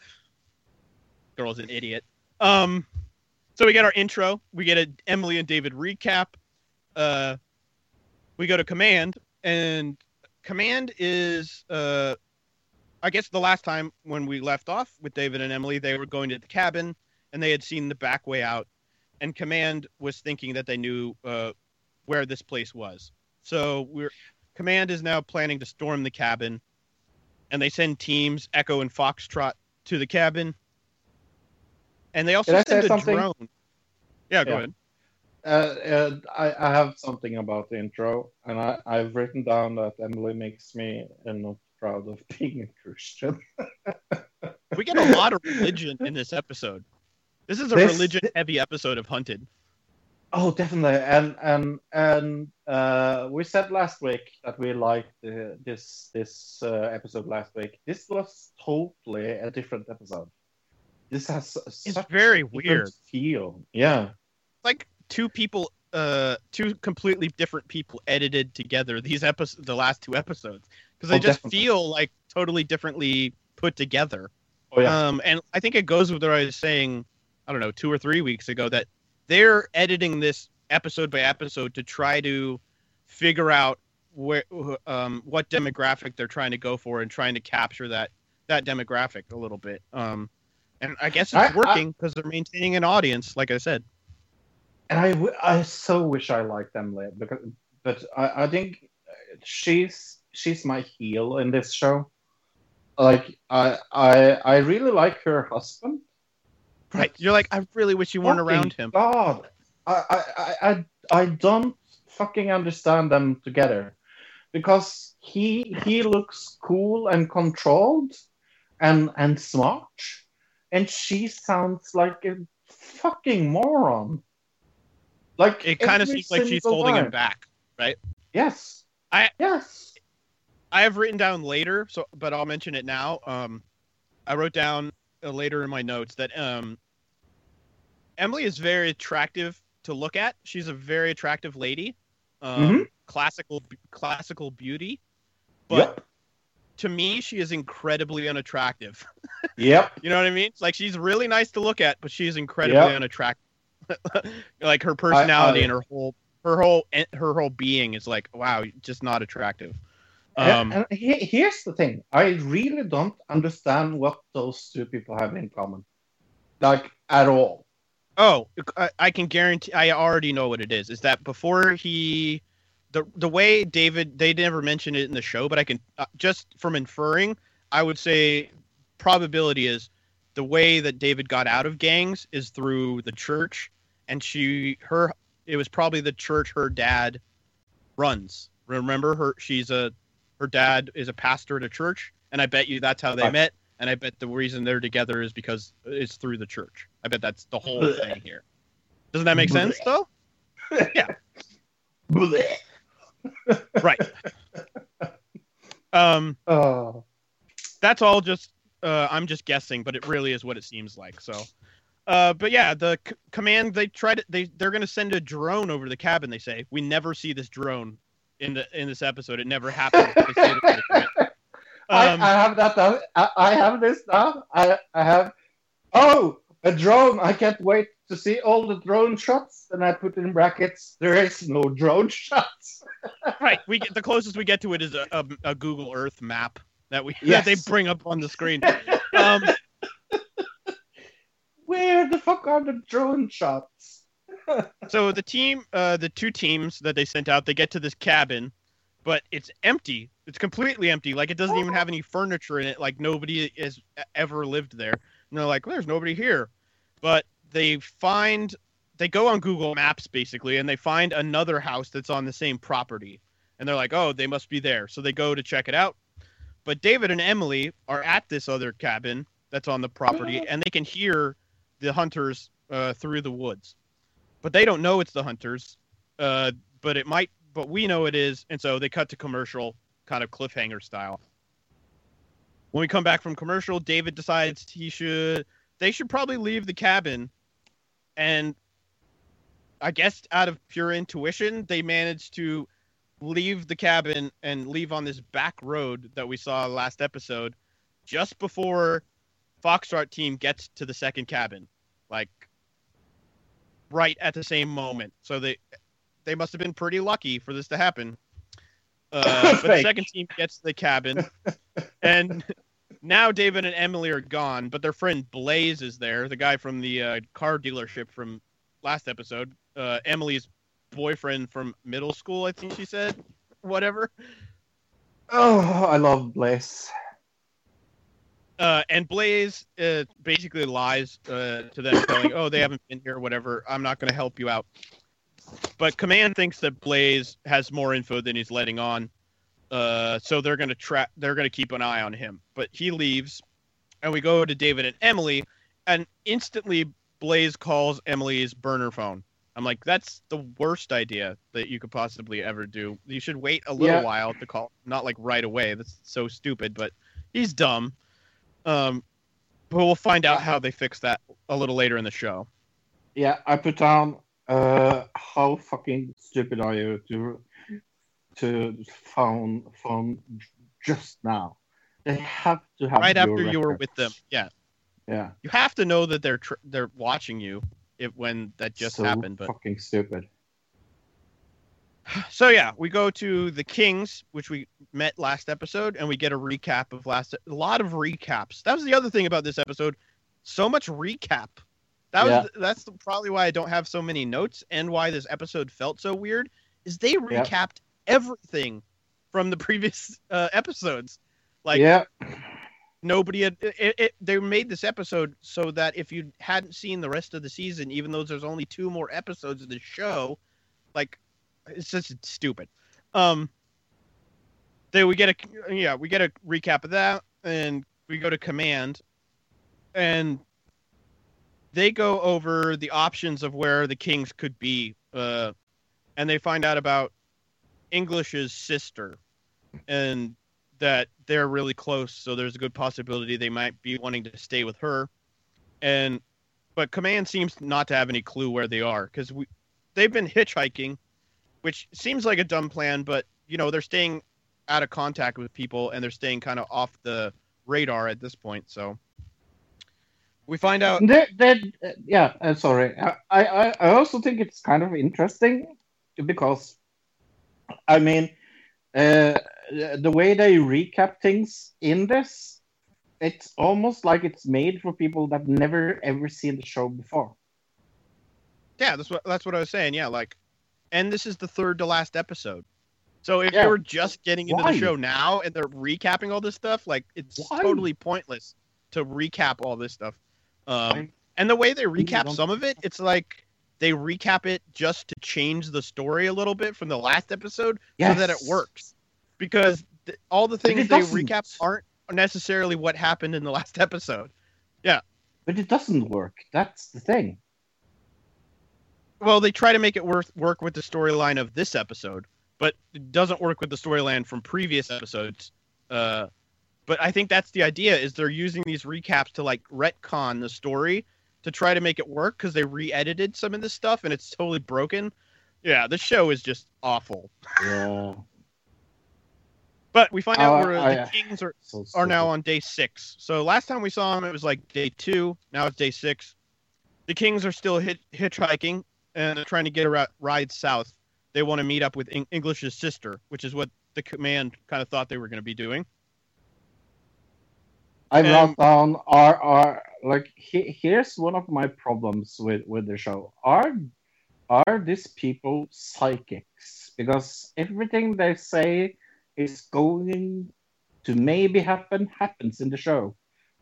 Girl's an idiot. Um, so we get our intro. We get an Emily and David recap. Uh, we go to Command, and Command is... Uh, I guess the last time when we left off with David and Emily, they were going to the cabin, and they had seen the back way out, and Command was thinking that they knew uh, where this place was. So we're Command is now planning to storm the cabin, and they send teams, Echo and Foxtrot, to the cabin. And they also Did send a something? drone. Yeah, go yeah. ahead. Uh, uh, I, I have something about the intro, and I, I've written down that Emily makes me an proud of being a Christian. We get a lot of religion in this episode. This is a this, religion-heavy episode of Hunted. Oh, definitely. And and and uh, we said last week that we liked uh, this this uh, episode last week. This was totally a different episode. This has it's such very a weird feel. Yeah, it's like two people, uh, two completely different people edited together these episodes, the last two episodes. Because they oh, just definitely. feel like totally differently put together. Oh, yeah. Um, and I think it goes with what I was saying, I don't know, two or three weeks ago, that they're editing this episode by episode to try to figure out where, um, what demographic they're trying to go for and trying to capture that, that demographic a little bit. Um, and I guess it's I, working because they're maintaining an audience, like I said. And I, w- I so wish I liked Emily, because, but I, I think she's... She's my heel in this show. like I I I really like her husband. Right, you're like, I really wish you weren't around him. God, I I I I don't fucking understand them together, because he he looks cool and controlled, and and smart, and she sounds like a fucking moron. Like it kind of seems like she's holding him back, right? Yes. I yes. I have written down later, so but I'll mention it now. Um, I wrote down uh, later in my notes that um, Emily is very attractive to look at. She's a very attractive lady, um, mm-hmm. classical classical beauty, but yep. to me, she is incredibly unattractive. Yep. You know what I mean? It's like she's really nice to look at, but she's incredibly yep. unattractive. Like her personality I, I, and her whole her whole her whole being is like, wow, just not attractive. Um, and, and he, here's the thing: I really don't understand what those two people have in common, like at all. Oh, I, I can guarantee. I already know what it is. Is that before he, the the way David, they never mentioned it in the show, but I can uh, just from inferring, I would say probability is the way that David got out of gangs is through the church, and she her it was probably the church her dad runs. Remember her? She's a Her dad is a pastor at a church, and I bet you that's how they right. met. And I bet the reason they're together is because it's through the church. I bet that's the whole Blech. thing here. Doesn't that make Blech. sense, though? Yeah. Blech. Right. Um. Oh. That's all. Just uh, I'm just guessing, but it really is what it seems like. So. Uh. But yeah, the c- command they try to they they're gonna send a drone over the cabin. They say we never see this drone. In the in this episode, it never happened. um, I, I have that. Now. I, I have this now. I I have. Oh, a drone! I can't wait to see all the drone shots. And I put in brackets: there is no drone shots. Right. We get the closest we get to it is a, a, a Google Earth map that we yes. that they bring up on the screen. Um, Where the fuck are the drone shots? So the team, uh, the two teams that they sent out, they get to this cabin, but it's empty. It's completely empty. Like, it doesn't even have any furniture in it. Like, nobody has ever lived there. And they're like, well, there's nobody here. But they find, they go on Google Maps, basically, and they find another house that's on the same property. And they're like, oh, they must be there. So they go to check it out. But David and Emily are at this other cabin that's on the property, and they can hear the hunters uh, through the woods. But they don't know it's the hunters, uh, but it might. But we know it is, and so they cut to commercial, kind of cliffhanger style. When we come back from commercial, David decides he should. They should probably leave the cabin, and I guess out of pure intuition, they managed to leave the cabin and leave on this back road that we saw last episode, just before Foxtrot team gets to the second cabin, like. Right at the same moment, so they they must have been pretty lucky for this to happen. Uh, but the second team gets to the cabin, and now David and Emily are gone. But their friend Blaze is there, the guy from the uh, car dealership from last episode. Uh, Emily's boyfriend from middle school, I think she said. Whatever. Oh, I love Blaze. Uh, and Blaze uh, basically lies uh, to them, telling, oh, they haven't been here, whatever. I'm not going to help you out. But Command thinks that Blaze has more info than he's letting on. Uh, so they're going to tra- they're going to keep an eye on him. But he leaves, and we go to David and Emily, and instantly Blaze calls Emily's burner phone. I'm like, that's the worst idea that you could possibly ever do. You should wait a little yeah. while to call. Not like right away. That's so stupid, but he's dumb. Um, but we'll find out how they fix that a little later in the show. Yeah, I put down, uh, how fucking stupid are you to to phone phone just now? They have to have right after you were with them. Yeah, yeah. You have to know that they're tr- they're watching you if when that just so happened. But fucking stupid. So yeah, we go to the Kings, which we met last episode, and we get a recap of last a lot of recaps. That was the other thing about this episode. So much recap. That yeah. was that's the, probably why I don't have so many notes and why this episode felt so weird is they recapped yeah. everything from the previous uh, episodes. Like yeah. Nobody had it, it, they made this episode so that if you hadn't seen the rest of the season, even though there's only two more episodes of the show, like it's just stupid. Um, they we get a yeah we get a recap of that, and we go to command, and they go over the options of where the kings could be, uh, and they find out about English's sister, and that they're really close, so there's a good possibility they might be wanting to stay with her. And but Command seems not to have any clue where they are, because we they've been hitchhiking, which seems like a dumb plan, but you know, they're staying out of contact with people and they're staying kind of off the radar at this point. So we find out that uh, yeah uh, sorry I, I I also think it's kind of interesting because I mean uh the way they recap things in this, it's almost like it's made for people that never ever seen the show before. Yeah, that's what that's what I was saying. Yeah, like, and this is the third to last episode. So if yeah. you were just getting into Why? the show now and they're recapping all this stuff, like it's Why? totally pointless to recap all this stuff. Um, and the way they recap some of it, it's like they recap it just to change the story a little bit from the last episode yes. so that it works. Because th- all the things they doesn't. recap aren't necessarily what happened in the last episode. Yeah. But it doesn't work. That's the thing. Well, they try to make it worth work with the storyline of this episode, but it doesn't work with the storyline from previous episodes. Uh, but I think that's the idea, is they're using these recaps to like retcon the story to try to make it work, because they re-edited some of this stuff and it's totally broken. Yeah, the show is just awful. Yeah. But we find out uh, where uh, the yeah. Kings are so are now on day six. So last time we saw them, it was like day two. Now it's day six. The Kings are still hit, hitchhiking and they're trying to get a ride south. They want to meet up with Eng- English's sister, which is what the command kind of thought they were going to be doing. I and, wrote down our, our like he, here's one of my problems with, with the show. Are are these people psychics? Because everything they say is going to maybe happen, happens in the show.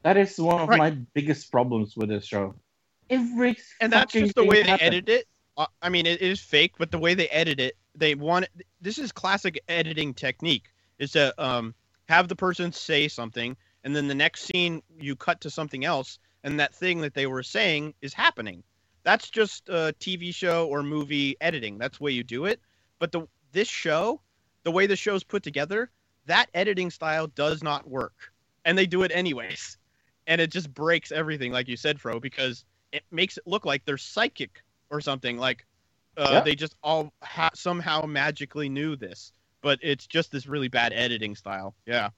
That is one of right. my biggest problems with this show. Every and that's just the way they happens. edit it. I mean, it is fake, but the way they edit it, they want this is classic editing technique, is to um, have the person say something, and then the next scene you cut to something else, and that thing that they were saying is happening. That's just uh, T V show or movie editing. That's the way you do it. But the this show, the way the show's put together, that editing style does not work. And they do it anyways. And it just breaks everything, like you said, Fro, because it makes it look like they're psychic or something. Like uh, yeah. they just all ha- somehow magically knew this. But it's just this really bad editing style. Yeah.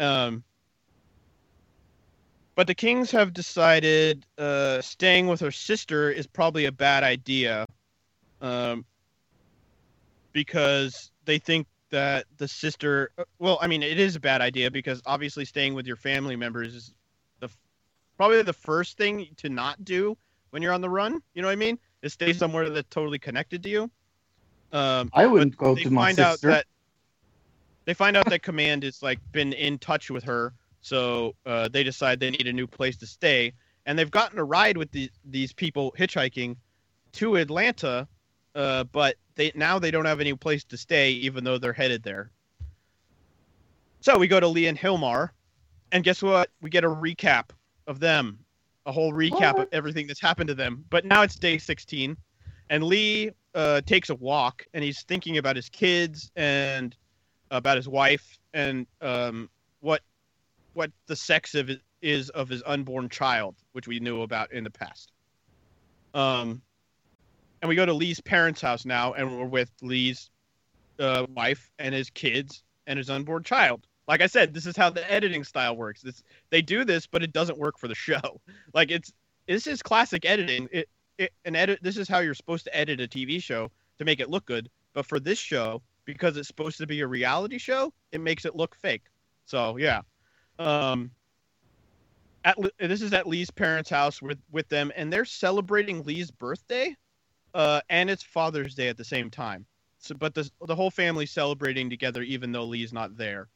Um, but the Kings have decided uh, staying with her sister is probably a bad idea. Um, because... they think that the sister... Well, I mean, it is a bad idea because obviously staying with your family members is the probably the first thing to not do when you're on the run. You know what I mean? Is stay somewhere that's totally connected to you. Um, I wouldn't go to my sister. That, they find out that Command is like been in touch with her, so uh, they decide they need a new place to stay. And they've gotten a ride with the, these people hitchhiking to Atlanta, uh, but... They, now they don't have any place to stay, even though they're headed there. So we go to Lee and Hilmar, and guess what? We get a recap of them, a whole recap oh. of everything that's happened to them. But now it's day sixteen, and Lee uh, takes a walk, and he's thinking about his kids and about his wife and um, what what the sex of it is of his unborn child, which we knew about in the past. Um. And we go to Lee's parents' house now, and we're with Lee's uh, wife and his kids and his unborn child. Like I said, this is how the editing style works. This, they do this, but it doesn't work for the show. Like it's this is classic editing. It, it an edit. This is how you're supposed to edit a T V show to make it look good. But for this show, because it's supposed to be a reality show, it makes it look fake. So yeah, um, at this is at Lee's parents' house with with them, and they're celebrating Lee's birthday. Uh, and it's Father's Day at the same time. So, but the the whole family's celebrating together, even though Lee's not there.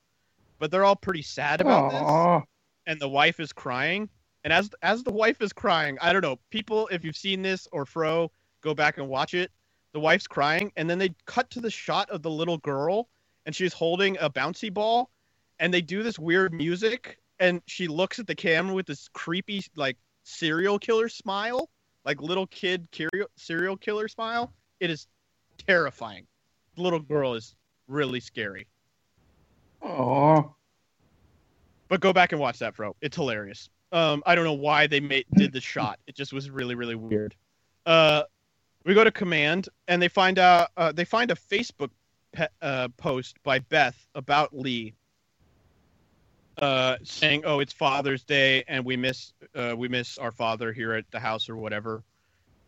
But they're all pretty sad about Aww. this. and the wife is crying. And as as the wife is crying, I don't know, people, if you've seen this or Fro, go back and watch it. The wife's crying, and then they cut to the shot of the little girl, and she's holding a bouncy ball, and they do this weird music, and she looks at the camera with this creepy, like, serial killer smile, like little kid serial killer smile. It is terrifying. The little girl is really scary. Oh. But go back and watch that, Fro. It's hilarious. Um, I don't know why they made, did the shot. It just was really, really weird. Uh, we go to Command, and they find out uh, they find a Facebook pe- uh, post by Beth about Lee, uh, saying, "Oh, it's Father's Day, and we miss uh, we miss our father here at the house," or whatever.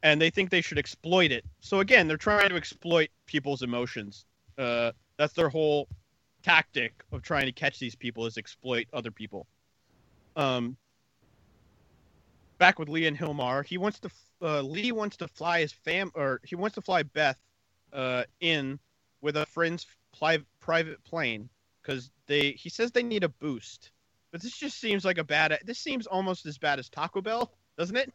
And they think they should exploit it. So again, they're trying to exploit people's emotions. Uh, that's their whole tactic of trying to catch these people, is exploit other people. Um. Back with Lee and Hilmar, he wants to. Uh, Lee wants to fly his fam, or he wants to fly Beth uh, in with a friend's pli- private plane because they. He says they need a boost, but this just seems like a bad. This seems almost as bad as Taco Bell, doesn't it?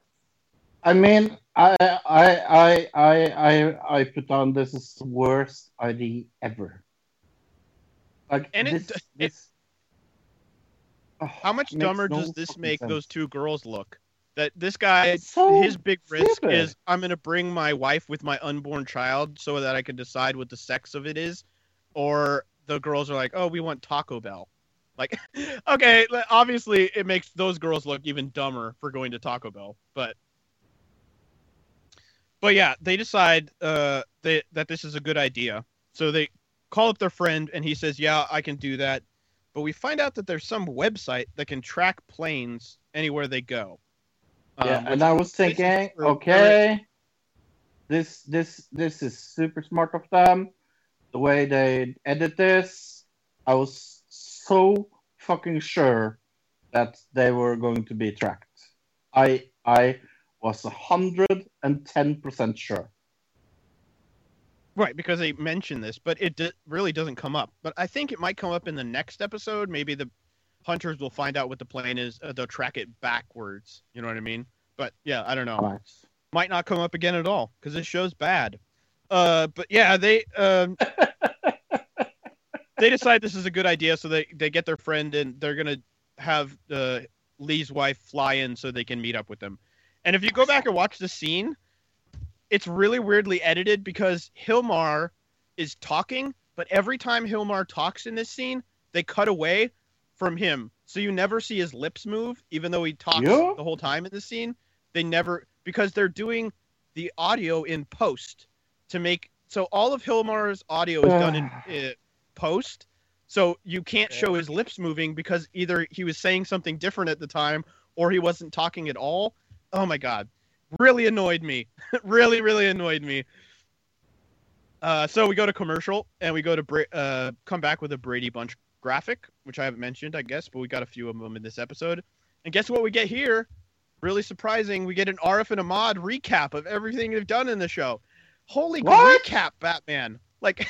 I mean, I I I I I, I put down this is the worst idea ever. Like and this. It, this it, how much dumber no does this make sense. Those two girls look? That this guy, so his big risk stupid. is, I'm going to bring my wife with my unborn child so that I can decide what the sex of it is. Or the girls are like, oh, we want Taco Bell. Like, okay, obviously it makes those girls look even dumber for going to Taco Bell. But but yeah, they decide uh, they, that this is a good idea. So they call up their friend and he says, yeah, I can do that. But we find out that there's some website that can track planes anywhere they go. Yeah, um, and I was thinking, okay, this this this is super smart of them. The way they edit this, I was so fucking sure that they were going to be tracked. I I was a hundred and ten percent sure. Right, because they mentioned this, but it d- really doesn't come up. But I think it might come up in the next episode. Maybe the Hunters will find out what the plane is. Uh, they'll track it backwards. You know what I mean? But yeah, I don't know. Nice. Might not come up again at all because this show's bad. Uh, but yeah, they um, they decide this is a good idea, so they, they get their friend and they're gonna have uh, Lee's wife fly in so they can meet up with them. And if you go back and watch the scene, it's really weirdly edited because Hilmar is talking, but every time Hilmar talks in this scene, they cut away from him, so you never see his lips move, even though he talks yeah. the whole time in the scene. They never, because they're doing the audio in post to make, so all of Hilmar's audio is done in uh, post, so you can't show his lips moving because either he was saying something different at the time or he wasn't talking at all. Oh my god, really annoyed me. really, really annoyed me. Uh, so we go to commercial and we go to Bra- uh, come back with a Brady Bunch graphic, which I haven't mentioned, I guess, but we got a few of them in this episode. And guess what we get here? Really surprising. We get an R F and Ahmad recap of everything they've done in the show. Holy what? Recap, Batman. Like,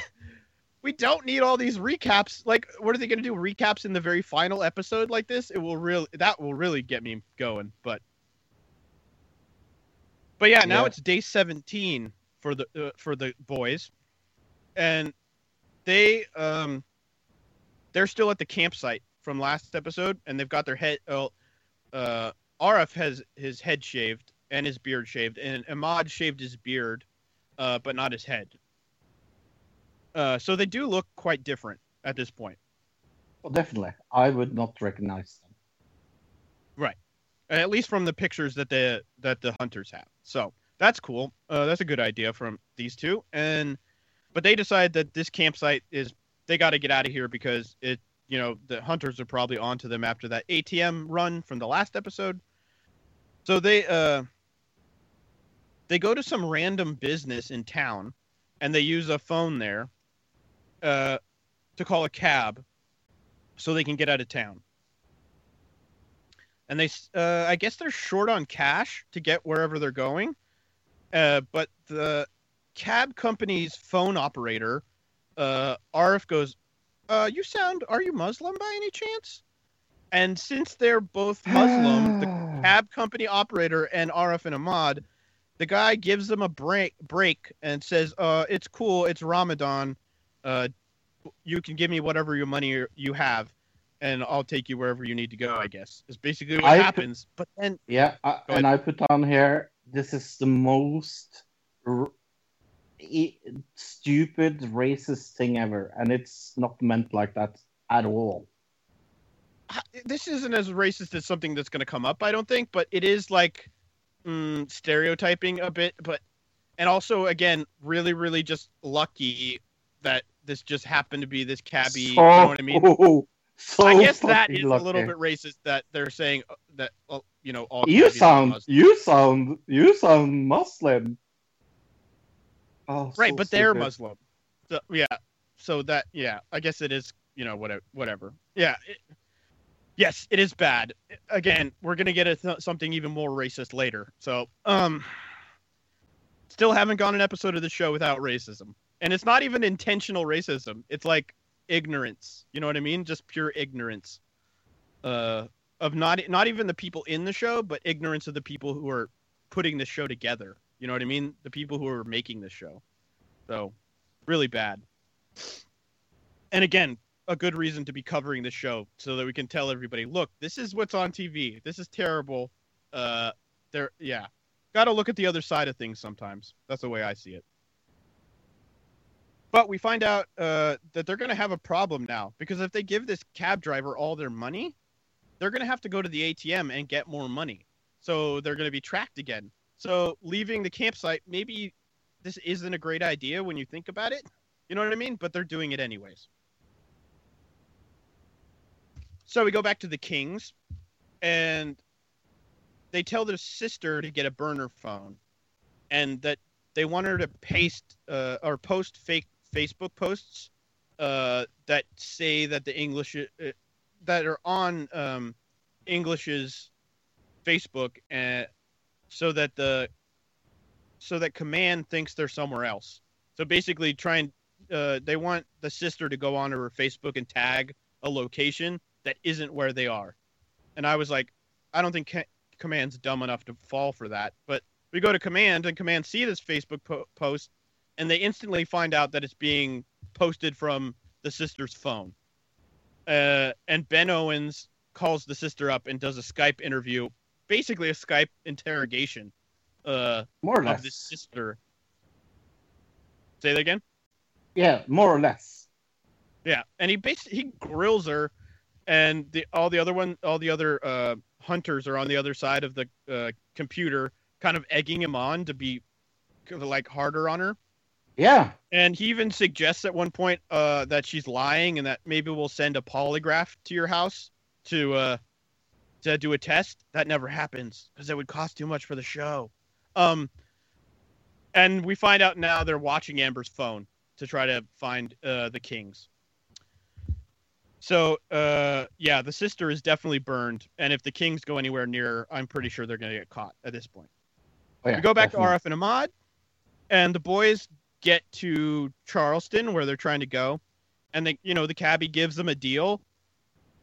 we don't need all these recaps. Like, what are they going to do? Recaps in the very final episode like this? It will really, that will really get me going. But, but yeah, now yeah. it's day seventeen for the, uh, for the boys. And they, um, they're still at the campsite from last episode, and they've got their head. Uh, uh, R F has his head shaved and his beard shaved, and Ahmad shaved his beard, uh, but not his head. Uh, so they do look quite different at this point. Well, definitely. I would not recognize them. Right. At least from the pictures that the, that the Hunters have. So that's cool. Uh, that's a good idea from these two. And but they decide that this campsite is... They got to get out of here because it, you know, the Hunters are probably onto them after that A T M run from the last episode. So they uh, they go to some random business in town, and they use a phone there uh, to call a cab so they can get out of town. And they, uh, I guess, they're short on cash to get wherever they're going, uh, but the cab company's phone operator. Uh, R F goes, uh, you sound, are you Muslim by any chance? And since they're both Muslim, the cab company operator and Arif and Ahmad, the guy gives them a break, break and says, uh, it's cool. It's Ramadan. Uh, you can give me whatever your money you have, and I'll take you wherever you need to go, I guess. It's basically what I happens. Put, but then, yeah, I, and I put on here, this is the most r- stupid, racist thing ever. And it's not meant like that at all. This isn't as racist as something that's going to come up, I don't think, but it is like mm, stereotyping a bit. But and also, again, really, really just lucky that this just happened to be this cabbie. So, you know what I mean? So I guess that is lucky. A little bit racist that they're saying that, well, you know, all you sound, you sound, you sound Muslim. Oh, right, so but stupid. They're Muslim. So, yeah. So that, yeah, I guess it is, you know, whatever. Whatever. Yeah. It, Yes, it is bad. Again, we're going to get a th- something even more racist later. So, um, still haven't gone an episode of the show without racism. And it's not even intentional racism. It's like ignorance. You know what I mean? Just pure ignorance. Uh, of not not even the people in the show, but ignorance of the people who are putting the show together. You know what I mean? The people who are making the show. So, really bad. And again, a good reason to be covering the show so that we can tell everybody, look, this is what's on T V. This is terrible. Uh, there, yeah. Got to look at the other side of things sometimes. That's the way I see it. But we find out uh, that they're going to have a problem now, because if they give this cab driver all their money, they're going to have to go to the A T M and get more money. So they're going to be tracked again. So leaving the campsite, maybe this isn't a great idea when you think about it. You know what I mean? But they're doing it anyways. So we go back to the Kings, and they tell their sister to get a burner phone, and that they want her to paste uh, or post fake Facebook posts uh, that say that the English uh, that are on um, English's Facebook, and so that the so that Command thinks they're somewhere else. So basically, trying uh, they want the sister to go on her Facebook and tag a location that isn't where they are. And I was like, I don't think Command's dumb enough to fall for that. But we go to Command, and Command see this Facebook po- post, and they instantly find out that it's being posted from the sister's phone. Uh, and Ben Owens calls the sister up and does a Skype interview, basically a Skype interrogation uh, more or less. Of this sister. Say that again? Yeah, more or less. Yeah, and he basically he grills her. And the, all the other one, all the other uh, hunters are on the other side of the uh, computer, kind of egging him on to be like harder on her. Yeah. And he even suggests at one point uh, that she's lying, and that maybe we'll send a polygraph to your house to uh, to do a test. That never happens because it would cost too much for the show. Um, and we find out now they're watching Amber's phone to try to find uh, the Kings. So, uh, yeah, the sister is definitely burned. And if the Kings go anywhere near, I'm pretty sure they're going to get caught at this point. Oh, yeah, we go back definitely. to R F and Ahmad, and the boys get to Charleston, where they're trying to go. And, they, you know, the cabbie gives them a deal.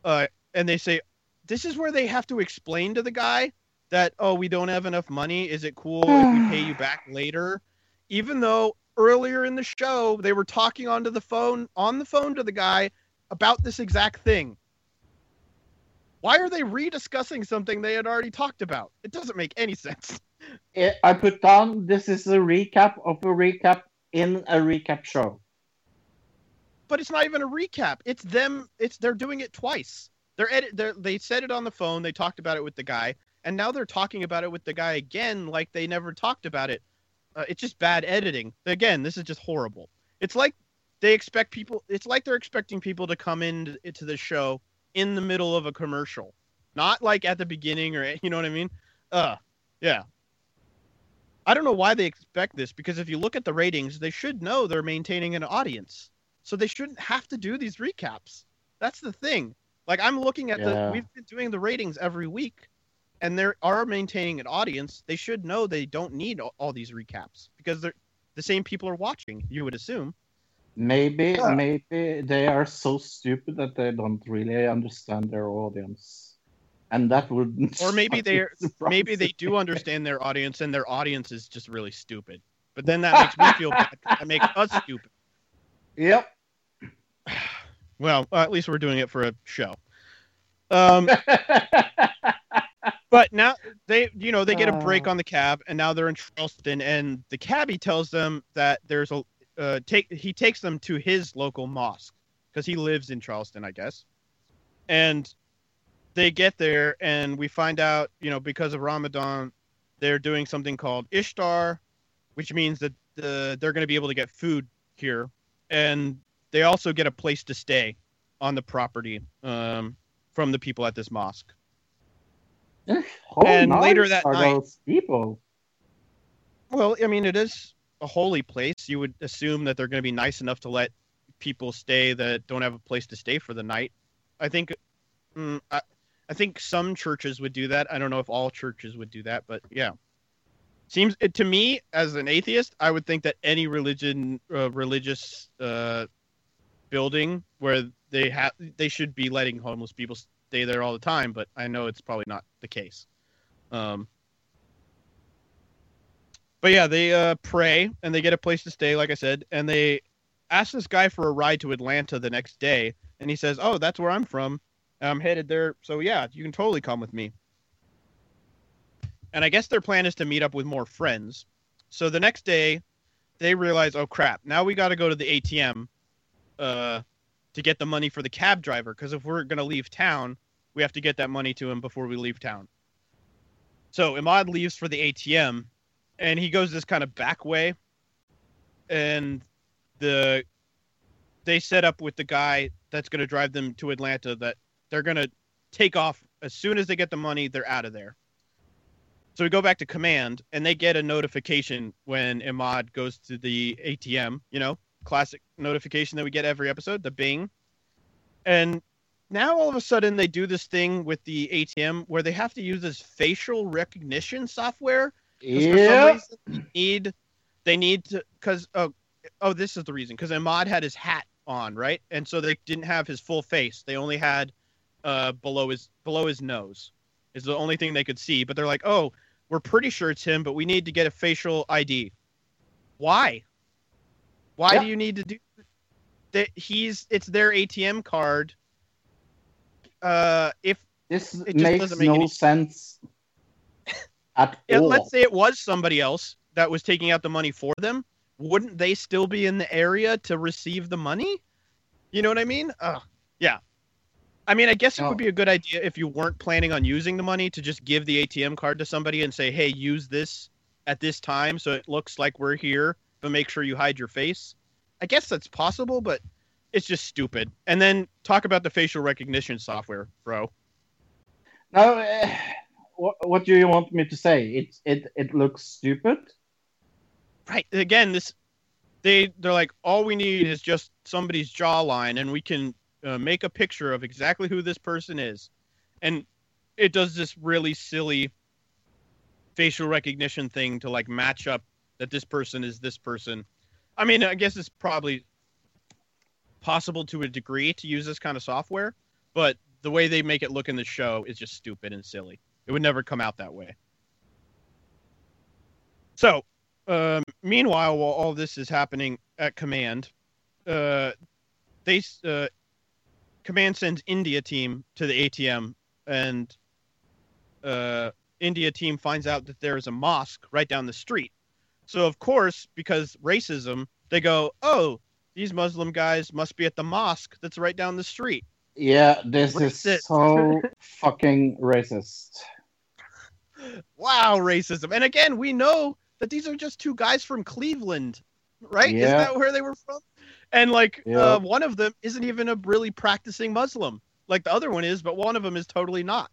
Uh, and they say, this is where they have to explain to the guy that, oh, we don't have enough money. Is it cool if we pay you back later? Even though earlier in the show, they were talking onto the phone, on the phone to the guy about this exact thing. Why are they rediscussing something they had already talked about? It doesn't make any sense. It, I put down, this is a recap of a recap in a recap show. But it's not even a recap. It's them. It's they're doing it twice. They're, edit, they're they said it on the phone. They talked about it with the guy, and now they're talking about it with the guy again, like they never talked about it. Uh, it's just bad editing. Again, this is just horrible. It's like. They expect people, it's like they're expecting people to come in to the show in the middle of a commercial, not like at the beginning or, you know what I mean? Uh, yeah. I don't know why they expect this, because if you look at the ratings, they should know they're maintaining an audience. So they shouldn't have to do these recaps. That's the thing. Like I'm looking at yeah. the, we've been doing the ratings every week, and they are maintaining an audience. They should know they don't need all, all these recaps, because they're the same people are watching, you would assume. Maybe, yeah. maybe they are so stupid that they don't really understand their audience, and that wouldn't. Or maybe they, maybe they do understand their audience, and their audience is just really stupid. But then that makes me feel bad. That makes us stupid. Yep. Well, at least we're doing it for a show. Um. But now they, you know, they get a break on the cab, and now they're in Charleston, and the cabbie tells them that there's a uh, take. He takes them to his local mosque because he lives in Charleston, I guess. And they get there, and we find out, you know, because of Ramadan, they're doing something called Ishtar, which means that uh, they're going to be able to get food here, and they also get a place to stay on the property um, from the people at this mosque. Holy and nice later that are night, those people? Well, I mean, it is a holy place. You would assume that they're going to be nice enough to let people stay that don't have a place to stay for the night. I think, mm, I, I think some churches would do that. I don't know if all churches would do that, but yeah, seems it, to me as an atheist, I would think that any religion, uh, religious uh, building where they have, they should be letting homeless people stay there all the time, but I know it's probably not the case. Um, but yeah, they uh, pray, and they get a place to stay, like I said, and they ask this guy for a ride to Atlanta the next day, and he says, oh, that's where I'm from. I'm headed there, so yeah, you can totally come with me. And I guess their plan is to meet up with more friends. So the next day, they realize, oh, crap, now we got to go to the A T M uh, to get the money for the cab driver, because if we're going to leave town, we have to get that money to him before we leave town. So Imad leaves for the A T M, and he goes this kind of back way. And the they set up with the guy that's going to drive them to Atlanta that they're going to take off. As soon as they get the money, they're out of there. So we go back to command, and they get a notification when Imad goes to the A T M, you know, classic notification that we get every episode, the bing. And now all of a sudden they do this thing with the A T M where they have to use this facial recognition software. Yeah. They need, they need to, because, oh, oh, this is the reason, because Imad had his hat on, right? And so they didn't have his full face. They only had uh, below his below his nose is the only thing they could see. But they're like, oh, we're pretty sure it's him, but we need to get a facial I D. Why? Why yeah. do you need to do that? He's it's their A T M card. Uh, if this it just makes doesn't make no any sense at all. Let's say it was somebody else that was taking out the money for them. Wouldn't they still be in the area to receive the money? You know what I mean? Uh, yeah. I mean, I guess it no. would be a good idea if you weren't planning on using the money to just give the A T M card to somebody and say, hey, use this at this time so it looks like we're here. But make sure you hide your face. I guess that's possible, but it's just stupid. And then talk about the facial recognition software, bro. Now, uh, what, what do you want me to say? It it it looks stupid, right? Again, this they they're like, all we need is just somebody's jawline, and we can uh, make a picture of exactly who this person is. And it does this really silly facial recognition thing to like match up. That this person is this person. I mean, I guess it's probably possible to a degree to use this kind of software, but the way they make it look in the show is just stupid and silly. It would never come out that way. So, um, meanwhile, while all this is happening at Command, uh, they uh, Command sends India team to the A T M, and uh, India team finds out that there is a mosque right down the street. So, of course, because racism, they go, oh, these Muslim guys must be at the mosque that's right down the street. Yeah, this racist. Is so fucking racist. Wow, racism. And again, we know that these are just two guys from Cleveland, right? Yeah. Isn't that where they were from? And, like, yeah. uh, one of them isn't even a really practicing Muslim. Like, the other one is, but one of them is totally not.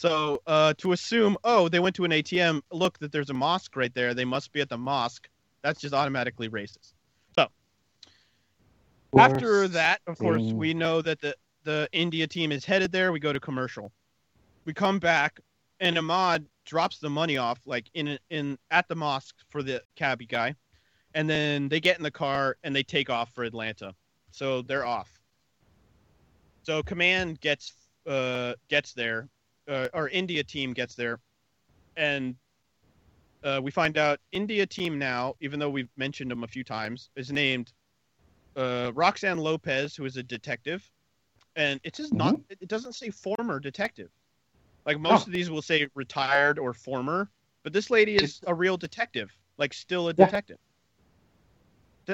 So uh, to assume, oh, they went to an A T M, look, that there's a mosque right there. They must be at the mosque. That's just automatically racist. So after that, of course, mm. we know that the, the India team is headed there. We go to commercial. We come back, and Imad drops the money off like in in at the mosque for the cabbie guy. And then they get in the car and they take off for Atlanta. So they're off. So Command gets uh, gets there. Uh, our India team gets there. And uh, we find out India team now, even though we've mentioned them a few times, is named uh, Roxanne Lopez, who is a detective. And it is not, mm-hmm. it doesn't say former detective. Like most oh. of these will say retired or former. But this lady is a real detective. Like still a yeah. detective.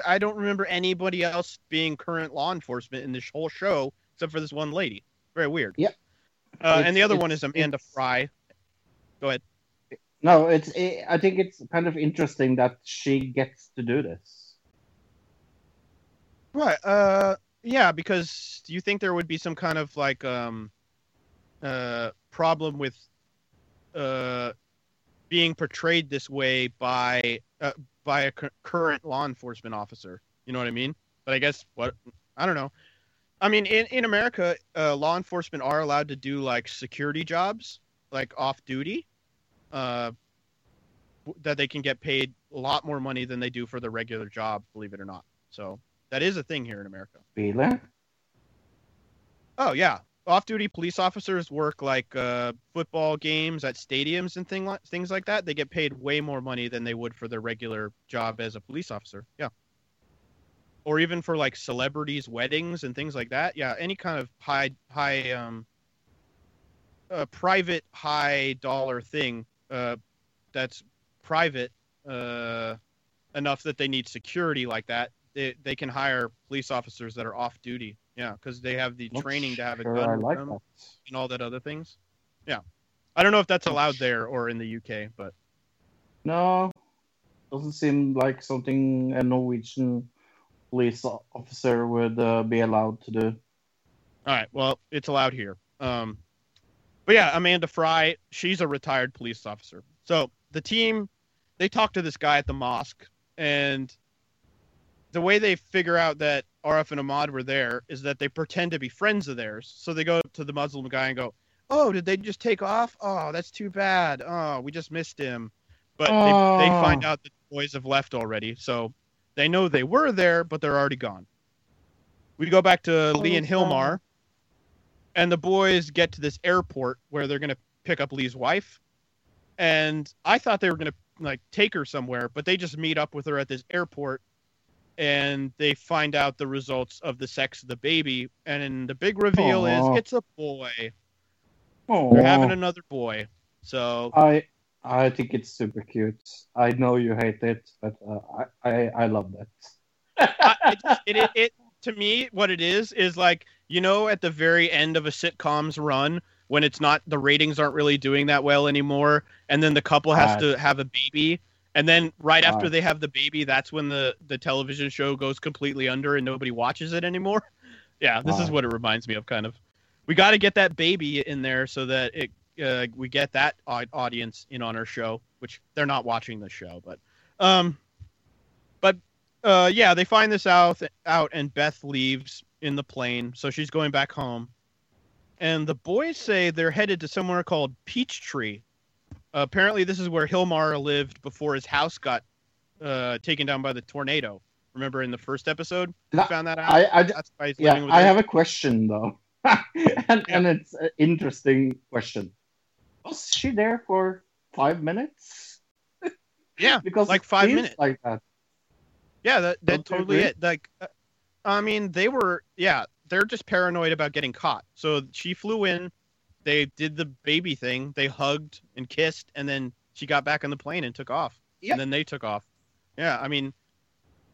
I don't remember anybody else being current law enforcement in this whole show except for this one lady. Very weird. Yep. Uh, and the other one is Amanda Fry. Go ahead. No, it's. It, I think it's kind of interesting that she gets to do this. Right. Uh. Yeah. Because do you think there would be some kind of like um, uh, problem with, uh, being portrayed this way by uh, by a cu- current law enforcement officer? You know what I mean? But I guess what I don't know. I mean, in, in America, uh, law enforcement are allowed to do, like, security jobs, like, off-duty, uh, that they can get paid a lot more money than they do for their regular job, believe it or not. So that is a thing here in America. Really? Oh, yeah. Off-duty police officers work, like, uh, football games at stadiums and thing, things like that. They get paid way more money than they would for their regular job as a police officer. Yeah. Or even for, like, celebrities' weddings and things like that. Yeah, any kind of high, high, um, uh, private, high-dollar thing uh, that's private uh, enough that they need security like that. They they can hire police officers that are off-duty. Yeah, because they have the Not training sure to have a gun like them and all that other things. Yeah. I don't know if that's allowed there or in the U K, but... No. Doesn't seem like something a Norwegian... police officer would uh, be allowed to do. All right. Well, it's allowed here. Um, but yeah, Amanda Fry, she's a retired police officer. So the team, they talk to this guy at the mosque, and the way they figure out that Arif and Ahmad were there is that they pretend to be friends of theirs. So they go to the Muslim guy and go, "Oh, did they just take off? Oh, that's too bad. Oh, we just missed him." But oh. they, they find out that the boys have left already. So they know they were there, but they're already gone. We go back to Lee and Hilmar, and the boys get to this airport where they're going to pick up Lee's wife. And I thought they were going to like take her somewhere, but they just meet up with her at this airport, and they find out the results of the sex of the baby. And the big reveal Aww. is it's a boy. Aww. They're having another boy. So I. I think it's super cute. I know you hate it, but uh, I, I I love that. I, it, it, it to me, what it is is like, you know, at the very end of a sitcom's run when it's not the ratings aren't really doing that well anymore, and then the couple has right. to have a baby, and then right, right after they have the baby, that's when the, the television show goes completely under and nobody watches it anymore. Yeah, this right. is what it reminds me of, kind of. We got to get that baby in there so that it. Uh, we get that audience in on our show, which they're not watching the show, but, um, but, uh, yeah, they find this out, out and Beth leaves in the plane. So she's going back home, and the boys say they're headed to somewhere called Peachtree. Uh, apparently this is where Hilmar lived before his house got, uh, taken down by the tornado. Remember in the first episode, we no, found that out. I, I, That's why he's yeah, living with I have a question though. and, and it's an interesting question. Was she there for five minutes? Yeah, because like five minutes, like that. Yeah, that that's totally it. Like, I mean, they were, yeah, they're just paranoid about getting caught. So she flew in, they did the baby thing, they hugged and kissed, and then she got back on the plane and took off. Yep. And then they took off. Yeah, I mean,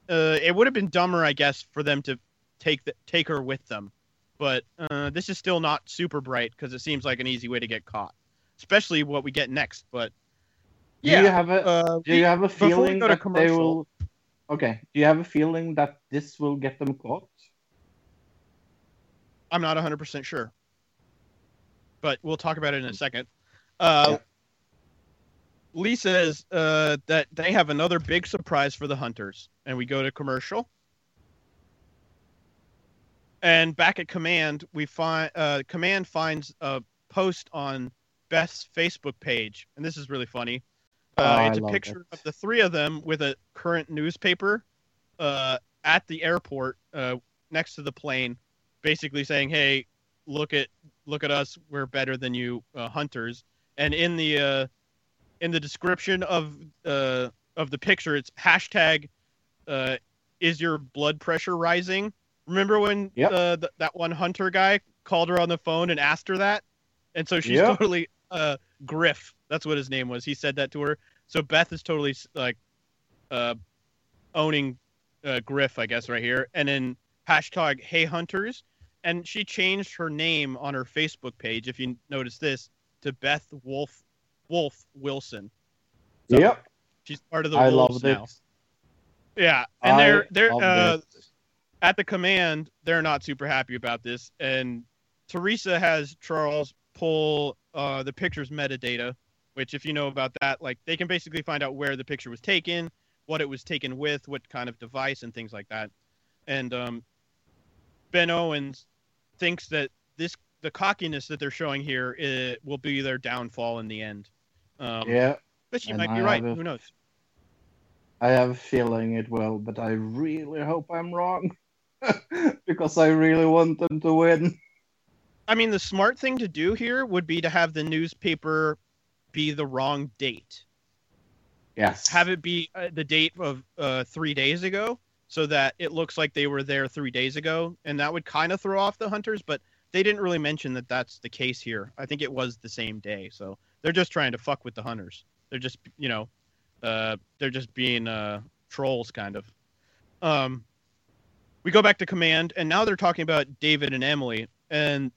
uh, it would have been dumber, I guess, for them to take the, take her with them. But uh, this is still not super bright because it seems like an easy way to get caught, especially what we get next. But yeah, do you have a uh, do you have a feeling that they will? Okay, do you have a feeling that this will get them caught? I'm not one hundred percent sure, but we'll talk about it in a second. Uh, yeah. Lee says uh, that they have another big surprise for the hunters, and we go to commercial. And back at Command, we find uh, Command finds a post on Beth's Facebook page, and this is really funny. Uh, oh, it's a picture it. of the three of them with a current newspaper uh, at the airport uh, next to the plane, basically saying, hey, look at look at us. We're better than you uh, hunters. And in the uh, in the description of uh, of the picture, it's hashtag uh, is your blood pressure rising? Remember when yep. uh, th- that one hunter guy called her on the phone and asked her that? And so she's yep. totally uh, Griff. That's what his name was. He said that to her. So Beth is totally like uh, owning uh, Griff, I guess, right here. And then hashtag Hey Hunters. And she changed her name on her Facebook page, if you notice this, to Beth Wolf Wolf Wilson. So yep. She's part of the I Wolves love now. This. Yeah. And I they're they're uh, at the command. They're not super happy about this. And Teresa has Charles pull uh, the picture's metadata, which if you know about that, like they can basically find out where the picture was taken, what it was taken with, what kind of device and things like that. And um, Ben Owens thinks that this, the cockiness that they're showing here it will be their downfall in the end. Um, yeah. But she might be right. A, Who knows? I have a feeling it will, but I really hope I'm wrong because I really want them to win. I mean, the smart thing to do here would be to have the newspaper be the wrong date. Yes. Have it be uh, the date of uh, three days ago so that it looks like they were there three days ago. And that would kind of throw off the hunters, but they didn't really mention that that's the case here. I think it was the same day. So they're just trying to fuck with the hunters. They're just, you know, uh, they're just being uh, trolls kind of. Um, we go back to command and now they're talking about David and Emily and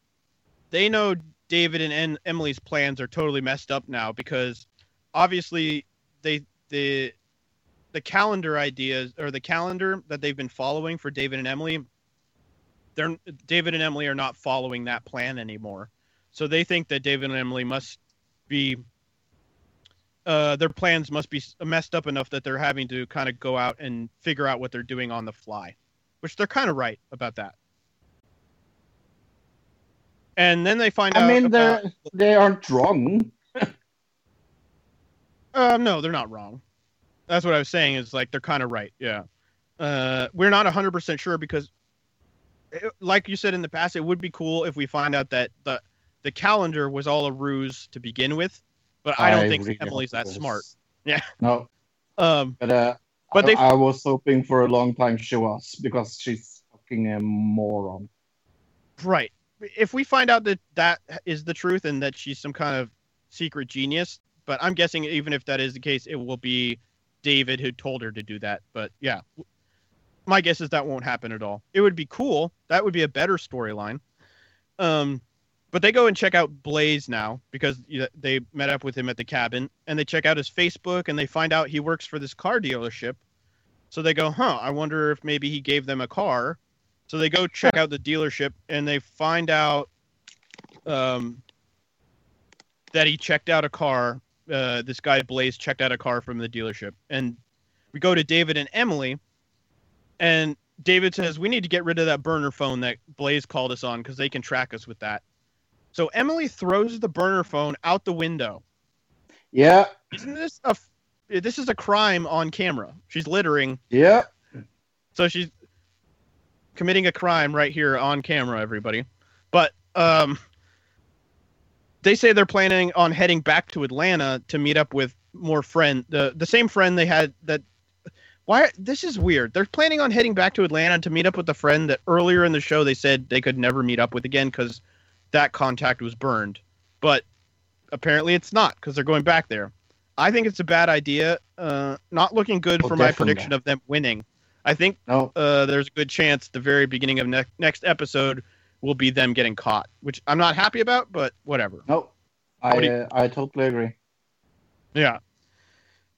they know David and Emily's plans are totally messed up now because obviously they the the calendar ideas or the calendar that they've been following for David and Emily, they're David and Emily are not following that plan anymore. So they think that David and Emily must be uh, their plans must be messed up enough that they're having to kind of go out and figure out what they're doing on the fly, which they're kind of right about that. And then they find I out. I mean, about... they aren't wrong. uh, no, they're not wrong. That's what I was saying is like they're kind of right. Yeah. Uh, we're not one hundred percent sure because, it, like you said in the past, it would be cool if we find out that the, the calendar was all a ruse to begin with. But I don't I think really Emily's that smart. Yeah. No. Um, but uh, but I, they... I was hoping for a long time she was because she's fucking a moron. Right. If we find out that that is the truth and that she's some kind of secret genius, but I'm guessing even if that is the case, it will be David who told her to do that. But yeah, my guess is that won't happen at all. It would be cool. That would be a better storyline. Um, but they go and check out Blaze now because they met up with him at the cabin and they check out his Facebook and they find out he works for this car dealership. So they go, huh, I wonder if maybe he gave them a car. So they go check out the dealership and they find out um, that he checked out a car. Uh, this guy, Blaze, checked out a car from the dealership. And we go to David and Emily. And David says, we need to get rid of that burner phone that Blaze called us on because they can track us with that. So Emily throws the burner phone out the window. Yeah. Isn't this a, this is a crime on camera. She's littering. Yeah. So she's committing a crime right here on camera, everybody. But um, they say they're planning on heading back to Atlanta to meet up with more friend, the the same friend they had that. Why this is weird. They're planning on heading back to Atlanta to meet up with the friend that earlier in the show they said they could never meet up with again because that contact was burned. But apparently it's not because they're going back there. I think it's a bad idea. Uh, not looking good well, for my prediction not. of them winning. I think no. uh, there's a good chance the very beginning of ne- next episode will be them getting caught, which I'm not happy about, but whatever. No, I what you- uh, I totally agree. Yeah.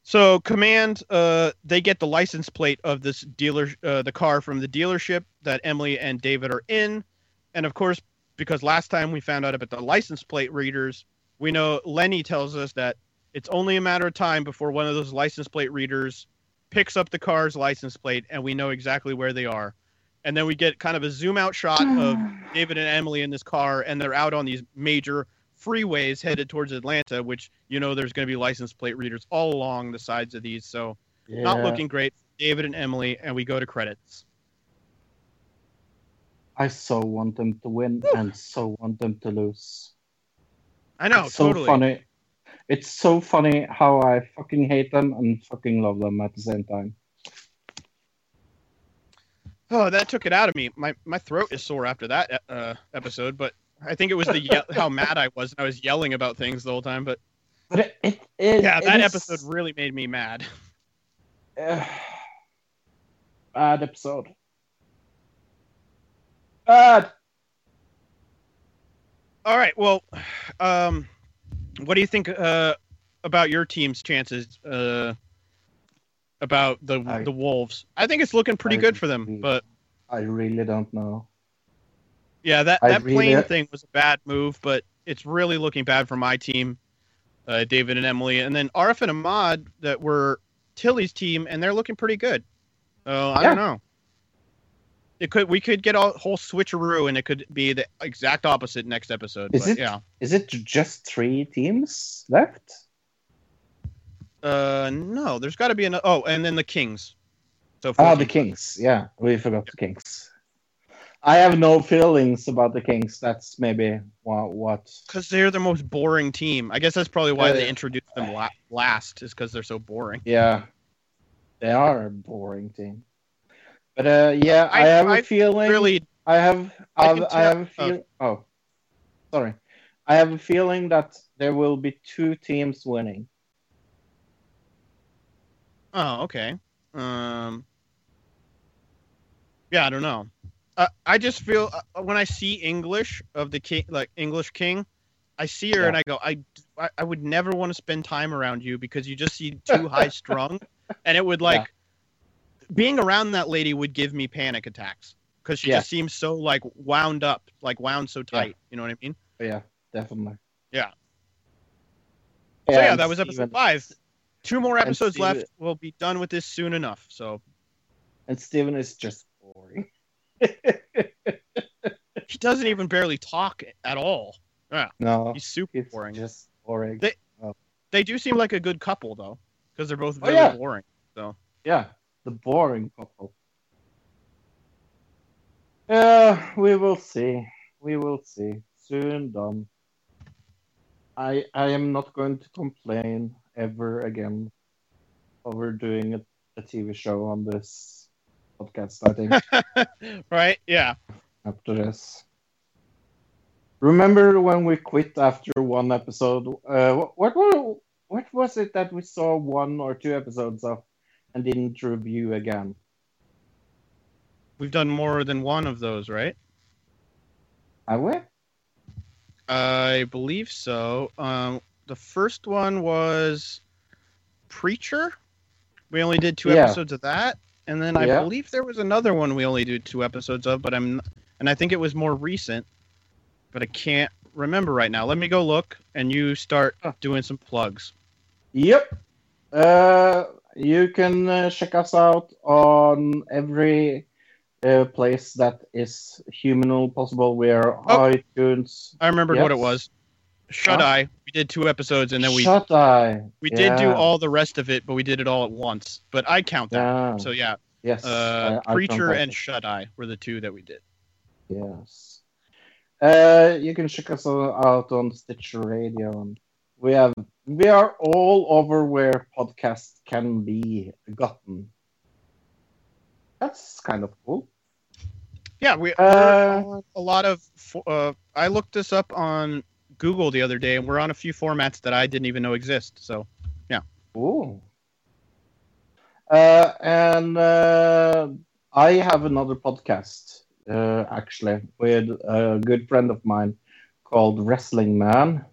So command, uh, they get the license plate of this dealer, uh, the car from the dealership that Emily and David are in, and of course, because last time we found out about the license plate readers, we know Lenny tells us that it's only a matter of time before one of those license plate readers picks up the car's license plate, and we know exactly where they are. And then we get kind of a zoom-out shot of David and Emily in this car, and they're out on these major freeways headed towards Atlanta, which, you know, there's going to be license plate readers all along the sides of these. So yeah. Not looking great. David and Emily, and we go to credits. I so want them to win Woo. and so want them to lose. I know, it's totally. So funny. It's so funny how I fucking hate them and fucking love them at the same time. Oh, that took it out of me. My my throat is sore after that uh, episode, but I think it was the ye- how mad I was. And I was yelling about things the whole time, but, but it, it, it, yeah, that it is... episode really made me mad. Uh, bad episode. Bad. All right. Well, um, what do you think uh, about your team's chances? Uh, about the I, the Wolves, I think it's looking pretty I good for them. Really, but I really don't know. Yeah, that that really... plane thing was a bad move, but it's really looking bad for my team, uh, David and Emily, and then Arif and Ahmad that were Tilly's team, and they're looking pretty good. So I yeah. don't know. It could we could get a whole switcheroo, and it could be the exact opposite next episode. Is but, it? Yeah. Is it just three teams left? Uh, no. There's got to be an oh, and then the Kings. So ah, oh, the Kings. Yeah, we forgot the Kings. I have no feelings about the Kings. That's maybe what. Because they're the most boring team. I guess that's probably why uh, they introduced them la- last. Is because they're so boring. Yeah, they are a boring team. But uh, yeah, I, I have I a feeling. Really, I have. I, I, I have a feeling. Oh. oh, sorry. I have a feeling that there will be two teams winning. Oh, okay. Um. Yeah, I don't know. Uh, I just feel uh, when I see English of the king, like English King, I see her yeah. and I go, I, I would never want to spend time around you because you just see too high strung, and it would like. Yeah. Being around that lady would give me panic attacks because she yeah. just seems so like wound up, like wound so tight. Yeah. You know what I mean? Yeah, definitely. Yeah. yeah so yeah, that was episode Steven, five. Two more episodes Steven, left. We'll be done with this soon enough. So. And Steven is just boring. He doesn't even barely talk at all. Yeah. No. He's super he's boring. Just boring. They, oh. they do seem like a good couple though, because they're both very oh, yeah. boring. So. Yeah. The boring couple. Yeah, uh, we will see. We will see. Soon done. I I am not going to complain ever again over doing a, a T V show on this podcast, I think. Right? Yeah. After this. Remember when we quit after one episode? Uh, what, what, what was it that we saw one or two episodes of? And didn't review again. We've done more than one of those, right? Have we? I believe so. Um, the first one was Preacher. We only did two yeah. episodes of that, and then I yeah. believe there was another one we only did two episodes of. But I'm, and I think it was more recent, but I can't remember right now. Let me go look, and you start doing some plugs. Yep. Uh. You can uh, check us out on every uh, place that is humanly possible. We are oh, iTunes. I remembered yes. what it was. Shut huh? Eye. We did two episodes, and then we Shut Eye. We yeah. did do all the rest of it, but we did it all at once. But I count that. Yeah. So yeah. Yes. Uh, I, I Preacher and Shut Eye were the two that we did. Yes. Uh, you can check us out on Stitcher Radio. And we have. We are all over where podcasts can be gotten. That's kind of cool. Yeah, we uh, on a lot of. Uh, I looked this up on Google the other day, and we're on a few formats that I didn't even know exist. So, yeah. Cool. Uh, and uh, I have another podcast, uh, actually, with a good friend of mine called Wrestling Man,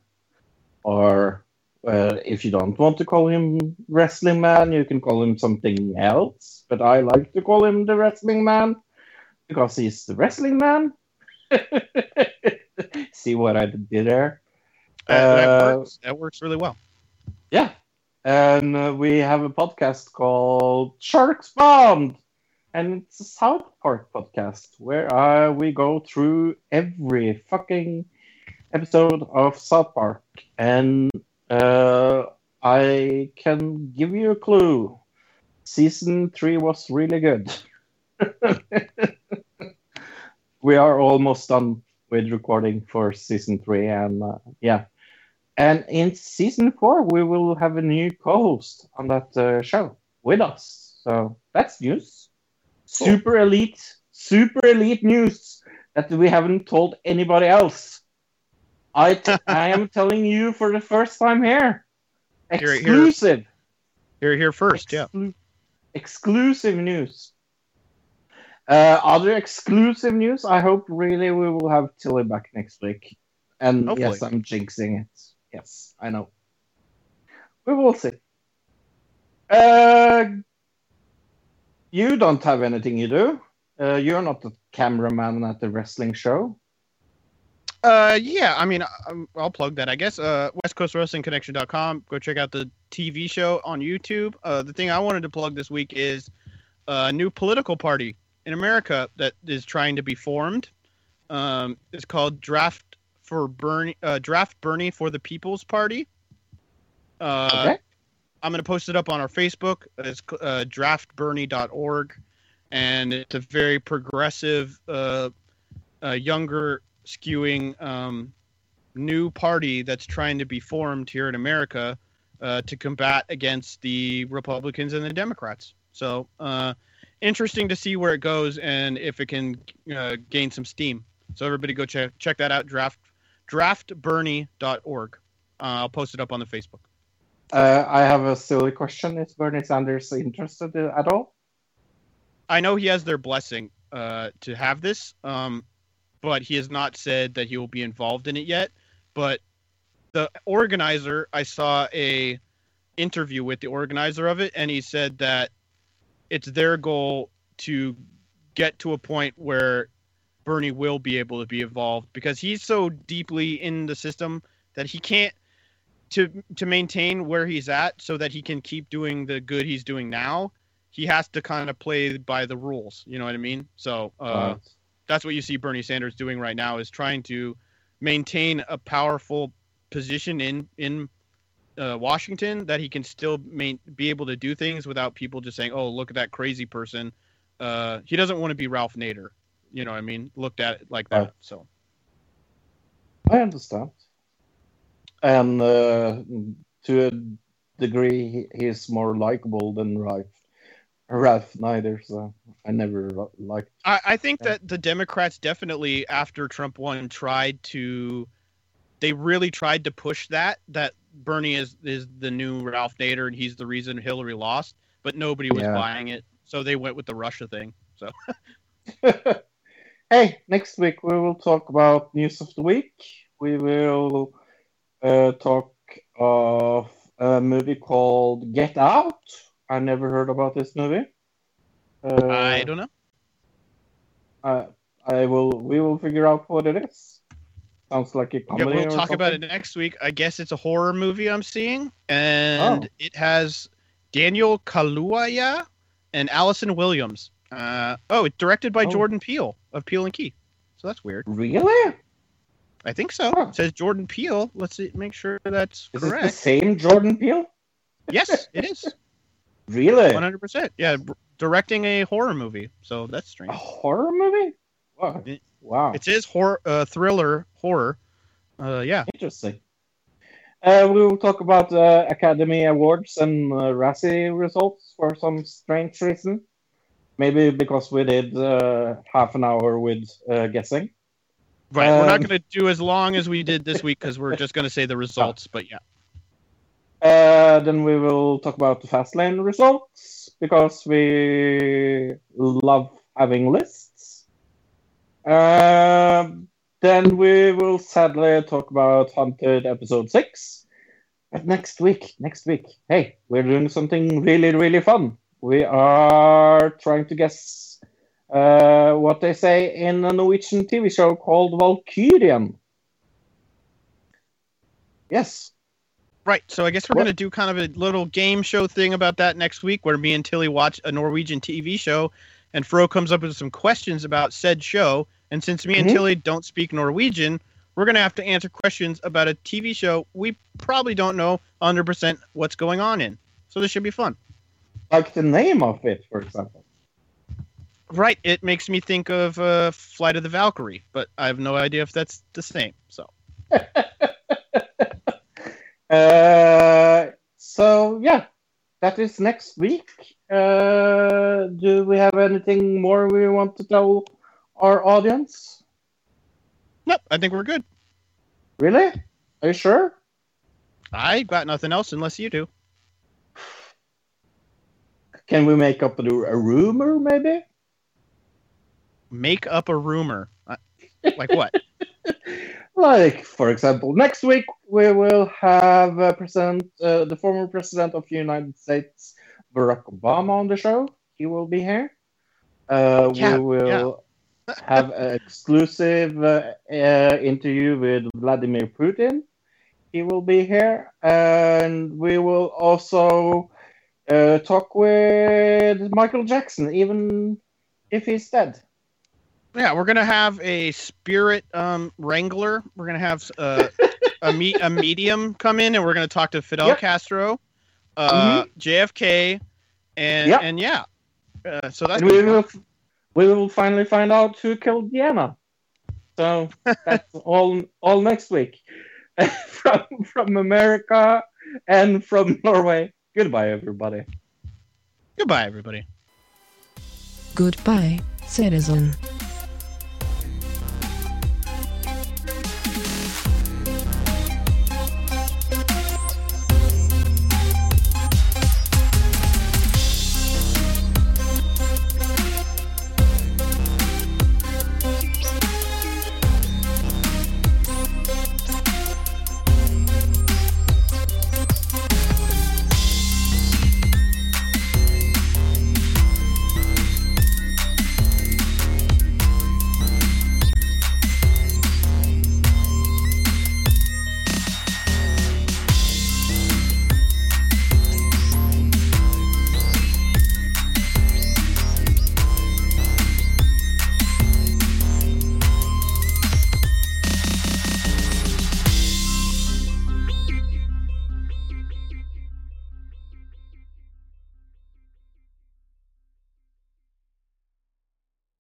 or. Uh, if you don't want to call him Wrestling Man, you can call him something else. But I like to call him the Wrestling Man because he's the Wrestling Man. See what I did there? Uh, uh, that, works. that works really well. Yeah. And uh, we have a podcast called Sharks Bound. And it's a South Park podcast where uh, we go through every fucking episode of South Park, and uh, I can give you a clue. Season three was really good. We are almost done with recording for season three, and uh, yeah. And in season four, we will have a new co-host on that uh, show with us. So that's news. Cool. Super elite, super elite news that we haven't told anybody else. I, t- I am telling you for the first time here. Exclusive. You're here, here first, Exclu- yeah. Exclusive news. Uh, other exclusive news, I hope really we will have Tilly back next week. And hopefully. Yes, I'm jinxing it. Yes, I know. We will see. Uh, you don't have anything you do. Uh, you're not the cameraman at the wrestling show. Uh, yeah, I mean, I'll plug that, I guess. Uh, West Coast Wrestling Connection dot com. Go check out the T V show on YouTube. Uh, the thing I wanted to plug this week is a new political party in America that is trying to be formed. Um, it's called Draft for Bernie, uh, Draft Bernie for the People's Party. Uh, okay. I'm going to post it up on our Facebook. It's uh, draft bernie dot org, and it's a very progressive, uh, uh, younger skewing um, new party that's trying to be formed here in America uh, to combat against the Republicans and the Democrats. So uh, interesting to see where it goes and if it can uh, gain some steam. So everybody go check check that out. Draft. draft bernie dot org. Uh, I'll post it up on the Facebook. Uh, I have a silly question. Is Bernie Sanders interested in, at all? I know he has their blessing uh, to have this, um, but he has not said that he will be involved in it yet. But the organizer, I saw a interview with the organizer of it, and he said that it's their goal to get to a point where Bernie will be able to be involved because he's so deeply in the system that he can't to to maintain where he's at so that he can keep doing the good he's doing now. He has to kind of play by the rules. You know what I mean? So uh, yes. That's what you see Bernie Sanders doing right now is trying to maintain a powerful position in, in uh, Washington that he can still main, be able to do things without people just saying, oh, look at that crazy person. Uh, he doesn't want to be Ralph Nader. You know what I mean? Looked at it like that. Right. So I understand. And uh, to a degree, he's more likable than Ralph. Ralph Nader. So I never liked him. I, I think that the Democrats definitely, after Trump won, tried to. They really tried to push that that Bernie is is the new Ralph Nader, and he's the reason Hillary lost. But nobody was yeah. buying it, so they went with the Russia thing. So. Hey, next week we will talk about news of the week. We will uh, talk of a movie called Get Out. I never heard about this movie. Uh, I don't know. I, I will. We will figure out what it is. Sounds like a comedy. Yeah, we'll talk about it next week. I guess it's a horror movie I'm seeing, and oh. it has Daniel Kaluuya and Allison Williams. Uh, oh, it's directed by oh. Jordan Peele of Peele and Key. So that's weird. Really? I think so. Huh. It says Jordan Peele. Let's see, make sure that's is correct. Is it the same Jordan Peele? Yes, it is. Really? one hundred percent. Yeah, b- directing a horror movie. So that's strange. A horror movie? Wow. It, wow. It is horror, uh, thriller, horror. Uh, yeah. Interesting. Uh, we will talk about uh, Academy Awards and uh, Razzie results for some strange reason. Maybe because we did uh, half an hour with uh, guessing. Right, um, we're not going to do as long as we did this week because we're just going to say the results, but yeah. Uh, then we will talk about the Fastlane results because we love having lists. Uh, then we will sadly talk about Hunted episode six. But next week, next week, hey, we're doing something really, really fun. We are trying to guess uh, what they say in a Norwegian T V show called Valkyrien. Yes. Right. So I guess we're going to do kind of a little game show thing about that next week where me and Tilly watch a Norwegian T V show and Fro comes up with some questions about said show. And since me mm-hmm. and Tilly don't speak Norwegian, we're going to have to answer questions about a T V show we probably don't know one hundred percent what's going on in. So this should be fun. Like the name of it, for example. Right. It makes me think of uh, Flight of the Valkyrie, but I have no idea if that's the same. So. uh, so, yeah. That is next week. Uh, do we have anything more we want to tell our audience? Nope. I think we're good. Really? Are you sure? I got nothing else unless you do. Can we make up a, a rumor, maybe? Make up a rumor? Uh, like what? Like, for example, next week we will have uh, present, uh, the former president of the United States, Barack Obama, on the show. He will be here. Uh, yeah, we will yeah. have an exclusive uh, uh, interview with Vladimir Putin. He will be here. And we will also... Uh, talk with Michael Jackson, even if he's dead. Yeah, we're gonna have a spirit um, wrangler. We're gonna have uh, a me- a medium come in, and we're gonna talk to Fidel yep. Castro, uh, mm-hmm. J F K, and yep. and yeah. Uh, so that's and we will f- we will finally find out who killed Diana. So that's all all next week from from America and from Norway. Goodbye, everybody. Goodbye, everybody. Goodbye, citizen.